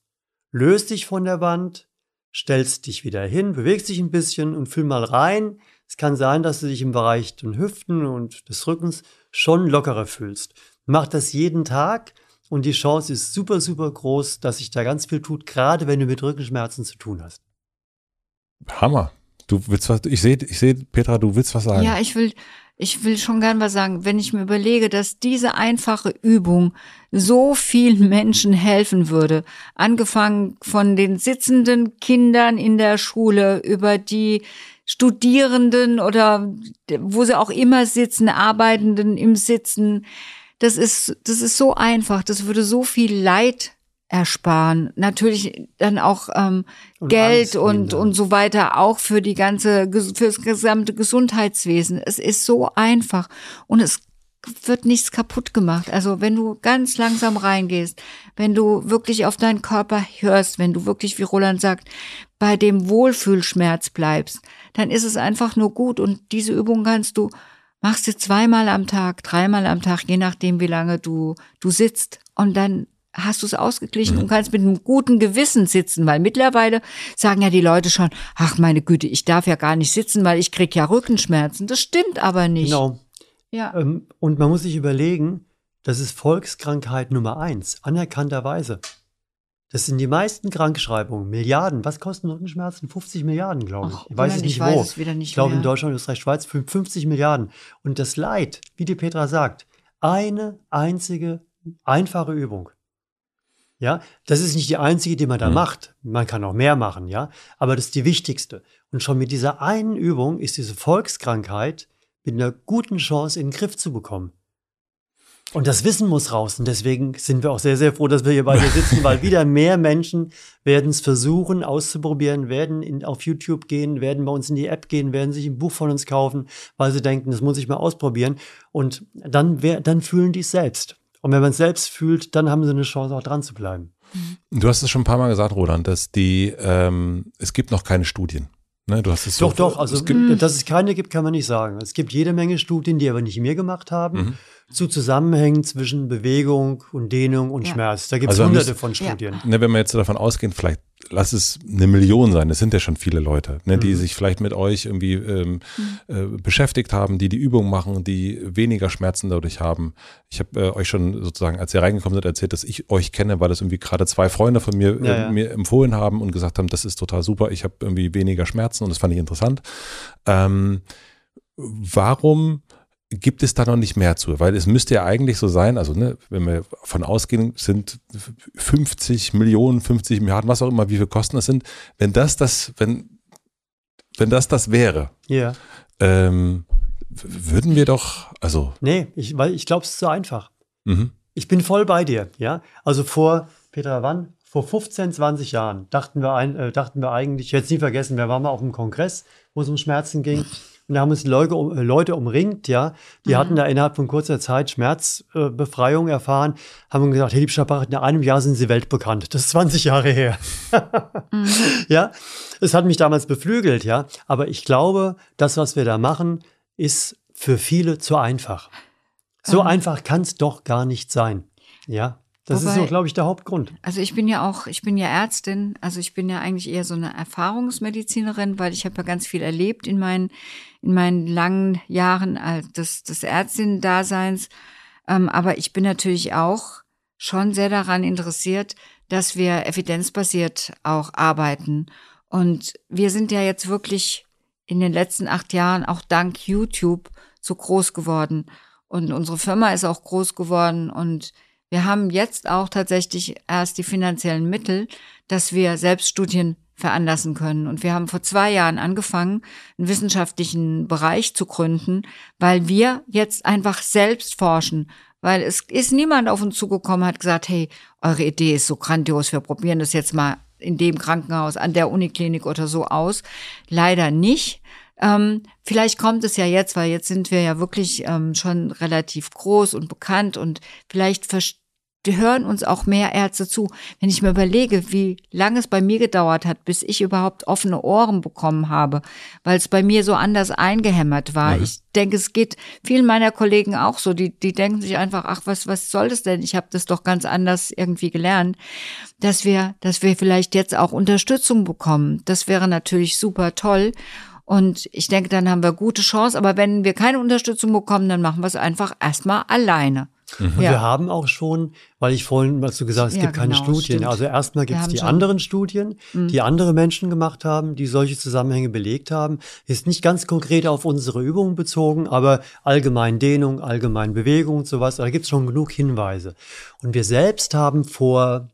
löst dich von der Wand, stellst dich wieder hin, bewegst dich ein bisschen und fühl mal rein. Es kann sein, dass du dich im Bereich der Hüften und des Rückens schon lockerer fühlst. Mach das jeden Tag. Und die Chance ist super, super groß, dass sich da ganz viel tut, gerade wenn du mit Rückenschmerzen zu tun hast. Hammer. Du willst was, ich sehe, ich sehe, Petra, du willst was sagen. Ja, ich will, ich will schon gern was sagen. Wenn ich mir überlege, dass diese einfache Übung so vielen Menschen helfen würde, angefangen von den sitzenden Kindern in der Schule über die Studierenden oder wo sie auch immer sitzen, Arbeitenden im Sitzen. Das ist, das ist so einfach. Das würde so viel Leid ersparen. Natürlich dann auch ähm, und Geld und und so weiter auch für die ganze für das gesamte Gesundheitswesen. Es ist so einfach und es wird nichts kaputt gemacht. Also wenn du ganz langsam reingehst, wenn du wirklich auf deinen Körper hörst, wenn du wirklich, wie Roland sagt, bei dem Wohlfühlschmerz bleibst, dann ist es einfach nur gut. Und diese Übung kannst du machst du zweimal am Tag, dreimal am Tag, je nachdem, wie lange du du sitzt. Und dann hast du es ausgeglichen mhm. und kannst mit einem guten Gewissen sitzen. Weil mittlerweile sagen ja die Leute schon, ach meine Güte, ich darf ja gar nicht sitzen, weil ich kriege ja Rückenschmerzen. Das stimmt aber nicht. Genau. Ja. Ähm, und man muss sich überlegen, das ist Volkskrankheit Nummer eins, anerkannterweise. Das sind die meisten Krankschreibungen, Milliarden. Was kosten Rückenschmerzen? fünfzig Milliarden, glaube ich. Ach, ich weiß es nicht ich weiß wo. Es wieder nicht ich glaube mehr. In Deutschland, Österreich, Schweiz fünfzig Milliarden. Und das Leid, wie die Petra sagt, eine einzige, einfache Übung. Ja, das ist nicht die einzige, die man da mhm. macht. Man kann auch mehr machen, ja. Aber das ist die wichtigste. Und schon mit dieser einen Übung ist diese Volkskrankheit mit einer guten Chance in den Griff zu bekommen. Und das Wissen muss raus. Und deswegen sind wir auch sehr, sehr froh, dass wir hier bei dir sitzen, weil wieder mehr Menschen werden es versuchen, auszuprobieren, werden in, auf YouTube gehen, werden bei uns in die App gehen, werden sich ein Buch von uns kaufen, weil sie denken, das muss ich mal ausprobieren. Und dann, dann fühlen die es selbst. Und wenn man es selbst fühlt, dann haben sie eine Chance, auch dran zu bleiben. Du hast es schon ein paar Mal gesagt, Roland, dass die, ähm, es gibt noch keine Studien. Ne, du hast es doch, so, doch, also es gibt, dass es keine gibt, kann man nicht sagen. Es gibt jede Menge Studien, die aber nicht mir gemacht haben, mhm. zu Zusammenhängen zwischen Bewegung und Dehnung und ja. Schmerz. Da gibt es also hunderte müssen, von Studien. Ja. Ne, wenn wir jetzt davon ausgehen, vielleicht lass es eine Million sein, das sind ja schon viele Leute, ne, mhm. die sich vielleicht mit euch irgendwie ähm, mhm. äh, beschäftigt haben, die die Übung machen, die weniger Schmerzen dadurch haben. Ich habe äh, euch schon sozusagen, als ihr reingekommen seid, erzählt, dass ich euch kenne, weil das irgendwie gerade zwei Freunde von mir, ja, äh, ja. mir empfohlen haben und gesagt haben, das ist total super, ich habe irgendwie weniger Schmerzen und das fand ich interessant. Ähm, warum gibt es da noch nicht mehr zu? Weil es müsste ja eigentlich so sein, also ne, wenn wir von ausgehen, sind fünfzig Millionen, fünfzig Milliarden, was auch immer, wie viel Kosten das sind. Wenn das das, wenn, wenn das das wäre, yeah. ähm, würden wir doch, also. Nee, ich, weil ich glaube, es ist so einfach. Mhm. Ich bin voll bei dir, ja. Also vor, Petra, wann? Vor fünfzehn, zwanzig Jahren dachten wir, ein, äh, dachten wir eigentlich, ich werde es nie vergessen, wir waren mal auf einem Kongress, wo es um Schmerzen ging. Und da haben uns Leute umringt, ja. Die mhm. hatten da innerhalb von kurzer Zeit Schmerzbefreiung äh, erfahren, haben gesagt, hey Liebscher-Bracht, in einem Jahr sind sie weltbekannt. Das ist zwanzig Jahre her. mhm. Ja, es hat mich damals beflügelt, ja. Aber ich glaube, das, was wir da machen, ist für viele zu einfach. So ähm. einfach kann es doch gar nicht sein, ja. Das Wobei, ist so, glaube ich, der Hauptgrund. Also ich bin ja auch, ich bin ja Ärztin, also ich bin ja eigentlich eher so eine Erfahrungsmedizinerin, weil ich habe ja ganz viel erlebt in meinen, in meinen langen Jahren des, des Ärztin-Daseins. Ähm, aber ich bin natürlich auch schon sehr daran interessiert, dass wir evidenzbasiert auch arbeiten. Und wir sind ja jetzt wirklich in den letzten acht Jahren auch dank YouTube so groß geworden. Und unsere Firma ist auch groß geworden und wir haben jetzt auch tatsächlich erst die finanziellen Mittel, dass wir selbst Studien veranlassen können. Und wir haben vor zwei Jahren angefangen, einen wissenschaftlichen Bereich zu gründen, weil wir jetzt einfach selbst forschen. Weil es ist niemand auf uns zugekommen, hat gesagt, hey, eure Idee ist so grandios, wir probieren das jetzt mal in dem Krankenhaus, an der Uniklinik oder so aus. Leider nicht. Ähm, vielleicht kommt es ja jetzt, weil jetzt sind wir ja wirklich ähm, schon relativ groß und bekannt und vielleicht hören uns auch mehr Ärzte zu. Wenn ich mir überlege, wie lange es bei mir gedauert hat, bis ich überhaupt offene Ohren bekommen habe, weil es bei mir so anders eingehämmert war. Ja. Ich denke, es geht vielen meiner Kollegen auch so. Die, die denken sich einfach, ach, was, was soll das denn? Ich habe das doch ganz anders irgendwie gelernt. Dass wir, dass wir vielleicht jetzt auch Unterstützung bekommen. Das wäre natürlich super toll. Und ich denke, dann haben wir gute Chance. Aber wenn wir keine Unterstützung bekommen, dann machen wir es einfach erstmal alleine. Mhm. Und ja. wir haben auch schon, weil ich vorhin hast du gesagt, es ja, gibt keine genau, Studien. Stimmt. Also erstmal gibt es die schon. anderen Studien, mhm. die andere Menschen gemacht haben, die solche Zusammenhänge belegt haben. Ist nicht ganz konkret auf unsere Übungen bezogen, aber allgemein Dehnung, allgemein Bewegung und sowas. Da gibt es schon genug Hinweise. Und wir selbst haben vor...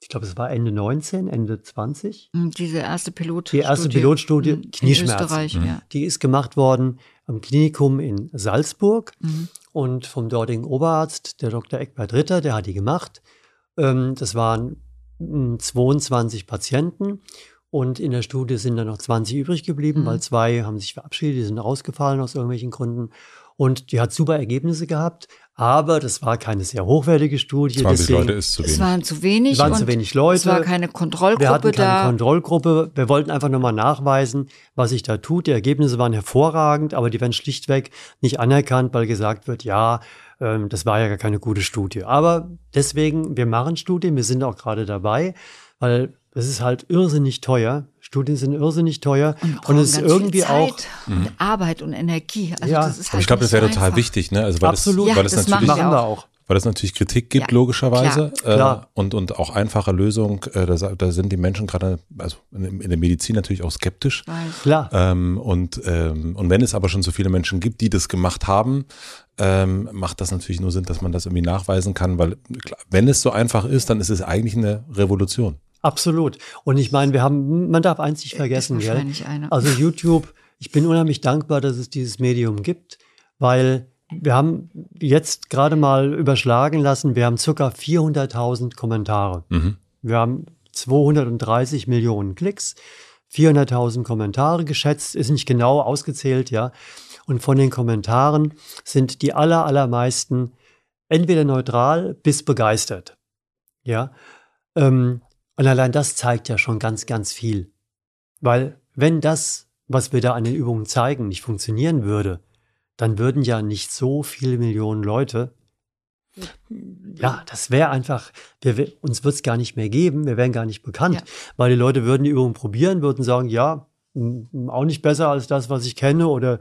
Ich glaube, es war Ende neunzehn, Ende zwanzig. Diese erste Pilotstudie. Die erste Pilotstudie, Knieschmerzen. In Österreich, ja. Die ist gemacht worden am Klinikum in Salzburg. Mhm. Und vom dortigen Oberarzt, der Doktor Eckbert Ritter, der hat die gemacht. Das waren zweiundzwanzig Patienten. Und in der Studie sind dann noch zwanzig übrig geblieben, mhm. weil zwei haben sich verabschiedet, die sind rausgefallen aus irgendwelchen Gründen. Und die hat super Ergebnisse gehabt, aber das war keine sehr hochwertige Studie. zwanzig deswegen, Leute ist zu wenig. Es waren zu wenig, es waren zu wenig Leute. Es war keine Kontrollgruppe da. Wir hatten keine da. Kontrollgruppe. Wir wollten einfach nochmal nachweisen, was sich da tut. Die Ergebnisse waren hervorragend, aber die werden schlichtweg nicht anerkannt, weil gesagt wird, ja, ähm, das war ja gar keine gute Studie. Aber deswegen, wir machen Studien, wir sind auch gerade dabei, weil es ist halt irrsinnig teuer. Studien sind irrsinnig teuer und, und es ist irgendwie Zeit auch und Arbeit und Energie. Also ja. das ist halt ich glaube, das wäre so total einfach. wichtig, ne? Also weil absolut, das, weil ja, das, das natürlich, machen wir auch, weil es natürlich Kritik gibt ja. logischerweise Klar. Äh, Klar. und und auch einfache Lösung. Äh, da, da sind die Menschen gerade, also in, in der Medizin natürlich auch skeptisch. Klar. Ähm, und ähm, und wenn es aber schon so viele Menschen gibt, die das gemacht haben. Ähm, macht das natürlich nur Sinn, dass man das irgendwie nachweisen kann, weil wenn es so einfach ist, dann ist es eigentlich eine Revolution. Absolut. Und ich meine, wir haben, man darf eins nicht vergessen, gell? Also YouTube, ich bin unheimlich dankbar, dass es dieses Medium gibt, weil wir haben jetzt gerade mal überschlagen lassen, wir haben circa vierhunderttausend Kommentare. Mhm. Wir haben zweihundertdreißig Millionen Klicks, vierhunderttausend Kommentare geschätzt, ist nicht genau ausgezählt, ja. Und von den Kommentaren sind die aller, allermeisten entweder neutral bis begeistert. Ja. Ähm, und allein das zeigt ja schon ganz, ganz viel. Weil wenn das, was wir da an den Übungen zeigen, nicht funktionieren würde, dann würden ja nicht so viele Millionen Leute, ja, das wäre einfach, wir, uns wird es gar nicht mehr geben, wir wären gar nicht bekannt. Ja. Weil die Leute würden die Übungen probieren, würden sagen, ja, auch nicht besser als das, was ich kenne oder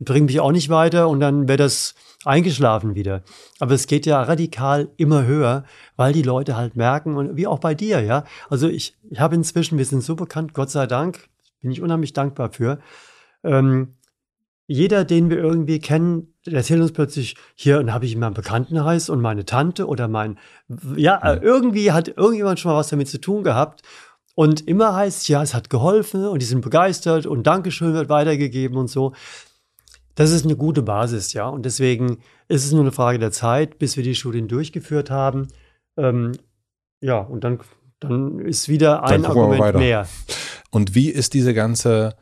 bringt mich auch nicht weiter und dann wäre das eingeschlafen wieder. Aber es geht ja radikal immer höher, weil die Leute halt merken und wie auch bei dir, ja. Also ich, ich habe inzwischen, wir sind so bekannt, Gott sei Dank, bin ich unheimlich dankbar für. Ähm, jeder, den wir irgendwie kennen, der erzählt uns plötzlich, hier und habe ich meinen Bekanntenkreis und meine Tante oder mein, ja, irgendwie hat irgendjemand schon mal was damit zu tun gehabt. Und immer heißt, ja, es hat geholfen und die sind begeistert und Dankeschön wird weitergegeben und so. Das ist eine gute Basis, ja. Und deswegen ist es nur eine Frage der Zeit, bis wir die Studien durchgeführt haben. Ähm, ja, und dann, dann ist wieder ein Argument mehr. Und wie ist diese ganze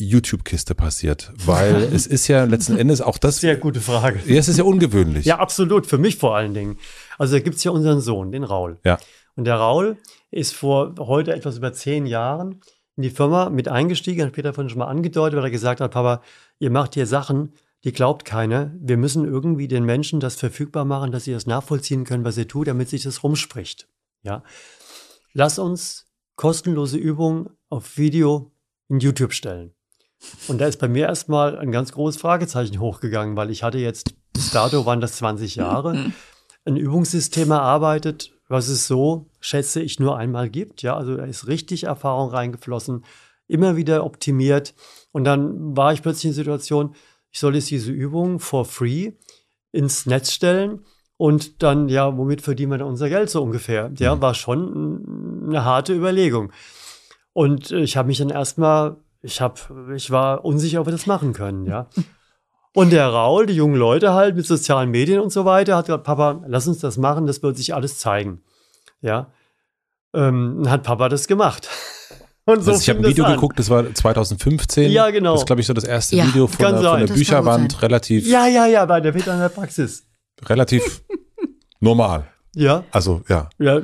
YouTube-Kiste passiert? Weil es ist ja letzten Endes auch das... Sehr gute Frage. Ja, es ist ja ungewöhnlich. Ja, absolut. Für mich vor allen Dingen. Also da gibt es ja unseren Sohn, den Raul. Ja. Und der Raul ist vor heute etwas über zehn Jahren in die Firma mit eingestiegen, hat Peter vorhin schon mal angedeutet, weil er gesagt hat, Papa, ihr macht hier Sachen, die glaubt keiner. Wir müssen irgendwie den Menschen das verfügbar machen, dass sie das nachvollziehen können, was ihr tut, damit sich das rumspricht. Ja? Lass uns kostenlose Übungen auf Video in YouTube stellen. Und da ist bei mir erstmal ein ganz großes Fragezeichen hochgegangen, weil ich hatte jetzt, bis dato waren das zwanzig Jahre, ein Übungssystem erarbeitet, was es so, schätze ich, nur einmal gibt. Ja, also da ist richtig Erfahrung reingeflossen, immer wieder optimiert. Und dann war ich plötzlich in der Situation, ich soll jetzt diese Übung for free ins Netz stellen und dann, ja, womit verdienen wir unser Geld so ungefähr? Ja, war schon eine harte Überlegung. Und ich habe mich dann erstmal, ich habe, ich war unsicher, ob wir das machen können, ja. Und der Raul, die jungen Leute halt mit sozialen Medien und so weiter, hat gesagt, Papa, lass uns das machen, das wird sich alles zeigen, ja. Ähm, hat Papa das gemacht. Und so also ich habe ein Video an. geguckt, das war zweitausendfünfzehn. Ja, genau. Das ist, glaube ich, so das erste ja, Video von der, von der Bücherwand. Relativ. Ja, ja, ja, bei der Peter in der Praxis. Relativ normal. Ja. Also, ja. Ja, äh,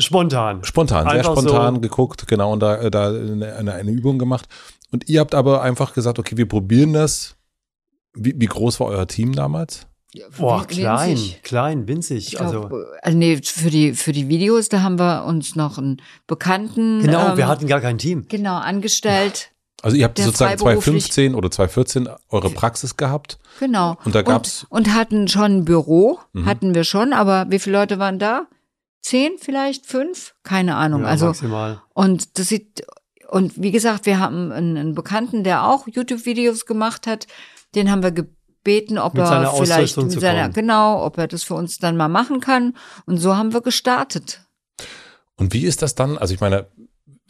spontan. Spontan, einfach sehr spontan so geguckt, genau, und da, da eine, eine Übung gemacht. Und ihr habt aber einfach gesagt, okay, wir probieren das. Wie, wie groß war euer Team damals? Boah, klein, winzig. klein, winzig. Ich glaub, also, also nee, für die, für die Videos, da haben wir uns noch einen Bekannten. Genau, ähm, wir hatten gar kein Team. Genau, angestellt. Ja. Also ihr habt sozusagen zweitausendfünfzehn oder zweitausendvierzehn eure Praxis gehabt. Genau. Und da gab's und, und hatten schon ein Büro, mhm. hatten wir schon, aber wie viele Leute waren da? Zehn vielleicht, fünf? Keine Ahnung. Ja, also maximal. Und das sieht, und wie gesagt, wir haben einen, einen Bekannten, der auch YouTube-Videos gemacht hat, den haben wir ge beten, ob mit er vielleicht mit seiner, genau, ob er das für uns dann mal machen kann. Und so haben wir gestartet. Und wie ist das dann? Also ich meine,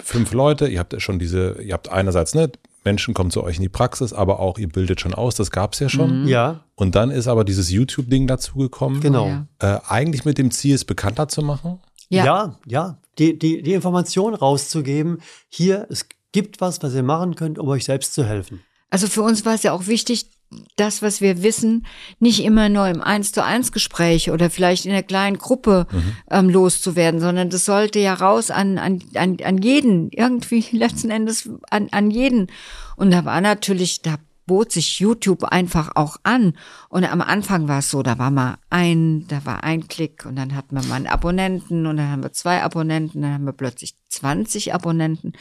fünf Leute, ihr habt ja schon diese, ihr habt einerseits, ne, Menschen kommen zu euch in die Praxis, aber auch ihr bildet schon aus, das gab es ja schon. Mhm. Ja. Und dann ist aber dieses YouTube-Ding dazugekommen. Genau. Ja. Äh, eigentlich mit dem Ziel, es bekannter zu machen. Ja, ja, ja. Die, die, die Information rauszugeben, hier, es gibt was, was ihr machen könnt, um euch selbst zu helfen. Also für uns war es ja auch wichtig, das, was wir wissen, nicht immer nur im eins zu eins Gespräch oder vielleicht in einer kleinen Gruppe mhm. ähm, loszuwerden, sondern das sollte ja raus an, an, an, an jeden, irgendwie letzten Endes an, an jeden. Und da war natürlich, da bot sich YouTube einfach auch an. Und am Anfang war es so, da war mal ein, da war ein Klick und dann hatten wir mal einen Abonnenten und dann haben wir zwei Abonnenten, dann haben wir plötzlich zwanzig Abonnenten,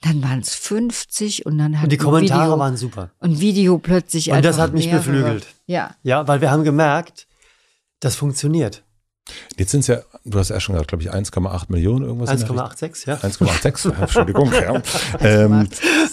dann waren es fünfzig und dann hatten wir. Und die Kommentare Video, waren super. Und Video plötzlich. Und das hat mich beflügelt. Ja. Ja, weil wir haben gemerkt, das funktioniert. Jetzt sind es ja, du hast ja schon gesagt, glaube ich, eins Komma acht Millionen irgendwas. eins Komma sechsundachtzig, ja. eins Komma sechsundachtzig, Entschuldigung. Ja. Ähm,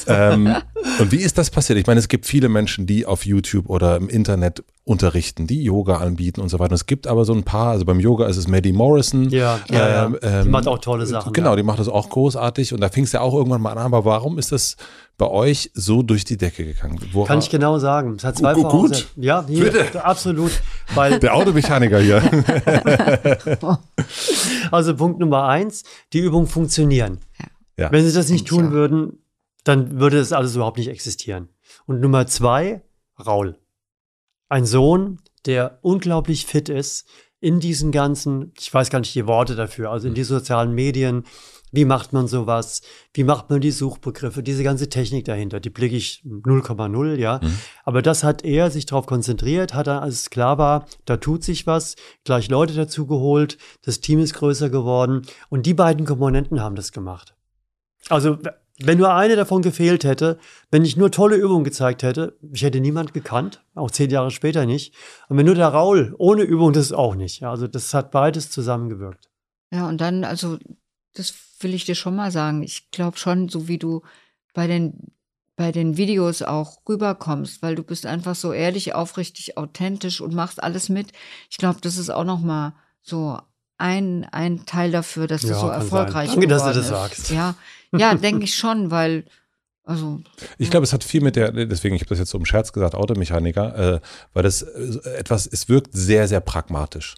ähm, und wie ist das passiert? Ich meine, es gibt viele Menschen, die auf YouTube oder im Internet unterrichten, die Yoga anbieten und so weiter. Und es gibt aber so ein paar, also beim Yoga ist es Maddie Morrison. Ja, ja, ähm, ja. Die macht auch tolle Sachen. Genau, ja. Die macht das auch großartig. Und da fing es ja auch irgendwann mal an. Aber warum ist das bei euch so durch die Decke gegangen? Wo Kann ich genau sagen. Es hat zwei oh, gut. Ja, hier, bitte. Absolut. Weil der Automechaniker hier. Also Punkt Nummer eins, die Übungen funktionieren. Ja. Wenn sie das nicht tun würden, dann würde das alles überhaupt nicht existieren. Und Nummer zwei, Raul. Ein Sohn, der unglaublich fit ist in diesen ganzen, ich weiß gar nicht die Worte dafür, also in die sozialen Medien. Wie macht man sowas? Wie macht man die Suchbegriffe? Diese ganze Technik dahinter, die blicke ich null Komma null, ja. Mhm. Aber das hat er sich darauf konzentriert, hat er, als es klar war, da tut sich was, gleich Leute dazu geholt, das Team ist größer geworden und die beiden Komponenten haben das gemacht. Also, wenn nur eine davon gefehlt hätte, wenn ich nur tolle Übungen gezeigt hätte, ich hätte niemand gekannt, auch zehn Jahre später nicht. Und wenn nur der Raul ohne Übung, das auch nicht. Ja, also, das hat beides zusammengewirkt. Ja, und dann, also, das will ich dir schon mal sagen. Ich glaube schon, so wie du bei den, bei den Videos auch rüberkommst, weil du bist einfach so ehrlich, aufrichtig, authentisch und machst alles mit. Ich glaube, das ist auch noch mal so ein, ein Teil dafür, dass ja, du so erfolgreich bist. Danke, dass du das sagst. Ja, ja, denke ich schon, weil also, ich glaube, es hat viel mit der, deswegen, ich habe das jetzt so im Scherz gesagt, Automechaniker, äh, weil das etwas, es wirkt sehr, sehr pragmatisch.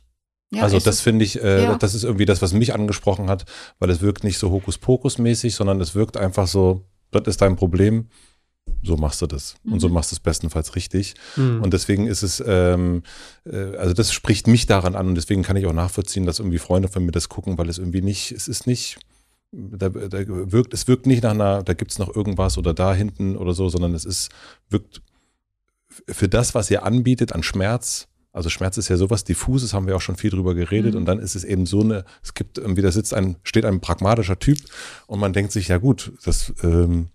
Ja, also das finde ich, äh, ja. das ist irgendwie das, was mich angesprochen hat, weil es wirkt nicht so Hokuspokus-mäßig, sondern es wirkt einfach so, das ist dein Problem, so machst du das. Mhm. Und so machst du es bestenfalls richtig. Mhm. Und deswegen ist es, ähm, äh, also das spricht mich daran an und deswegen kann ich auch nachvollziehen, dass irgendwie Freunde von mir das gucken, weil es irgendwie nicht, es ist nicht, da, da wirkt, es wirkt nicht nach einer, da gibt es noch irgendwas oder da hinten oder so, sondern es ist, wirkt für das, was ihr anbietet an Schmerz. Also Schmerz ist ja sowas Diffuses, haben wir auch schon viel drüber geredet. Mhm. Und dann ist es eben so eine, es gibt irgendwie, da sitzt ein, steht ein pragmatischer Typ und man denkt sich, ja gut, das, ähm,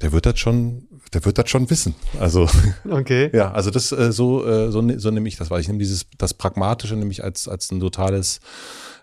der wird das schon, der wird das schon wissen. Also, okay. Ja, also das, äh, so, äh, so, ne, so nehme ich das, weil ich nehme dieses, das Pragmatische nämlich als, als ein totales,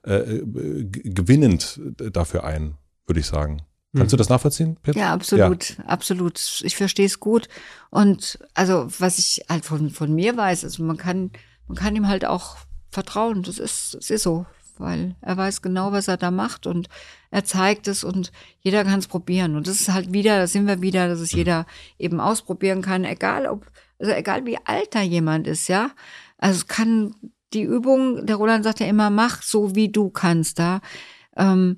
äh, gewinnend dafür ein, würde ich sagen. Kannst du das nachvollziehen, Pip? Ja, absolut, ja. absolut. Ich verstehe es gut. Und also, was ich halt von, von mir weiß, also man kann, man kann ihm halt auch vertrauen. Das ist, das ist so. weil er weiß genau, was er da macht und er zeigt es und jeder kann es probieren. Und das ist halt wieder, da sind wir wieder, dass es jeder eben ausprobieren kann, egal ob, also egal wie alt da jemand ist, ja. Also es kann die Übung, der Roland sagt ja immer, mach so, wie du kannst, da, ähm,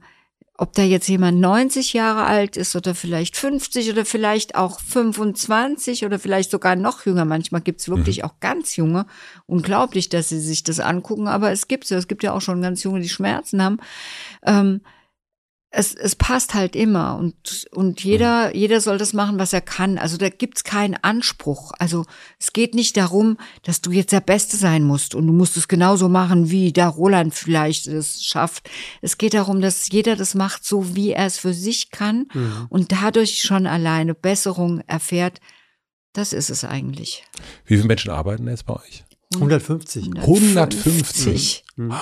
ob da jetzt jemand neunzig Jahre alt ist oder vielleicht fünfzig oder vielleicht auch fünfundzwanzig oder vielleicht sogar noch jünger. Manchmal gibt's wirklich mhm. auch ganz Junge. Unglaublich, dass sie sich das angucken, aber es gibt's ja. Es gibt ja auch schon ganz Junge, die Schmerzen haben. Ähm, es, es passt halt immer und, und jeder, mhm. jeder soll das machen, was er kann. Also da gibt's keinen Anspruch. Also es geht nicht darum, dass du jetzt der Beste sein musst und du musst es genauso machen, wie der Roland vielleicht es schafft. Es geht darum, dass jeder das macht, so wie er es für sich kann mhm. und dadurch schon alleine Besserung erfährt. Das ist es eigentlich. Wie viele Menschen arbeiten jetzt bei euch? hundertfünfzig. hundertfünfzig. hundertfünfzig. Mhm.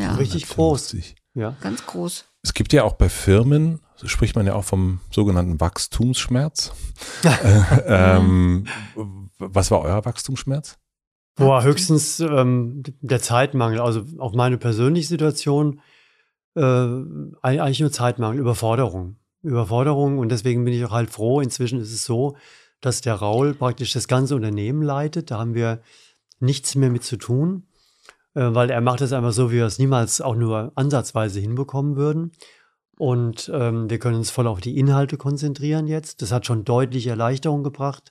Ja. Richtig groß. Ja. Ganz groß. Es gibt ja auch bei Firmen, so spricht man ja auch vom sogenannten Wachstumsschmerz. äh, ähm, was war euer Wachstumsschmerz? Boah, höchstens ähm, der Zeitmangel. Also auch meine persönliche Situation, äh, eigentlich nur Zeitmangel, Überforderung. Überforderung und deswegen bin ich auch halt froh. Inzwischen ist es so, dass der Raul praktisch das ganze Unternehmen leitet. Da haben wir nichts mehr mit zu tun, weil er macht es einfach so, wie wir es niemals auch nur ansatzweise hinbekommen würden. Und ähm, wir können uns voll auf die Inhalte konzentrieren jetzt. Das hat schon deutliche Erleichterung gebracht.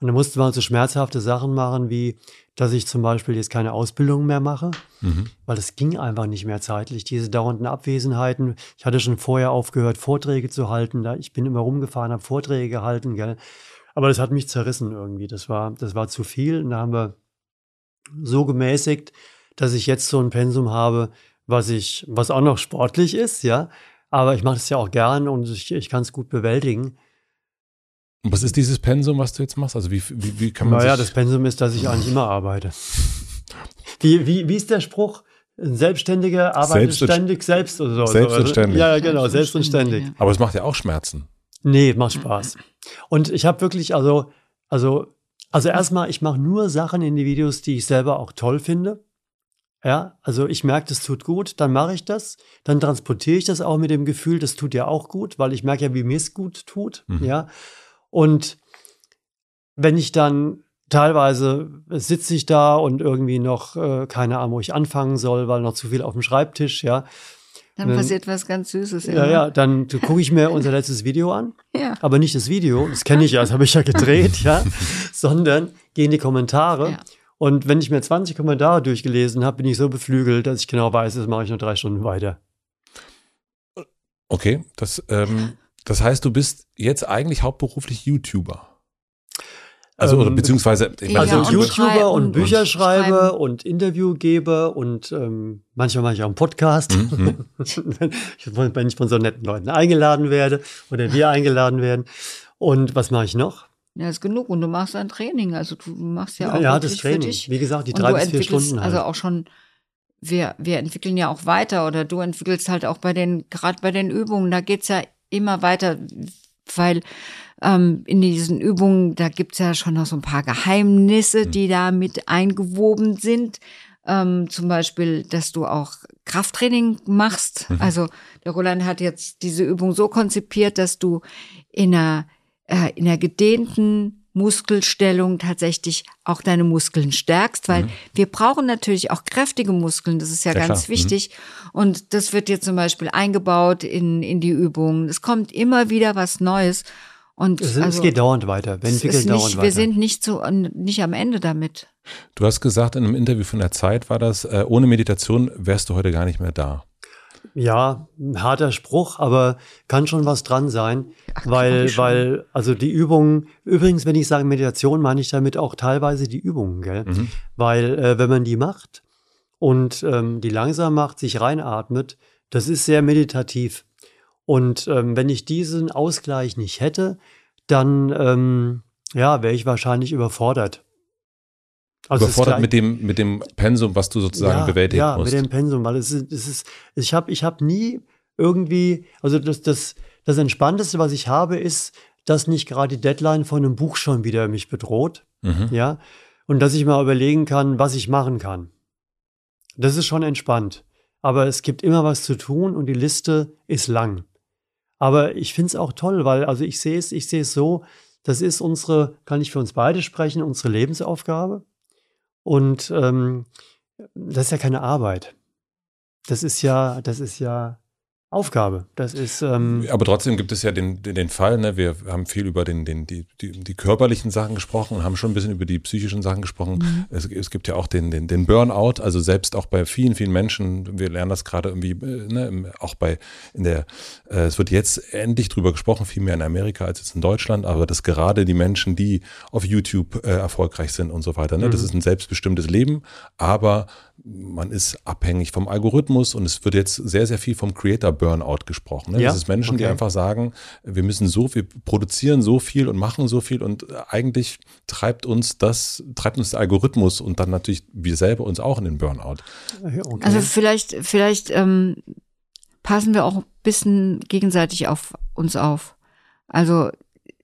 Und da mussten wir also schmerzhafte Sachen machen, wie, dass ich zum Beispiel jetzt keine Ausbildung mehr mache, mhm. weil das ging einfach nicht mehr zeitlich. Diese dauernden Abwesenheiten. Ich hatte schon vorher aufgehört, Vorträge zu halten. Ich bin immer rumgefahren, habe Vorträge gehalten, gell. Aber das hat mich zerrissen irgendwie. Das war, das war zu viel. Und da haben wir so gemäßigt, dass ich jetzt so ein Pensum habe, was ich, was auch noch sportlich ist, ja. Aber ich mache das ja auch gern und ich, ich kann es gut bewältigen. Und was ist dieses Pensum, was du jetzt machst? Also wie, wie, wie kann man Naja, das Pensum ist, dass ich eigentlich immer arbeite. Wie, wie, wie ist der Spruch? Ein Selbstständiger arbeitet ständig selbst oder so. Selbstständig. Ja, genau, selbstständig. Aber es macht ja auch Schmerzen. Nee, macht Spaß. Und ich habe wirklich, also, also, also erstmal, ich mache nur Sachen in die Videos, die ich selber auch toll finde. Ja, also ich merke, das tut gut, dann mache ich das, dann transportiere ich das auch mit dem Gefühl, das tut ja auch gut, weil ich merke ja, wie mir es gut tut, mhm. ja. Und wenn ich dann teilweise sitze ich da und irgendwie noch, äh, keine Ahnung, wo ich anfangen soll, weil noch zu viel auf dem Schreibtisch, ja. Dann, dann passiert was ganz Süßes. Ja, ja, ja dann gucke ich mir unser letztes Video an, ja. aber nicht das Video, das kenne ich ja, das habe ich ja gedreht, ja, sondern gehe in die Kommentare. Ja. Und wenn ich mir zwanzig Kommentare durchgelesen habe, bin ich so beflügelt, dass ich genau weiß, das mache ich noch drei Stunden weiter. Okay, das, ähm, das heißt, du bist jetzt eigentlich hauptberuflich YouTuber. Also, ähm, oder beziehungsweise, ich meine, also YouTuber und, und Bücherschreiber und, und Interviewgeber und ähm, manchmal mache ich auch einen Podcast, mhm. wenn ich von so netten Leuten eingeladen werde oder wir eingeladen werden. Und was mache ich noch? Ja, ist genug. Und du machst ein Training. Also du machst ja auch ja, das Training. Für dich. Wie gesagt, die drei bis vier Stunden. Also auch schon, wir, wir entwickeln ja auch weiter oder du entwickelst halt auch bei den, gerade bei den Übungen, da geht's ja immer weiter, weil ähm, in diesen Übungen, da gibt's ja schon noch so ein paar Geheimnisse, die da mit eingewoben sind. Ähm, zum Beispiel, dass du auch Krafttraining machst. Also der Roland hat jetzt diese Übung so konzipiert, dass du in einer in der gedehnten Muskelstellung tatsächlich auch deine Muskeln stärkst, weil mhm. wir brauchen natürlich auch kräftige Muskeln, das ist ja, ja ganz klar. wichtig mhm. und das wird dir zum Beispiel eingebaut in, in die Übungen. Es kommt immer wieder was Neues. Und es, also, es geht dauernd weiter. Wir, entwickeln nicht, dauernd weiter. Wir sind nicht, so, nicht am Ende damit. Du hast gesagt, in einem Interview von der Zeit war das, äh, ohne Meditation wärst du heute gar nicht mehr da. Ja, ein harter Spruch, aber kann schon was dran sein, Ach, weil, weil, also die Übungen, übrigens, wenn ich sage Meditation, meine ich damit auch teilweise die Übungen, gell? Mhm. Weil, äh, wenn man die macht und ähm, die langsam macht, sich reinatmet, das ist sehr meditativ. Und ähm, wenn ich diesen Ausgleich nicht hätte, dann, ähm, ja, wäre ich wahrscheinlich überfordert. Also überfordert mit dem, mit dem Pensum, was du sozusagen ja, bewältigen ja, musst. Ja, mit dem Pensum, weil es ist, es ist ich habe ich hab nie irgendwie, also das, das, das Entspannteste, was ich habe, ist, dass nicht gerade die Deadline von einem Buch schon wieder mich bedroht, mhm. ja, und dass ich mal überlegen kann, was ich machen kann. Das ist schon entspannt. Aber es gibt immer was zu tun und die Liste ist lang. Aber ich finde es auch toll, weil also ich sehe es, ich sehe es so, das ist unsere, kann ich für uns beide sprechen, unsere Lebensaufgabe. Und ähm, das ist ja keine Arbeit. Das ist ja, das ist ja Aufgabe. Das ist. Ähm Aber trotzdem gibt es ja den, den, den Fall, ne? Wir haben viel über den, den, die, die, die körperlichen Sachen gesprochen und haben schon ein bisschen über die psychischen Sachen gesprochen. Mhm. Es, es gibt ja auch den, den, den Burnout, also selbst auch bei vielen, vielen Menschen, wir lernen das gerade irgendwie, ne? Auch bei in der, äh, es wird jetzt endlich drüber gesprochen, viel mehr in Amerika als jetzt in Deutschland, aber dass gerade die Menschen, die auf YouTube äh, erfolgreich sind und so weiter, ne? Mhm. Das ist ein selbstbestimmtes Leben, aber man ist abhängig vom Algorithmus und es wird jetzt sehr, sehr viel vom Creator-Burnout gesprochen. Ne? Ja? Das ist Menschen, okay, die einfach sagen, wir müssen so viel, produzieren so viel und machen so viel und eigentlich treibt uns das, treibt uns der Algorithmus und dann natürlich wir selber uns auch in den Burnout. Okay. Also vielleicht, vielleicht ähm, passen wir auch ein bisschen gegenseitig auf uns auf. Also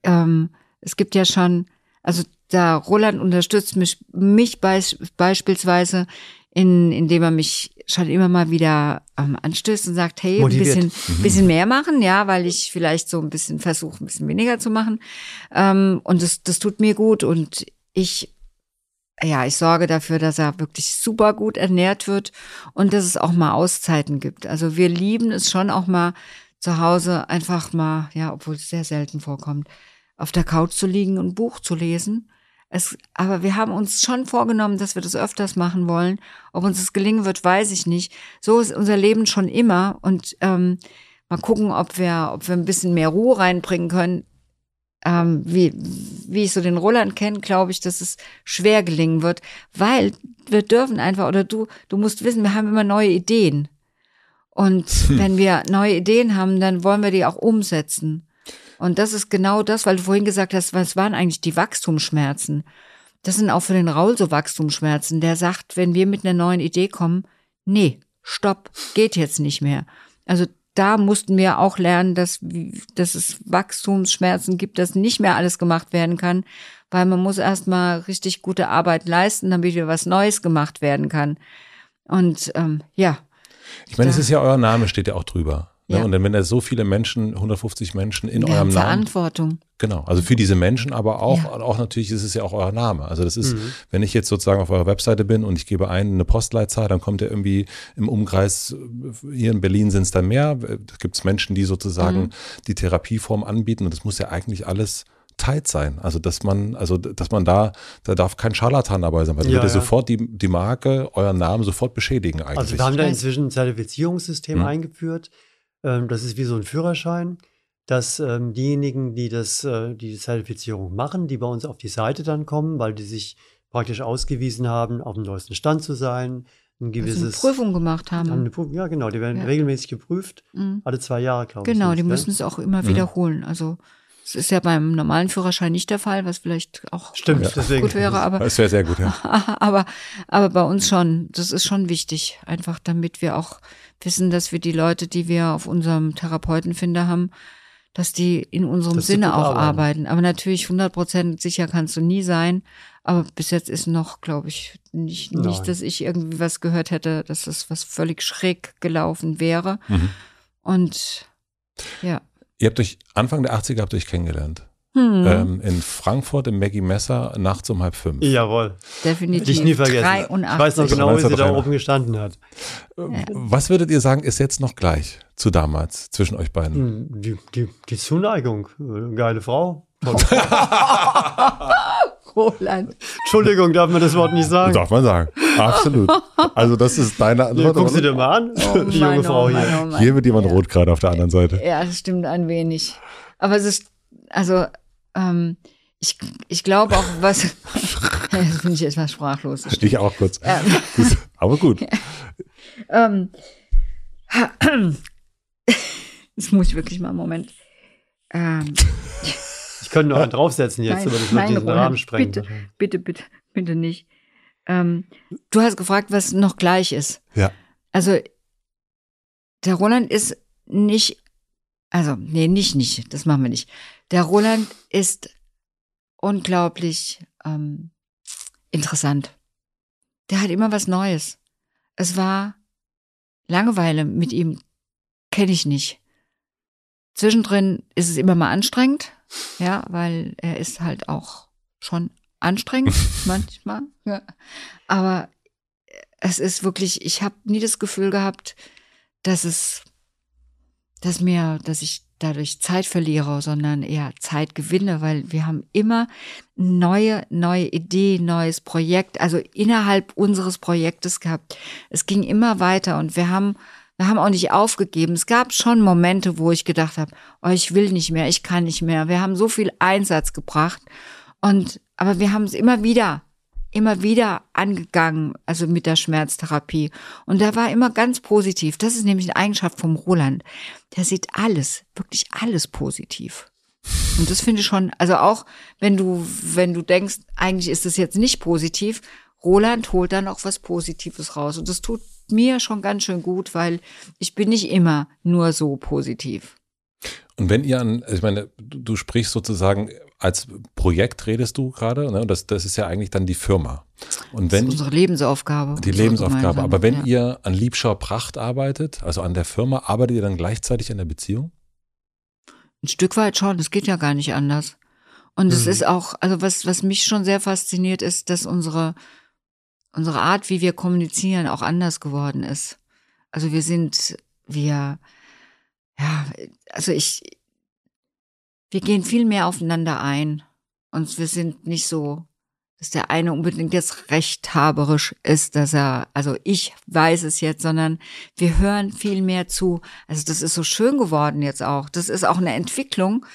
ähm, es gibt ja schon, also da Roland unterstützt mich, mich beis- beispielsweise, In, indem er mich schon immer mal wieder ähm, anstößt und sagt, hey, motiviert. ein bisschen, mhm. bisschen mehr machen, ja, weil ich vielleicht so ein bisschen versuche, ein bisschen weniger zu machen. Ähm, und das, das tut mir gut und ich, ja, ich sorge dafür, dass er wirklich super gut ernährt wird und dass es auch mal Auszeiten gibt. Also wir lieben es schon auch mal zu Hause einfach mal, ja, obwohl es sehr selten vorkommt, auf der Couch zu liegen und ein Buch zu lesen. Es, aber wir haben uns schon vorgenommen, dass wir das öfters machen wollen. Ob uns das gelingen wird, weiß ich nicht. So ist unser Leben schon immer. Und ähm, mal gucken, ob wir, ob wir ein bisschen mehr Ruhe reinbringen können. Ähm, wie, wie ich so den Roland kenne, glaube ich, dass es schwer gelingen wird. Weil wir dürfen einfach, oder du, du musst wissen, wir haben immer neue Ideen. Und hm. wenn wir neue Ideen haben, dann wollen wir die auch umsetzen. Und das ist genau das, weil du vorhin gesagt hast, was waren eigentlich die Wachstumsschmerzen? Das sind auch für den Raul so Wachstumsschmerzen. Der sagt, wenn wir mit einer neuen Idee kommen, nee, stopp, geht jetzt nicht mehr. Also da mussten wir auch lernen, dass, dass es Wachstumsschmerzen gibt, dass nicht mehr alles gemacht werden kann, weil man muss erstmal richtig gute Arbeit leisten, damit wieder was Neues gemacht werden kann. Und ähm, ja. Ich meine, es ist ja euer Name, steht ja auch drüber. Ja. Ne? Und dann, wenn da so viele Menschen, hundertfünfzig Menschen in wir eurem Namen. Verantwortung. Genau, also für diese Menschen, aber auch, ja. auch natürlich ist es ja auch euer Name. Also das ist, mhm. wenn ich jetzt sozusagen auf eurer Webseite bin und ich gebe ein eine Postleitzahl, dann kommt ja irgendwie im Umkreis, hier in Berlin sind es dann mehr. Da gibt es Menschen, die sozusagen mhm. die Therapieform anbieten und das muss ja eigentlich alles teilt sein. Also dass man, also dass man da, da darf kein Scharlatan dabei sein, weil ja, würde ja. sofort die, die Marke, euren Namen sofort beschädigen eigentlich. Also wir haben da inzwischen ein Zertifizierungssystem mhm. eingeführt. Das ist wie so ein Führerschein, dass ähm, diejenigen, die das, äh, die Zertifizierung machen, die bei uns auf die Seite dann kommen, weil die sich praktisch ausgewiesen haben, auf dem neuesten Stand zu sein, ein gewisses eine Prüfung gemacht haben. haben eine Prüfung, ja, genau, die werden ja. regelmäßig geprüft, mhm. alle zwei Jahre, glaube ich. Genau, die müssen es auch immer mhm. wiederholen. Also das ist ja beim normalen Führerschein nicht der Fall, was vielleicht auch Stimmt, gut, deswegen, gut wäre. Aber es wäre sehr gut, ja. aber, aber bei uns schon, das ist schon wichtig, einfach damit wir auch wissen, dass wir die Leute, die wir auf unserem Therapeutenfinder haben, dass die in unserem dass Sinne auch arbeiten. arbeiten. Aber natürlich hundert Prozent sicher kannst du nie sein. Aber bis jetzt ist noch, glaube ich, nicht, nicht, dass ich irgendwie was gehört hätte, dass das was völlig schräg gelaufen wäre. Mhm. Und ja. Ihr habt euch Anfang der achtziger habt euch kennengelernt. Hm. Ähm, in Frankfurt im Maggie Messer nachts um halb fünf. Jawohl. Definitiv. Ich nie vergessen. dreiundachtzig Ich weiß noch genau, wie sie da oben gestanden hat. Ja. Was würdet ihr sagen, ist jetzt noch gleich zu damals zwischen euch beiden? Die, die, die Zuneigung. Geile Frau. Roland. Entschuldigung, darf man das Wort nicht sagen? Darf man sagen. Absolut. Also das ist deine Antwort. Guck sie dir mal an, oh, die junge Frau hier. Mann, oh Mann. Hier wird jemand ja. rot gerade auf der anderen Seite. Ja, das stimmt ein wenig. Aber es ist, also ähm, ich, ich glaube auch, was, jetzt bin ich etwas sprachlos. Ich auch kurz. Ja. Aber gut. Ähm, das muss ich wirklich mal einen Moment. Ähm, Ich könnte noch einen draufsetzen jetzt, nein, aber das wird diesen Roland, Rahmen sprengen. Bitte, bitte, bitte, bitte nicht. Ähm, du hast gefragt, was noch gleich ist. Ja. Also, der Roland ist nicht, also, nee, nicht, nicht, das machen wir nicht. Der Roland ist unglaublich ähm, interessant. Der hat immer was Neues. Es war Langeweile mit ihm, kenne ich nicht. Zwischendrin ist es immer mal anstrengend, ja, weil er ist halt auch schon anstrengend manchmal. Ja. Aber es ist wirklich, ich habe nie das Gefühl gehabt, dass es, dass mir, dass ich dadurch Zeit verliere, sondern eher Zeit gewinne, weil wir haben immer neue, neue Idee, neues Projekt, also innerhalb unseres Projektes gehabt. Es ging immer weiter und wir haben, wir haben auch nicht aufgegeben. Es gab schon Momente, wo ich gedacht habe, oh, ich will nicht mehr, ich kann nicht mehr. Wir haben so viel Einsatz gebracht und, aber wir haben es immer wieder, immer wieder angegangen, also mit der Schmerztherapie. Und da war immer ganz positiv. Das ist nämlich eine Eigenschaft vom Roland. Der sieht alles, wirklich alles positiv. Und das finde ich schon, also auch wenn du, wenn du denkst, eigentlich ist das jetzt nicht positiv, Roland holt dann auch was Positives raus. Und das tut mir schon ganz schön gut, weil ich bin nicht immer nur so positiv. Und wenn ihr an, ich meine, du sprichst sozusagen, als Projekt redest du gerade, ne? Und das, das ist ja eigentlich dann die Firma. Und wenn, das ist unsere Lebensaufgabe. Die unsere Lebensaufgabe. Aber wenn ja. ihr an Liebscher-Bracht arbeitet, also an der Firma, arbeitet ihr dann gleichzeitig an der Beziehung? Ein Stück weit schon, das geht ja gar nicht anders. Und es mhm. ist auch, also was, was mich schon sehr fasziniert ist, dass unsere, unsere Art, wie wir kommunizieren, auch anders geworden ist. Also wir sind, wir, ja, also ich, wir gehen viel mehr aufeinander ein und wir sind nicht so, dass der eine unbedingt jetzt rechthaberisch ist, dass er, also ich weiß es jetzt, sondern wir hören viel mehr zu. Also das ist so schön geworden jetzt auch. Das ist auch eine Entwicklung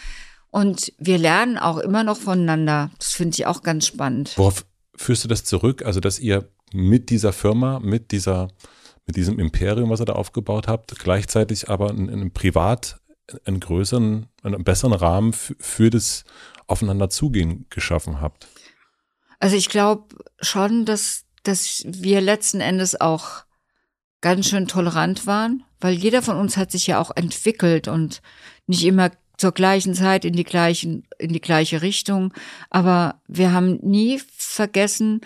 und wir lernen auch immer noch voneinander. Das finde ich auch ganz spannend. Worauf führst du das zurück? Also dass ihr mit dieser Firma, mit dieser, mit diesem Imperium, was ihr da aufgebaut habt, gleichzeitig aber in einem Privat einen größeren, einen besseren Rahmen für das Aufeinanderzugehen geschaffen habt? Also ich glaube schon, dass, dass wir letzten Endes auch ganz schön tolerant waren, weil jeder von uns hat sich ja auch entwickelt und nicht immer zur gleichen Zeit in die gleichen, in die gleiche Richtung. Aber wir haben nie vergessen,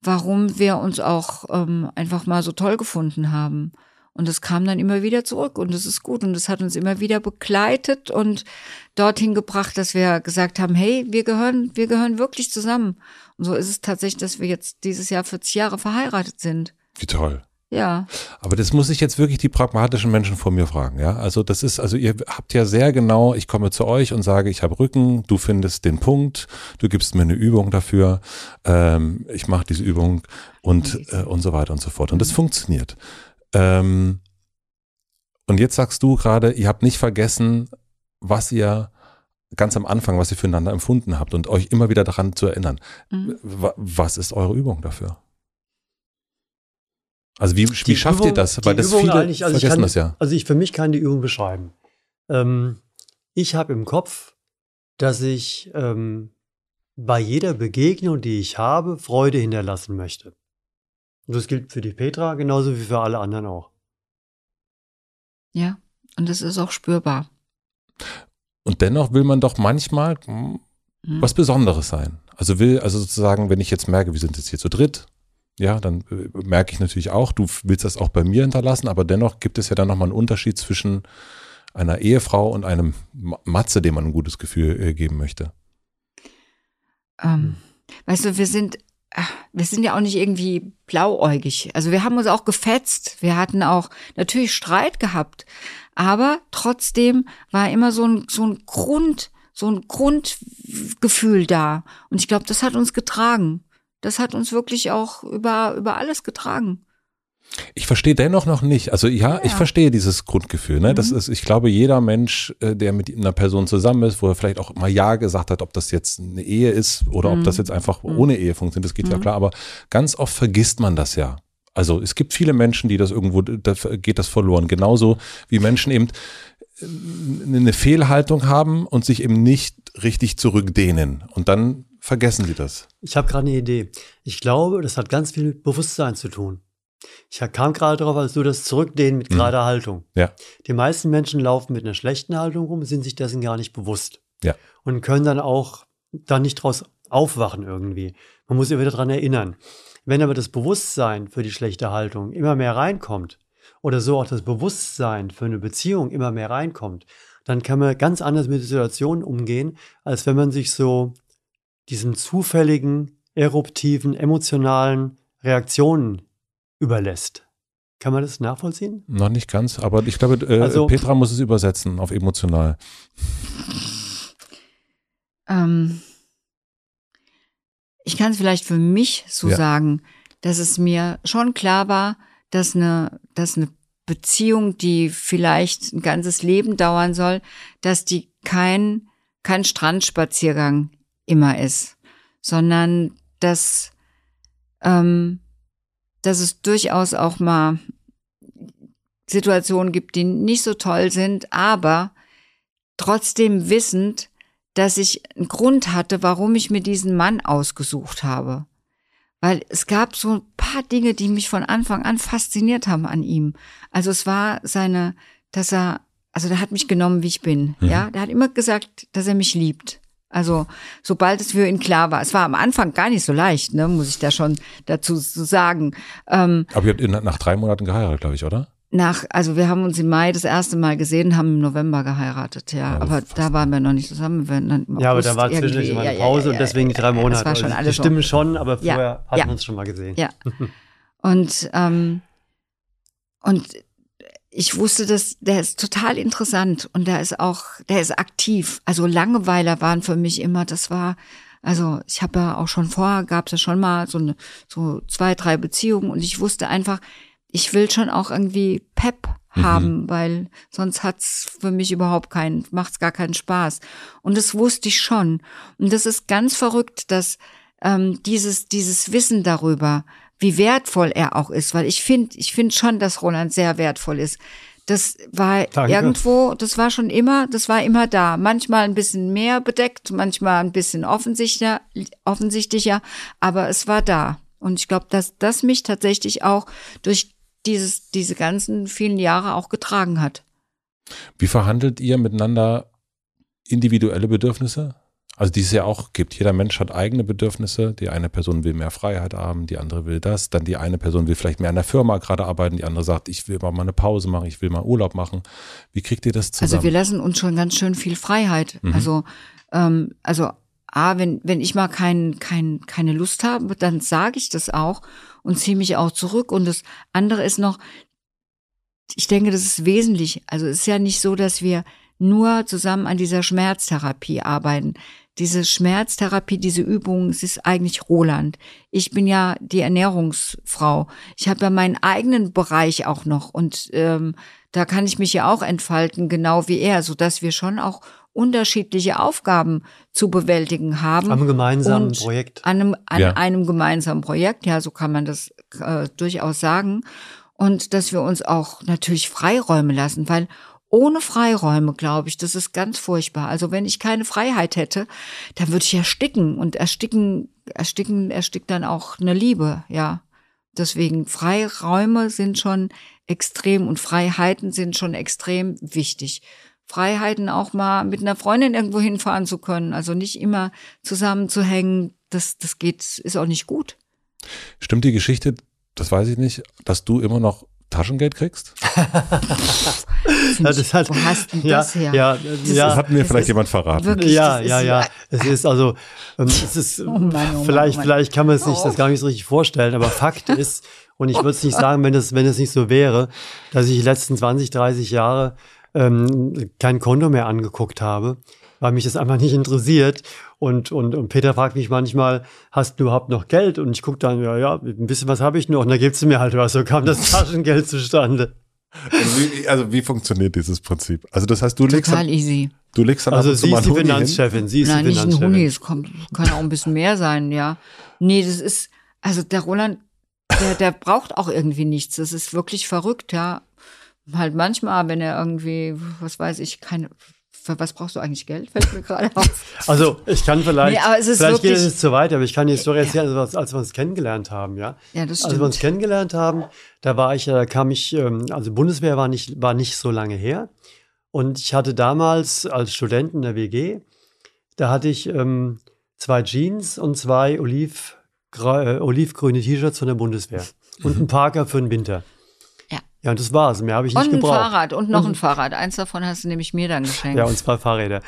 warum wir uns auch ähm, einfach mal so toll gefunden haben. Und das kam dann immer wieder zurück und das ist gut und das hat uns immer wieder begleitet und dorthin gebracht, dass wir gesagt haben, hey, wir gehören, wir gehören wirklich zusammen. Und so ist es tatsächlich, dass wir jetzt dieses Jahr vierzig Jahre verheiratet sind. Wie toll. Ja. Aber das muss ich jetzt wirklich die pragmatischen Menschen vor mir fragen, ja? Also das ist, also ihr habt ja sehr genau, ich komme zu euch und sage, ich habe Rücken, du findest den Punkt, du gibst mir eine Übung dafür, ähm, ich mache diese Übung und, äh, und so weiter und so fort. Und das funktioniert. Ähm, und jetzt sagst du gerade, ihr habt nicht vergessen, was ihr ganz am Anfang, was ihr füreinander empfunden habt und euch immer wieder daran zu erinnern. Mhm. Was ist eure Übung dafür? Also wie, wie schafft Übung, ihr das? Weil das Übung viele also vergessen ich kann, das ja. Also ich für mich kann die Übung beschreiben. Ähm, ich habe im Kopf, dass ich ähm, bei jeder Begegnung, die ich habe, Freude hinterlassen möchte. Und das gilt für die Petra genauso wie für alle anderen auch. Ja, und das ist auch spürbar. Und dennoch will man doch manchmal hm, hm. was Besonderes sein. Also will, also sozusagen, wenn ich jetzt merke, wir sind jetzt hier zu dritt, ja, dann äh, merke ich natürlich auch, du willst das auch bei mir hinterlassen, aber dennoch gibt es ja dann nochmal einen Unterschied zwischen einer Ehefrau und einem Matze, dem man ein gutes Gefühl äh, geben möchte. Ähm, weißt du, wir sind... Ach, wir sind ja auch nicht irgendwie blauäugig. Also wir haben uns auch gefetzt. Wir hatten auch natürlich Streit gehabt. Aber trotzdem war immer so ein, so ein Grund, so ein Grundgefühl da. Und ich glaube, das hat uns getragen. Das hat uns wirklich auch über, über alles getragen. Ich verstehe dennoch noch nicht. Also ja, ja. ich verstehe dieses Grundgefühl. Ne? Mhm. Das ist, ich glaube, jeder Mensch, der mit einer Person zusammen ist, wo er vielleicht auch mal Ja gesagt hat, ob das jetzt eine Ehe ist oder mhm. ob das jetzt einfach mhm. ohne Ehe funktioniert, das geht mhm. ja klar. Aber ganz oft vergisst man das ja. Also es gibt viele Menschen, die das irgendwo, da geht das verloren. Genauso wie Menschen eben eine Fehlhaltung haben und sich eben nicht richtig zurückdehnen. Und dann vergessen sie das. Ich habe gerade eine Idee. Ich glaube, das hat ganz viel mit Bewusstsein zu tun. Ich kam gerade darauf, als du das Zurückdehnen mit gerader mhm. Haltung. Ja. Die meisten Menschen laufen mit einer schlechten Haltung rum, sind sich dessen gar nicht bewusst. Ja. Und können dann auch da nicht draus aufwachen irgendwie. Man muss sich wieder daran erinnern. Wenn aber das Bewusstsein für die schlechte Haltung immer mehr reinkommt oder so auch das Bewusstsein für eine Beziehung immer mehr reinkommt, dann kann man ganz anders mit Situationen umgehen, als wenn man sich so diesen zufälligen, eruptiven, emotionalen Reaktionen überlässt. Kann man das nachvollziehen? Noch nicht ganz, aber ich glaube, äh, also, Petra muss es übersetzen auf emotional. Ähm, ich kann es vielleicht für mich so ja. sagen, dass es mir schon klar war, dass eine, dass eine Beziehung, die vielleicht ein ganzes Leben dauern soll, dass die kein, kein Strandspaziergang immer ist, sondern dass ähm, dass es durchaus auch mal Situationen gibt, die nicht so toll sind, aber trotzdem wissend, dass ich einen Grund hatte, warum ich mir diesen Mann ausgesucht habe. Weil es gab so ein paar Dinge, die mich von Anfang an fasziniert haben an ihm. Also es war seine, dass er, also der hat mich genommen, wie ich bin. Mhm. Ja, der hat immer gesagt, dass er mich liebt. Also, sobald es für ihn klar war. Es war am Anfang gar nicht so leicht, ne, muss ich da schon dazu sagen. Ähm, Aber ihr habt in, nach drei Monaten geheiratet, glaube ich, oder? Nach, also wir haben uns im Mai das erste Mal gesehen, haben im November geheiratet, ja. Also aber da waren wir noch nicht zusammen. Wir dann ja, aber da war zwischendurch immer eine Pause ja, ja, ja, und deswegen ja, ja, ja, drei Monate. Das war schon alles schon. Stimmen schon, aber vorher ja, hatten ja, wir uns schon mal gesehen. Ja. Und, ähm, und ich wusste, dass der ist total interessant und der ist auch, der ist aktiv. Also Langeweiler waren für mich immer, das war, also ich habe ja auch schon vorher, gab es ja schon mal so eine, so zwei, drei Beziehungen und ich wusste einfach, ich will schon auch irgendwie Pep haben, mhm. weil sonst hat's für mich überhaupt keinen, macht's gar keinen Spaß. Und das wusste ich schon. Und das ist ganz verrückt, dass ähm, dieses dieses Wissen darüber, wie wertvoll er auch ist, weil ich finde, ich finde schon, dass Roland sehr wertvoll ist. Das war Danke. irgendwo, das war schon immer, das war immer da. Manchmal ein bisschen mehr bedeckt, manchmal ein bisschen offensichtlicher, offensichtlicher, aber es war da. Und ich glaube, dass das mich tatsächlich auch durch Dieses, diese ganzen vielen Jahre auch getragen hat. Wie verhandelt ihr miteinander individuelle Bedürfnisse? Also die es ja auch gibt. Jeder Mensch hat eigene Bedürfnisse. Die eine Person will mehr Freiheit haben, die andere will das. Dann die eine Person will vielleicht mehr an der Firma gerade arbeiten, die andere sagt, ich will mal eine Pause machen, ich will mal Urlaub machen. Wie kriegt ihr das zusammen? Also wir lassen uns schon ganz schön viel Freiheit. Mhm. Also, ähm, also A, wenn, wenn ich mal kein, kein, keine Lust habe, dann sage ich das auch und ziehe mich auch zurück. Und das andere ist noch, ich denke, das ist wesentlich. Also es ist ja nicht so, dass wir nur zusammen an dieser Schmerztherapie arbeiten. Diese Schmerztherapie, diese Übung, es ist eigentlich Roland. Ich bin ja die Ernährungsfrau. Ich habe ja meinen eigenen Bereich auch noch. Und ähm, da kann ich mich ja auch entfalten, genau wie er, sodass wir schon auch unterschiedliche Aufgaben zu bewältigen haben. Am gemeinsamen Projekt. An, einem, an ja. einem gemeinsamen Projekt, ja, so kann man das äh, durchaus sagen. Und dass wir uns auch natürlich Freiräume lassen, weil ohne Freiräume, glaube ich, das ist ganz furchtbar. Also wenn ich keine Freiheit hätte, dann würde ich ersticken. Und ersticken, ersticken, erstickt dann auch eine Liebe, ja. Deswegen Freiräume sind schon extrem und Freiheiten sind schon extrem wichtig. Freiheiten auch mal mit einer Freundin irgendwo hinfahren zu können, also nicht immer zusammenzuhängen, das, das geht, ist auch nicht gut. Stimmt die Geschichte, das weiß ich nicht, dass du immer noch Taschengeld kriegst? Das hat, wo hast denn das ja, her? Ja, das, ja, ist, das hat mir vielleicht jemand verraten. Wirklich, ja, ja, ja. Es ist also, es ist, oh Mann, oh vielleicht, Mann. vielleicht kann man sich oh. das gar nicht so richtig vorstellen, aber Fakt ist, und ich würde es nicht sagen, wenn es wenn es nicht so wäre, dass ich die letzten zwanzig, dreißig Jahre kein Konto mehr angeguckt habe, weil mich das einfach nicht interessiert. Und, und, und Peter fragt mich manchmal, hast du überhaupt noch Geld? Und ich gucke dann, ja, ja, ein bisschen was habe ich noch. Und da gibst du mir halt was. So kam das Taschengeld zustande. Also wie, also wie funktioniert dieses Prinzip? Also das heißt, du legst Total dann, easy. Du legst dann also ab und sie, ist die, sie ist die Finanzchefin. Sie ist die Finanzchefin. Nicht ein Huni, es kann, kann auch ein bisschen mehr sein, ja. Nee, das ist, also der Roland, der, der braucht auch irgendwie nichts. Das ist wirklich verrückt, ja. Halt manchmal, wenn er irgendwie, was weiß ich, keine, für was brauchst du eigentlich Geld? Fällt mir gerade auf. Also ich kann vielleicht, nee, aber es ist vielleicht wirklich, geht es zu weit, aber ich kann die Story erzählen, als, als wir uns kennengelernt haben, ja. Ja, das stimmt. Als wir uns kennengelernt haben, da war ich, da kam ich, also Bundeswehr war nicht, war nicht so lange her. Und ich hatte damals als Student in der W G, da hatte ich ähm, zwei Jeans und zwei oliv äh, olivgrüne T-Shirts von der Bundeswehr und ein Parker für den Winter. Ja. Ja, und das war's. Mehr habe ich und nicht gebraucht. Und ein Fahrrad und noch und, ein Fahrrad. Eins davon hast du nämlich mir dann geschenkt. Ja, und zwei Fahrräder.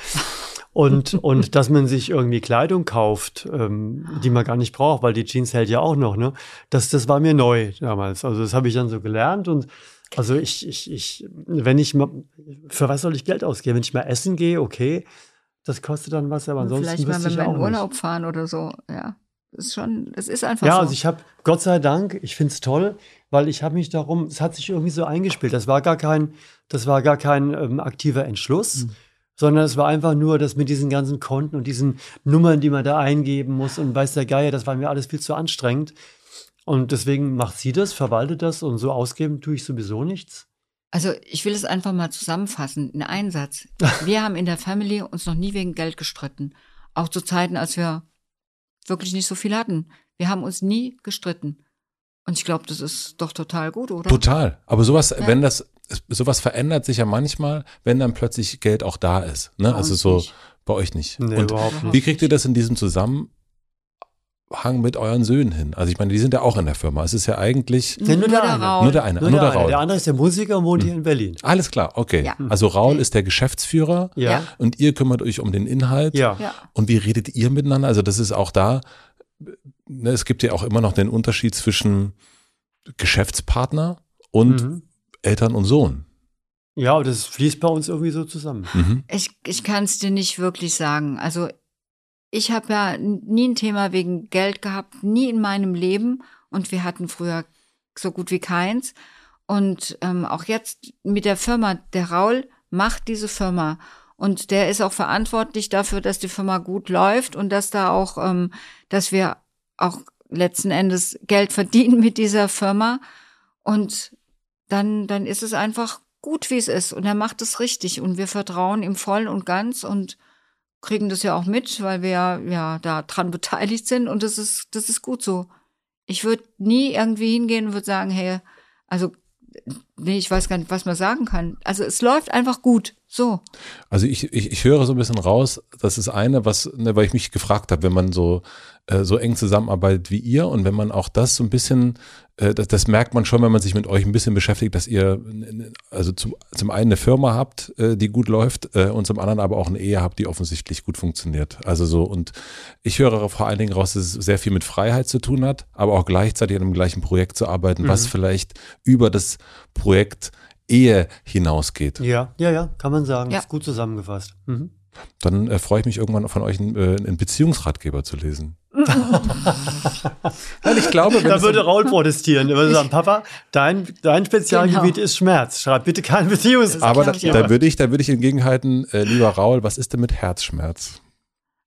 Und, und dass man sich irgendwie Kleidung kauft, ähm, die man gar nicht braucht, weil die Jeans hält ja auch noch, ne? Das, das war mir neu damals. Also das habe ich dann so gelernt. Und also ich, ich, ich, wenn ich mal, für was soll ich Geld ausgeben? Wenn ich mal essen gehe, okay, das kostet dann was, aber ansonsten wüsste ich auch nicht. Vielleicht mal, wenn wir in Urlaub fahren oder so, ja. Das ist schon, es ist einfach so. Ja, also ich habe, Gott sei Dank, ich finde es toll, weil ich habe mich darum, es hat sich irgendwie so eingespielt. Das war gar kein, das war gar kein ähm, aktiver Entschluss. Mhm. Sondern es war einfach nur, dass mit diesen ganzen Konten und diesen Nummern, die man da eingeben muss und weiß der Geier, das war mir alles viel zu anstrengend. Und deswegen macht sie das, verwaltet das und so ausgeben tue ich sowieso nichts. Also ich will es einfach mal zusammenfassen, in einen Satz. Wir haben in der Family uns noch nie wegen Geld gestritten. Auch zu Zeiten, als wir wirklich nicht so viel hatten. Wir haben uns nie gestritten. Und ich glaube, das ist doch total gut, oder? Total. Aber sowas, ja. wenn das, sowas verändert sich ja manchmal, wenn dann plötzlich Geld auch da ist. Ne? Also so nicht. Bei euch nicht. Nee, und überhaupt nicht. Wie kriegt ihr das in diesem Zusammenhang mit euren Söhnen hin? Also ich meine, die sind ja auch in der Firma. Es ist ja eigentlich ja, nur, nur, der der Raul. nur der eine. Nur, nur der, der Raul. Der andere ist der Musiker und wohnt hm. hier in Berlin. Alles klar, okay. Ja. Also Raul ist der Geschäftsführer ja. und ihr kümmert euch um den Inhalt. Ja. Ja. Und wie redet ihr miteinander? Also das ist auch da. Es gibt ja auch immer noch den Unterschied zwischen Geschäftspartner und mhm. Eltern und Sohn. Ja, und das fließt bei uns irgendwie so zusammen. Mhm. Ich, ich kann es dir nicht wirklich sagen. Also ich habe ja nie ein Thema wegen Geld gehabt, nie in meinem Leben. Und wir hatten früher so gut wie keins. Und ähm, auch jetzt mit der Firma, der Raul macht diese Firma. Und der ist auch verantwortlich dafür, dass die Firma gut läuft und dass da auch, ähm, dass wir auch letzten Endes Geld verdienen mit dieser Firma. Und dann, dann ist es einfach gut, wie es ist. Und er macht es richtig. Und wir vertrauen ihm voll und ganz und kriegen das ja auch mit, weil wir ja, ja da dran beteiligt sind. Und das ist, das ist gut so. Ich würde nie irgendwie hingehen und würde sagen, hey, also, nee, ich weiß gar nicht, was man sagen kann. Also es läuft einfach gut. So. Also ich, ich, ich höre so ein bisschen raus, das ist eine, was, ne, weil ich mich gefragt habe, wenn man so, äh, so eng zusammenarbeitet wie ihr und wenn man auch das so ein bisschen, äh, das, das merkt man schon, wenn man sich mit euch ein bisschen beschäftigt, dass ihr also zum, zum einen eine Firma habt, äh, die gut läuft äh, und zum anderen aber auch eine Ehe habt, die offensichtlich gut funktioniert. Also so, und ich höre vor allen Dingen raus, dass es sehr viel mit Freiheit zu tun hat, aber auch gleichzeitig an einem gleichen Projekt zu arbeiten, mhm. was vielleicht über das Projekt Ehe hinausgeht. Ja, ja, ja, kann man sagen. Ja. Das ist gut zusammengefasst. Mhm. Dann äh, freue ich mich irgendwann von euch einen, äh, einen Beziehungsratgeber zu lesen. Weil ich glaube, da würde Raul protestieren. Er würde sagen, Papa, dein, dein Spezialgebiet genau. ist Schmerz. Schreib bitte keinen Beziehungsrat. Aber da, da würde ich, da würde ich entgegenhalten, äh, lieber Raul, was ist denn mit Herzschmerz?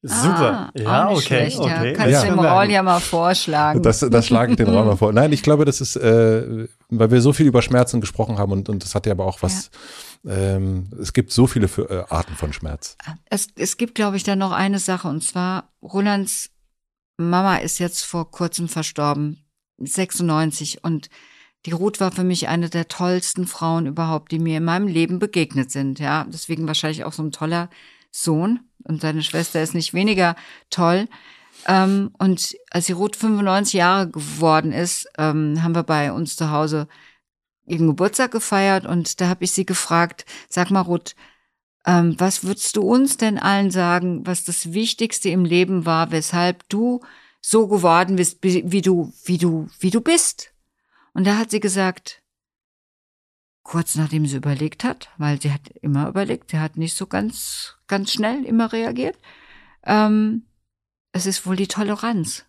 Super. Ah, ja, okay. Schlecht, okay. Ja. Kannst du ja. dem Raul ja mal vorschlagen. Das, das schlage ich den Raul mal vor. Nein, ich glaube, das ist, äh, weil wir so viel über Schmerzen gesprochen haben und, und das hat ja aber auch was, ja. ähm, es gibt so viele für, äh, Arten von Schmerz. Es, es gibt, glaube ich, dann noch eine Sache und zwar, Rolands Mama ist jetzt vor kurzem verstorben, sechsundneunzig und die Ruth war für mich eine der tollsten Frauen überhaupt, die mir in meinem Leben begegnet sind. Ja, deswegen wahrscheinlich auch so ein toller Sohn und seine Schwester ist nicht weniger toll. Ähm, und als die Ruth fünfundneunzig Jahre geworden ist, ähm, haben wir bei uns zu Hause ihren Geburtstag gefeiert und da habe ich sie gefragt, sag mal Ruth, ähm, was würdest du uns denn allen sagen, was das Wichtigste im Leben war, weshalb du so geworden bist, wie du, wie du, wie du bist? Und da hat sie gesagt, kurz nachdem sie überlegt hat, weil sie hat immer überlegt, sie hat nicht so ganz, ganz schnell immer reagiert. Ähm, es ist wohl die Toleranz.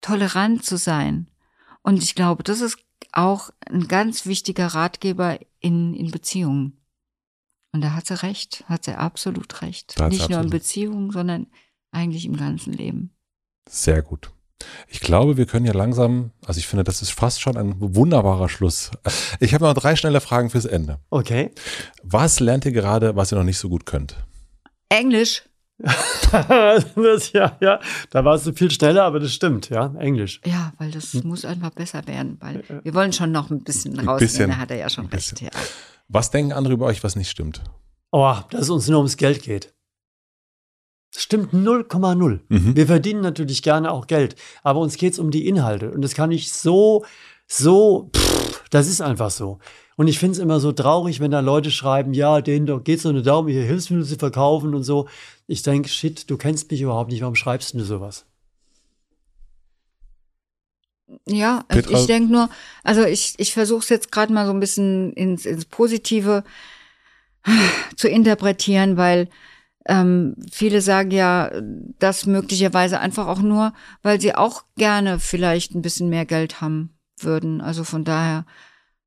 Tolerant zu sein. Und ich glaube, das ist auch ein ganz wichtiger Ratgeber in, in Beziehungen. Und da hat sie recht, hat sie absolut recht. Nicht absolut. Nur in Beziehungen, sondern eigentlich im ganzen Leben. Sehr gut. Ich glaube, wir können ja langsam, also ich finde, das ist fast schon ein wunderbarer Schluss. Ich habe noch drei schnelle Fragen fürs Ende. Okay. Was lernt ihr gerade, was ihr noch nicht so gut könnt? Englisch. das, ja, ja, da warst du viel schneller, aber das stimmt, ja, Englisch. Ja, weil das hm. muss einfach besser werden, weil wir wollen schon noch ein bisschen rausgehen, da hat er ja schon recht. Ja. Was denken andere über euch, was nicht stimmt? Oh, dass es uns nur ums Geld geht. Das stimmt null Komma null. Mhm. Wir verdienen natürlich gerne auch Geld, aber uns geht es um die Inhalte. Und das kann ich so, so, pff, das ist einfach so. Und ich finde es immer so traurig, wenn da Leute schreiben, ja, denen geht so eine Daumen, hier Hilfsmittel zu verkaufen und so. Ich denke, shit, du kennst mich überhaupt nicht, warum schreibst du sowas? Ja, also ich denke nur, also ich, ich versuche es jetzt gerade mal so ein bisschen ins, ins Positive zu interpretieren, weil ähm, viele sagen ja, das möglicherweise einfach auch nur, weil sie auch gerne vielleicht ein bisschen mehr Geld haben würden. Also von daher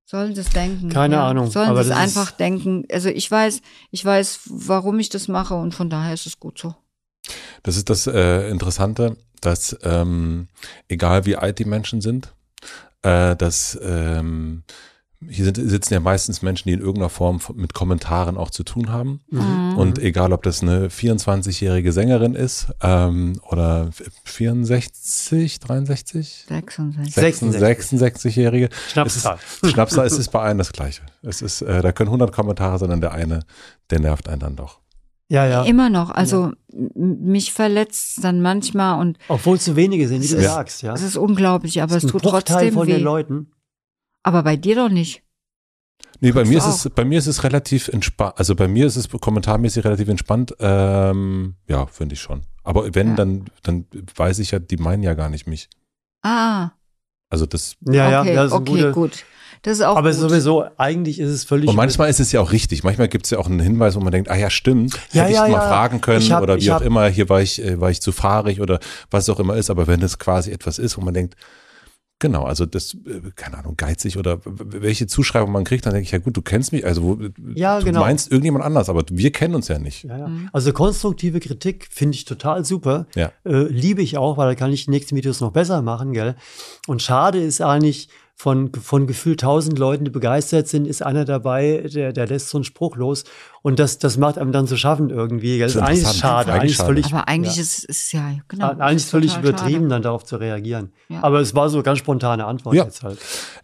sollen sie es denken. Keine ja, Ahnung. Sollen sie es einfach denken. Also ich weiß, ich weiß, warum ich das mache und von daher ist es gut so. Das ist das äh, Interessante, dass ähm, egal wie alt die Menschen sind, äh, dass ähm, hier sind, sitzen ja meistens Menschen, die in irgendeiner Form mit Kommentaren auch zu tun haben. Mhm. Und egal, ob das eine vierundzwanzigjährige Sängerin ist ähm, oder vierundsechzig, dreiundsechzig? sechsundsechzig-Jährige. Schnapszahl. Schnapszahl ist es bei allen das Gleiche. Es ist, äh, da können hundert Kommentare sein, der eine, der nervt einen dann doch. Ja, ja. Immer noch. Also ja. Mich verletzt dann manchmal und obwohl es zu wenige sind, wie du sagst, ja. Es ist unglaublich, aber es, ist es tut trotzdem Teil von weh. Den Leuten. Aber bei dir doch nicht. Nee, bei mir, ist es, bei mir ist es relativ entspannt. Also bei mir ist es kommentarmäßig relativ entspannt. Ähm, ja, finde ich schon. Aber wenn, ja. dann, dann weiß ich ja, die meinen ja gar nicht mich. Ah. Also das. Ja, ja, okay, das ist okay, gute, gut. Das ist auch aber gut. Sowieso, eigentlich ist es völlig. Und manchmal ist es ja auch richtig. Manchmal gibt es ja auch einen Hinweis, wo man denkt, ah ja, stimmt, ja, hätte ja, ich mal ja. fragen können hab, oder wie auch hab, immer, hier war ich, war ich zu fahrig oder was es auch immer ist. Aber wenn es quasi etwas ist, wo man denkt, genau, also das, keine Ahnung, geizig oder welche Zuschreibung man kriegt, dann denke ich, ja gut, du kennst mich, also ja, du genau. meinst irgendjemand anders, aber wir kennen uns ja nicht. Ja, ja. Mhm. Also konstruktive Kritik finde ich total super, ja. äh, liebe ich auch, weil da kann ich die nächsten Videos noch besser machen, gell? Und schade ist eigentlich, Von, von gefühlt tausend Leuten, die begeistert sind, ist einer dabei, der, der lässt so einen Spruch los. Und das, das macht einem dann zu schaffen irgendwie. Das ist eigentlich schade. Eigentlich ist völlig, aber eigentlich ja. ist es ja, genau. Eigentlich ist völlig übertrieben, schade. Dann darauf zu reagieren. Ja. Aber es war so eine ganz spontane Antwort ja. jetzt halt.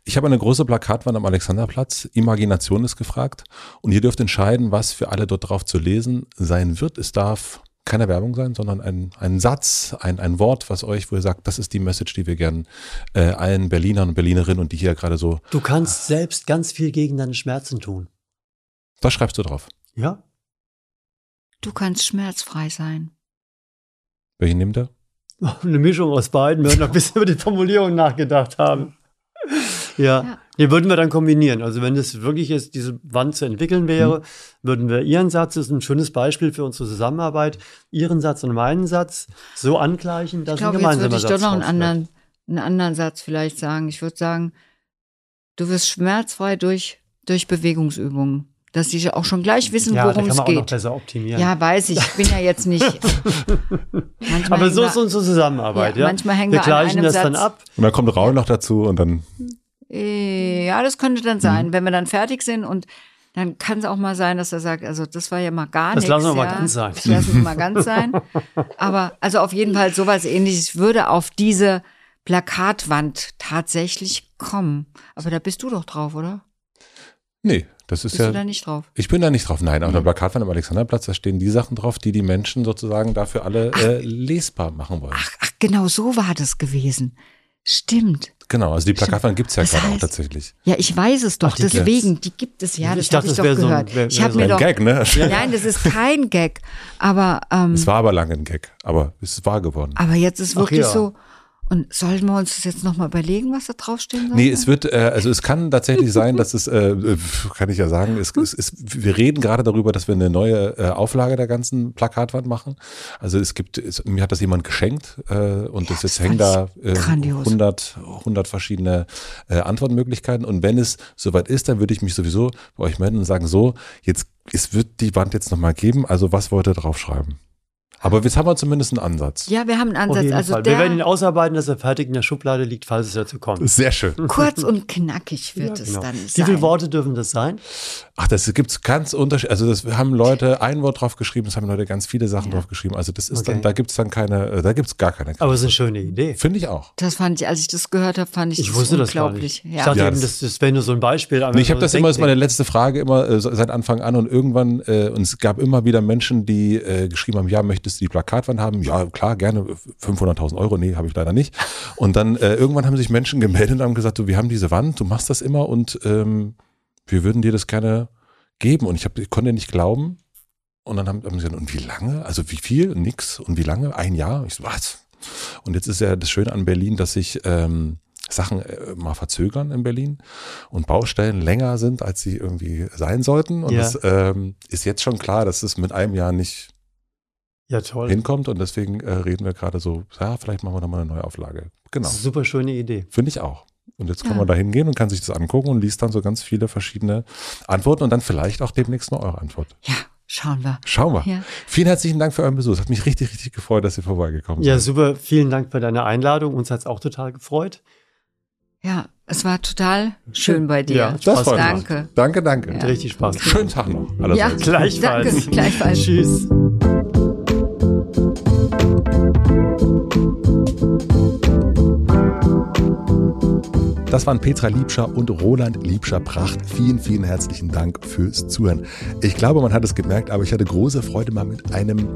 Ich habe eine große Plakatwand am Alexanderplatz. Imagination ist gefragt. Und ihr dürft entscheiden, was für alle dort drauf zu lesen sein wird. Es darf keine Werbung sein, sondern ein, ein Satz, ein, ein Wort, was euch, wo ihr sagt, das ist die Message, die wir gerne äh, allen Berlinern und Berlinerinnen und die hier gerade so. Du kannst äh, selbst ganz viel gegen deine Schmerzen tun. Das schreibst du drauf. Ja. Du kannst schmerzfrei sein. Welchen nimmt er? Eine Mischung aus beiden, wenn wir noch ein bisschen über die Formulierung nachgedacht haben. Ja. ja. Die würden wir dann kombinieren. Also wenn das wirklich ist, diese Wand zu entwickeln wäre, mhm. würden wir Ihren Satz, das ist ein schönes Beispiel für unsere Zusammenarbeit, Ihren Satz und meinen Satz so angleichen, dass ich glaub, ein gemeinsamer Satz Ich glaube, jetzt würde ich doch noch einen anderen, einen anderen Satz vielleicht sagen. Ich würde sagen, du wirst schmerzfrei durch, durch Bewegungsübungen. Dass die auch schon gleich wissen, ja, worum es geht. Ja, da kann man auch noch besser optimieren. Ja, weiß ich. Ich bin ja jetzt nicht. Aber so ist unsere Zusammenarbeit. Ja, ja. Manchmal hängen wir, wir gleichen an einem das Satz. Dann ab. Und dann kommt Raul noch dazu und dann ja, das könnte dann sein, mhm. wenn wir dann fertig sind und dann kann es auch mal sein, dass er sagt, also das war ja mal gar nichts. Das lassen wir ja. mal ganz sein. Das lassen wir mal ganz sein. Aber also auf jeden Fall sowas Ähnliches würde auf diese Plakatwand tatsächlich kommen. Aber da bist du doch drauf, oder? Nee, das ist bist ja. Bist du da nicht drauf? Ich bin da nicht drauf, nein. Auf mhm. der Plakatwand am Alexanderplatz, da stehen die Sachen drauf, die die Menschen sozusagen dafür alle ach, äh, lesbar machen wollen. Ach, ach, genau so war das gewesen. Stimmt. Genau, also die Plakatwand gibt es ja gerade auch tatsächlich. Ja, ich weiß es doch, ach, die deswegen, gibt's. Die gibt es ja, das habe ich doch gehört. So ein, wär, wär ich hab so mir ein doch, Gag, ne? Nein, das ist kein Gag, aber ähm, es war aber lange ein Gag, aber es ist wahr geworden. Aber jetzt ist wirklich ach, ja. so, und sollten wir uns das jetzt nochmal überlegen, was da draufstehen soll? Nee, es wird, äh, also es kann tatsächlich sein, dass es, äh, kann ich ja sagen, es, es, es, wir reden gerade darüber, dass wir eine neue äh, Auflage der ganzen Plakatwand machen. Also es gibt, es, mir hat das jemand geschenkt äh, und ja, das jetzt das hängen da äh, hundert verschiedene äh, Antwortmöglichkeiten. Und wenn es soweit ist, dann würde ich mich sowieso bei euch melden und sagen, so, jetzt, es wird die Wand jetzt nochmal geben, also was wollt ihr draufschreiben? Aber jetzt haben wir zumindest einen Ansatz. Ja, wir haben einen Ansatz. Also der, wir werden ihn ausarbeiten, dass er fertig in der Schublade liegt, falls es dazu kommt. Sehr schön. Kurz und knackig wird ja, es genau. dann sein. Wie viele Worte dürfen das sein? Ach, das gibt es ganz unterschiedlich. Also das haben Leute ein Wort drauf geschrieben, es haben Leute ganz viele Sachen ja. drauf geschrieben. Also das ist okay. dann, da gibt es dann keine, da gibt es gar keine Knackig. Aber es ist eine schöne Idee. Finde ich auch. Das fand ich, als ich das gehört habe, fand ich, ich das wusste unglaublich. Das gar nicht. Ja. Ich dachte ja, eben, das, das wäre nur so ein Beispiel. Nee, ich habe das immer, das ist meine letzte Frage, immer äh, seit Anfang an und irgendwann, äh, und es gab immer wieder Menschen, die äh, geschrieben haben, ja, möchtest möchtest du die Plakatwand haben? Ja, klar, gerne, fünfhunderttausend Euro, nee, habe ich leider nicht. Und dann äh, irgendwann haben sich Menschen gemeldet und haben gesagt, du, wir haben diese Wand, du machst das immer und ähm, wir würden dir das gerne geben. Und ich, hab, ich konnte nicht glauben. Und dann haben, haben sie gesagt, und wie lange? Also wie viel? Nix. Und wie lange? Ein Jahr? Ich so, was? Und jetzt ist ja das Schöne an Berlin, dass sich ähm, Sachen äh, mal verzögern in Berlin und Baustellen länger sind, als sie irgendwie sein sollten. Und es ja. ähm, ist jetzt schon klar, dass es mit einem Jahr nicht ja, toll. hinkommt. Und deswegen äh, reden wir gerade so, ja, vielleicht machen wir nochmal eine Neuauflage. Genau. Super schöne Idee. Finde ich auch. Und jetzt kann ja. man da hingehen und kann sich das angucken und liest dann so ganz viele verschiedene Antworten und dann vielleicht auch demnächst mal eure Antwort. Ja. Schauen wir. Schauen wir. Ja. Vielen herzlichen Dank für euren Besuch. Es hat mich richtig, richtig gefreut, dass ihr vorbeigekommen seid. Ja, super. Vielen Dank für deine Einladung. Uns hat es auch total gefreut. Ja, es war total schön bei dir. Ja, das freut mich. Danke. Danke, danke. Ja. Hat richtig Spaß. Schönen Tag noch. Alles ja, gleichfalls. Danke, gleichfalls. Tschüss. Das waren Petra Liebscher und Roland Liebscher-Bracht. Vielen, vielen herzlichen Dank fürs Zuhören. Ich glaube, man hat es gemerkt, aber ich hatte große Freude, mal mit einem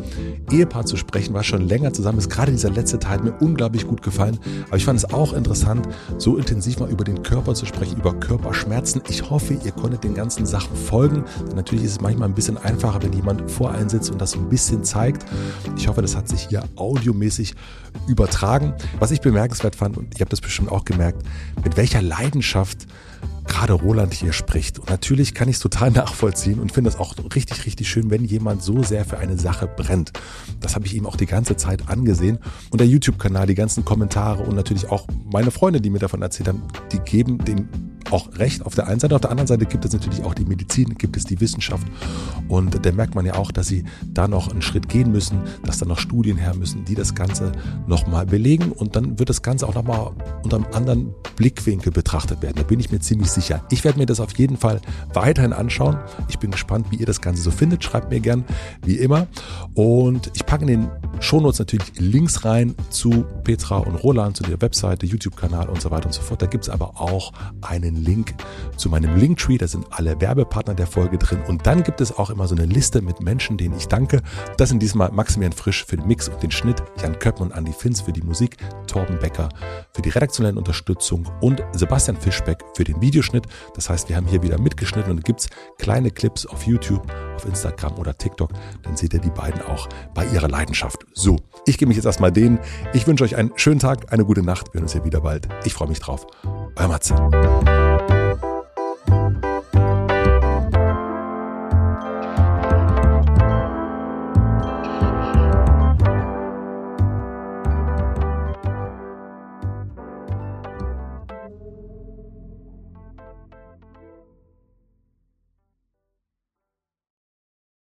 Ehepaar zu sprechen, was schon länger zusammen ist. Gerade dieser letzte Teil hat mir unglaublich gut gefallen. Aber ich fand es auch interessant, so intensiv mal über den Körper zu sprechen, über Körperschmerzen. Ich hoffe, ihr konntet den ganzen Sachen folgen. Denn natürlich ist es manchmal ein bisschen einfacher, wenn jemand vor einem sitzt und das ein bisschen zeigt. Ich hoffe, das hat sich hier audiomäßig übertragen. Was ich bemerkenswert fand, und ihr habt das bestimmt auch gemerkt, mit welchem welcher Leidenschaft gerade Roland hier spricht. Und natürlich kann ich es total nachvollziehen und finde es auch richtig, richtig schön, wenn jemand so sehr für eine Sache brennt. Das habe ich ihm auch die ganze Zeit angesehen. Und der YouTube-Kanal, die ganzen Kommentare und natürlich auch meine Freunde, die mir davon erzählt haben, die geben dem auch recht. Auf der einen Seite, auf der anderen Seite gibt es natürlich auch die Medizin, gibt es die Wissenschaft. Und da merkt man ja auch, dass sie da noch einen Schritt gehen müssen, dass da noch Studien her müssen, die das Ganze nochmal belegen. Und dann wird das Ganze auch nochmal unter einem anderen Blickwinkel betrachtet werden. Da bin ich mir ziemlich sicher. Ich werde mir das auf jeden Fall weiterhin anschauen. Ich bin gespannt, wie ihr das Ganze so findet. Schreibt mir gern, wie immer. Und ich packe in den Shownotes natürlich Links rein zu Petra und Roland, zu der Webseite, YouTube-Kanal und so weiter und so fort. Da gibt es aber auch einen Link zu meinem Linktree. Da sind alle Werbepartner der Folge drin. Und dann gibt es auch immer so eine Liste mit Menschen, denen ich danke. Das sind diesmal Maximilian Frisch für den Mix und den Schnitt, Jan Köppen und Andi Finz für die Musik, Torben Becker für die redaktionelle Unterstützung und Sebastian Fischbeck für den Videoschnitt. Das heißt, wir haben hier wieder mitgeschnitten und gibt es kleine Clips auf YouTube, auf Instagram oder TikTok. Dann seht ihr die beiden auch bei ihrer Leidenschaft. So, ich gebe mich jetzt erstmal denen. Ich wünsche euch einen schönen Tag, eine gute Nacht. Wir hören uns hier wieder bald. Ich freue mich drauf. Euer Matze.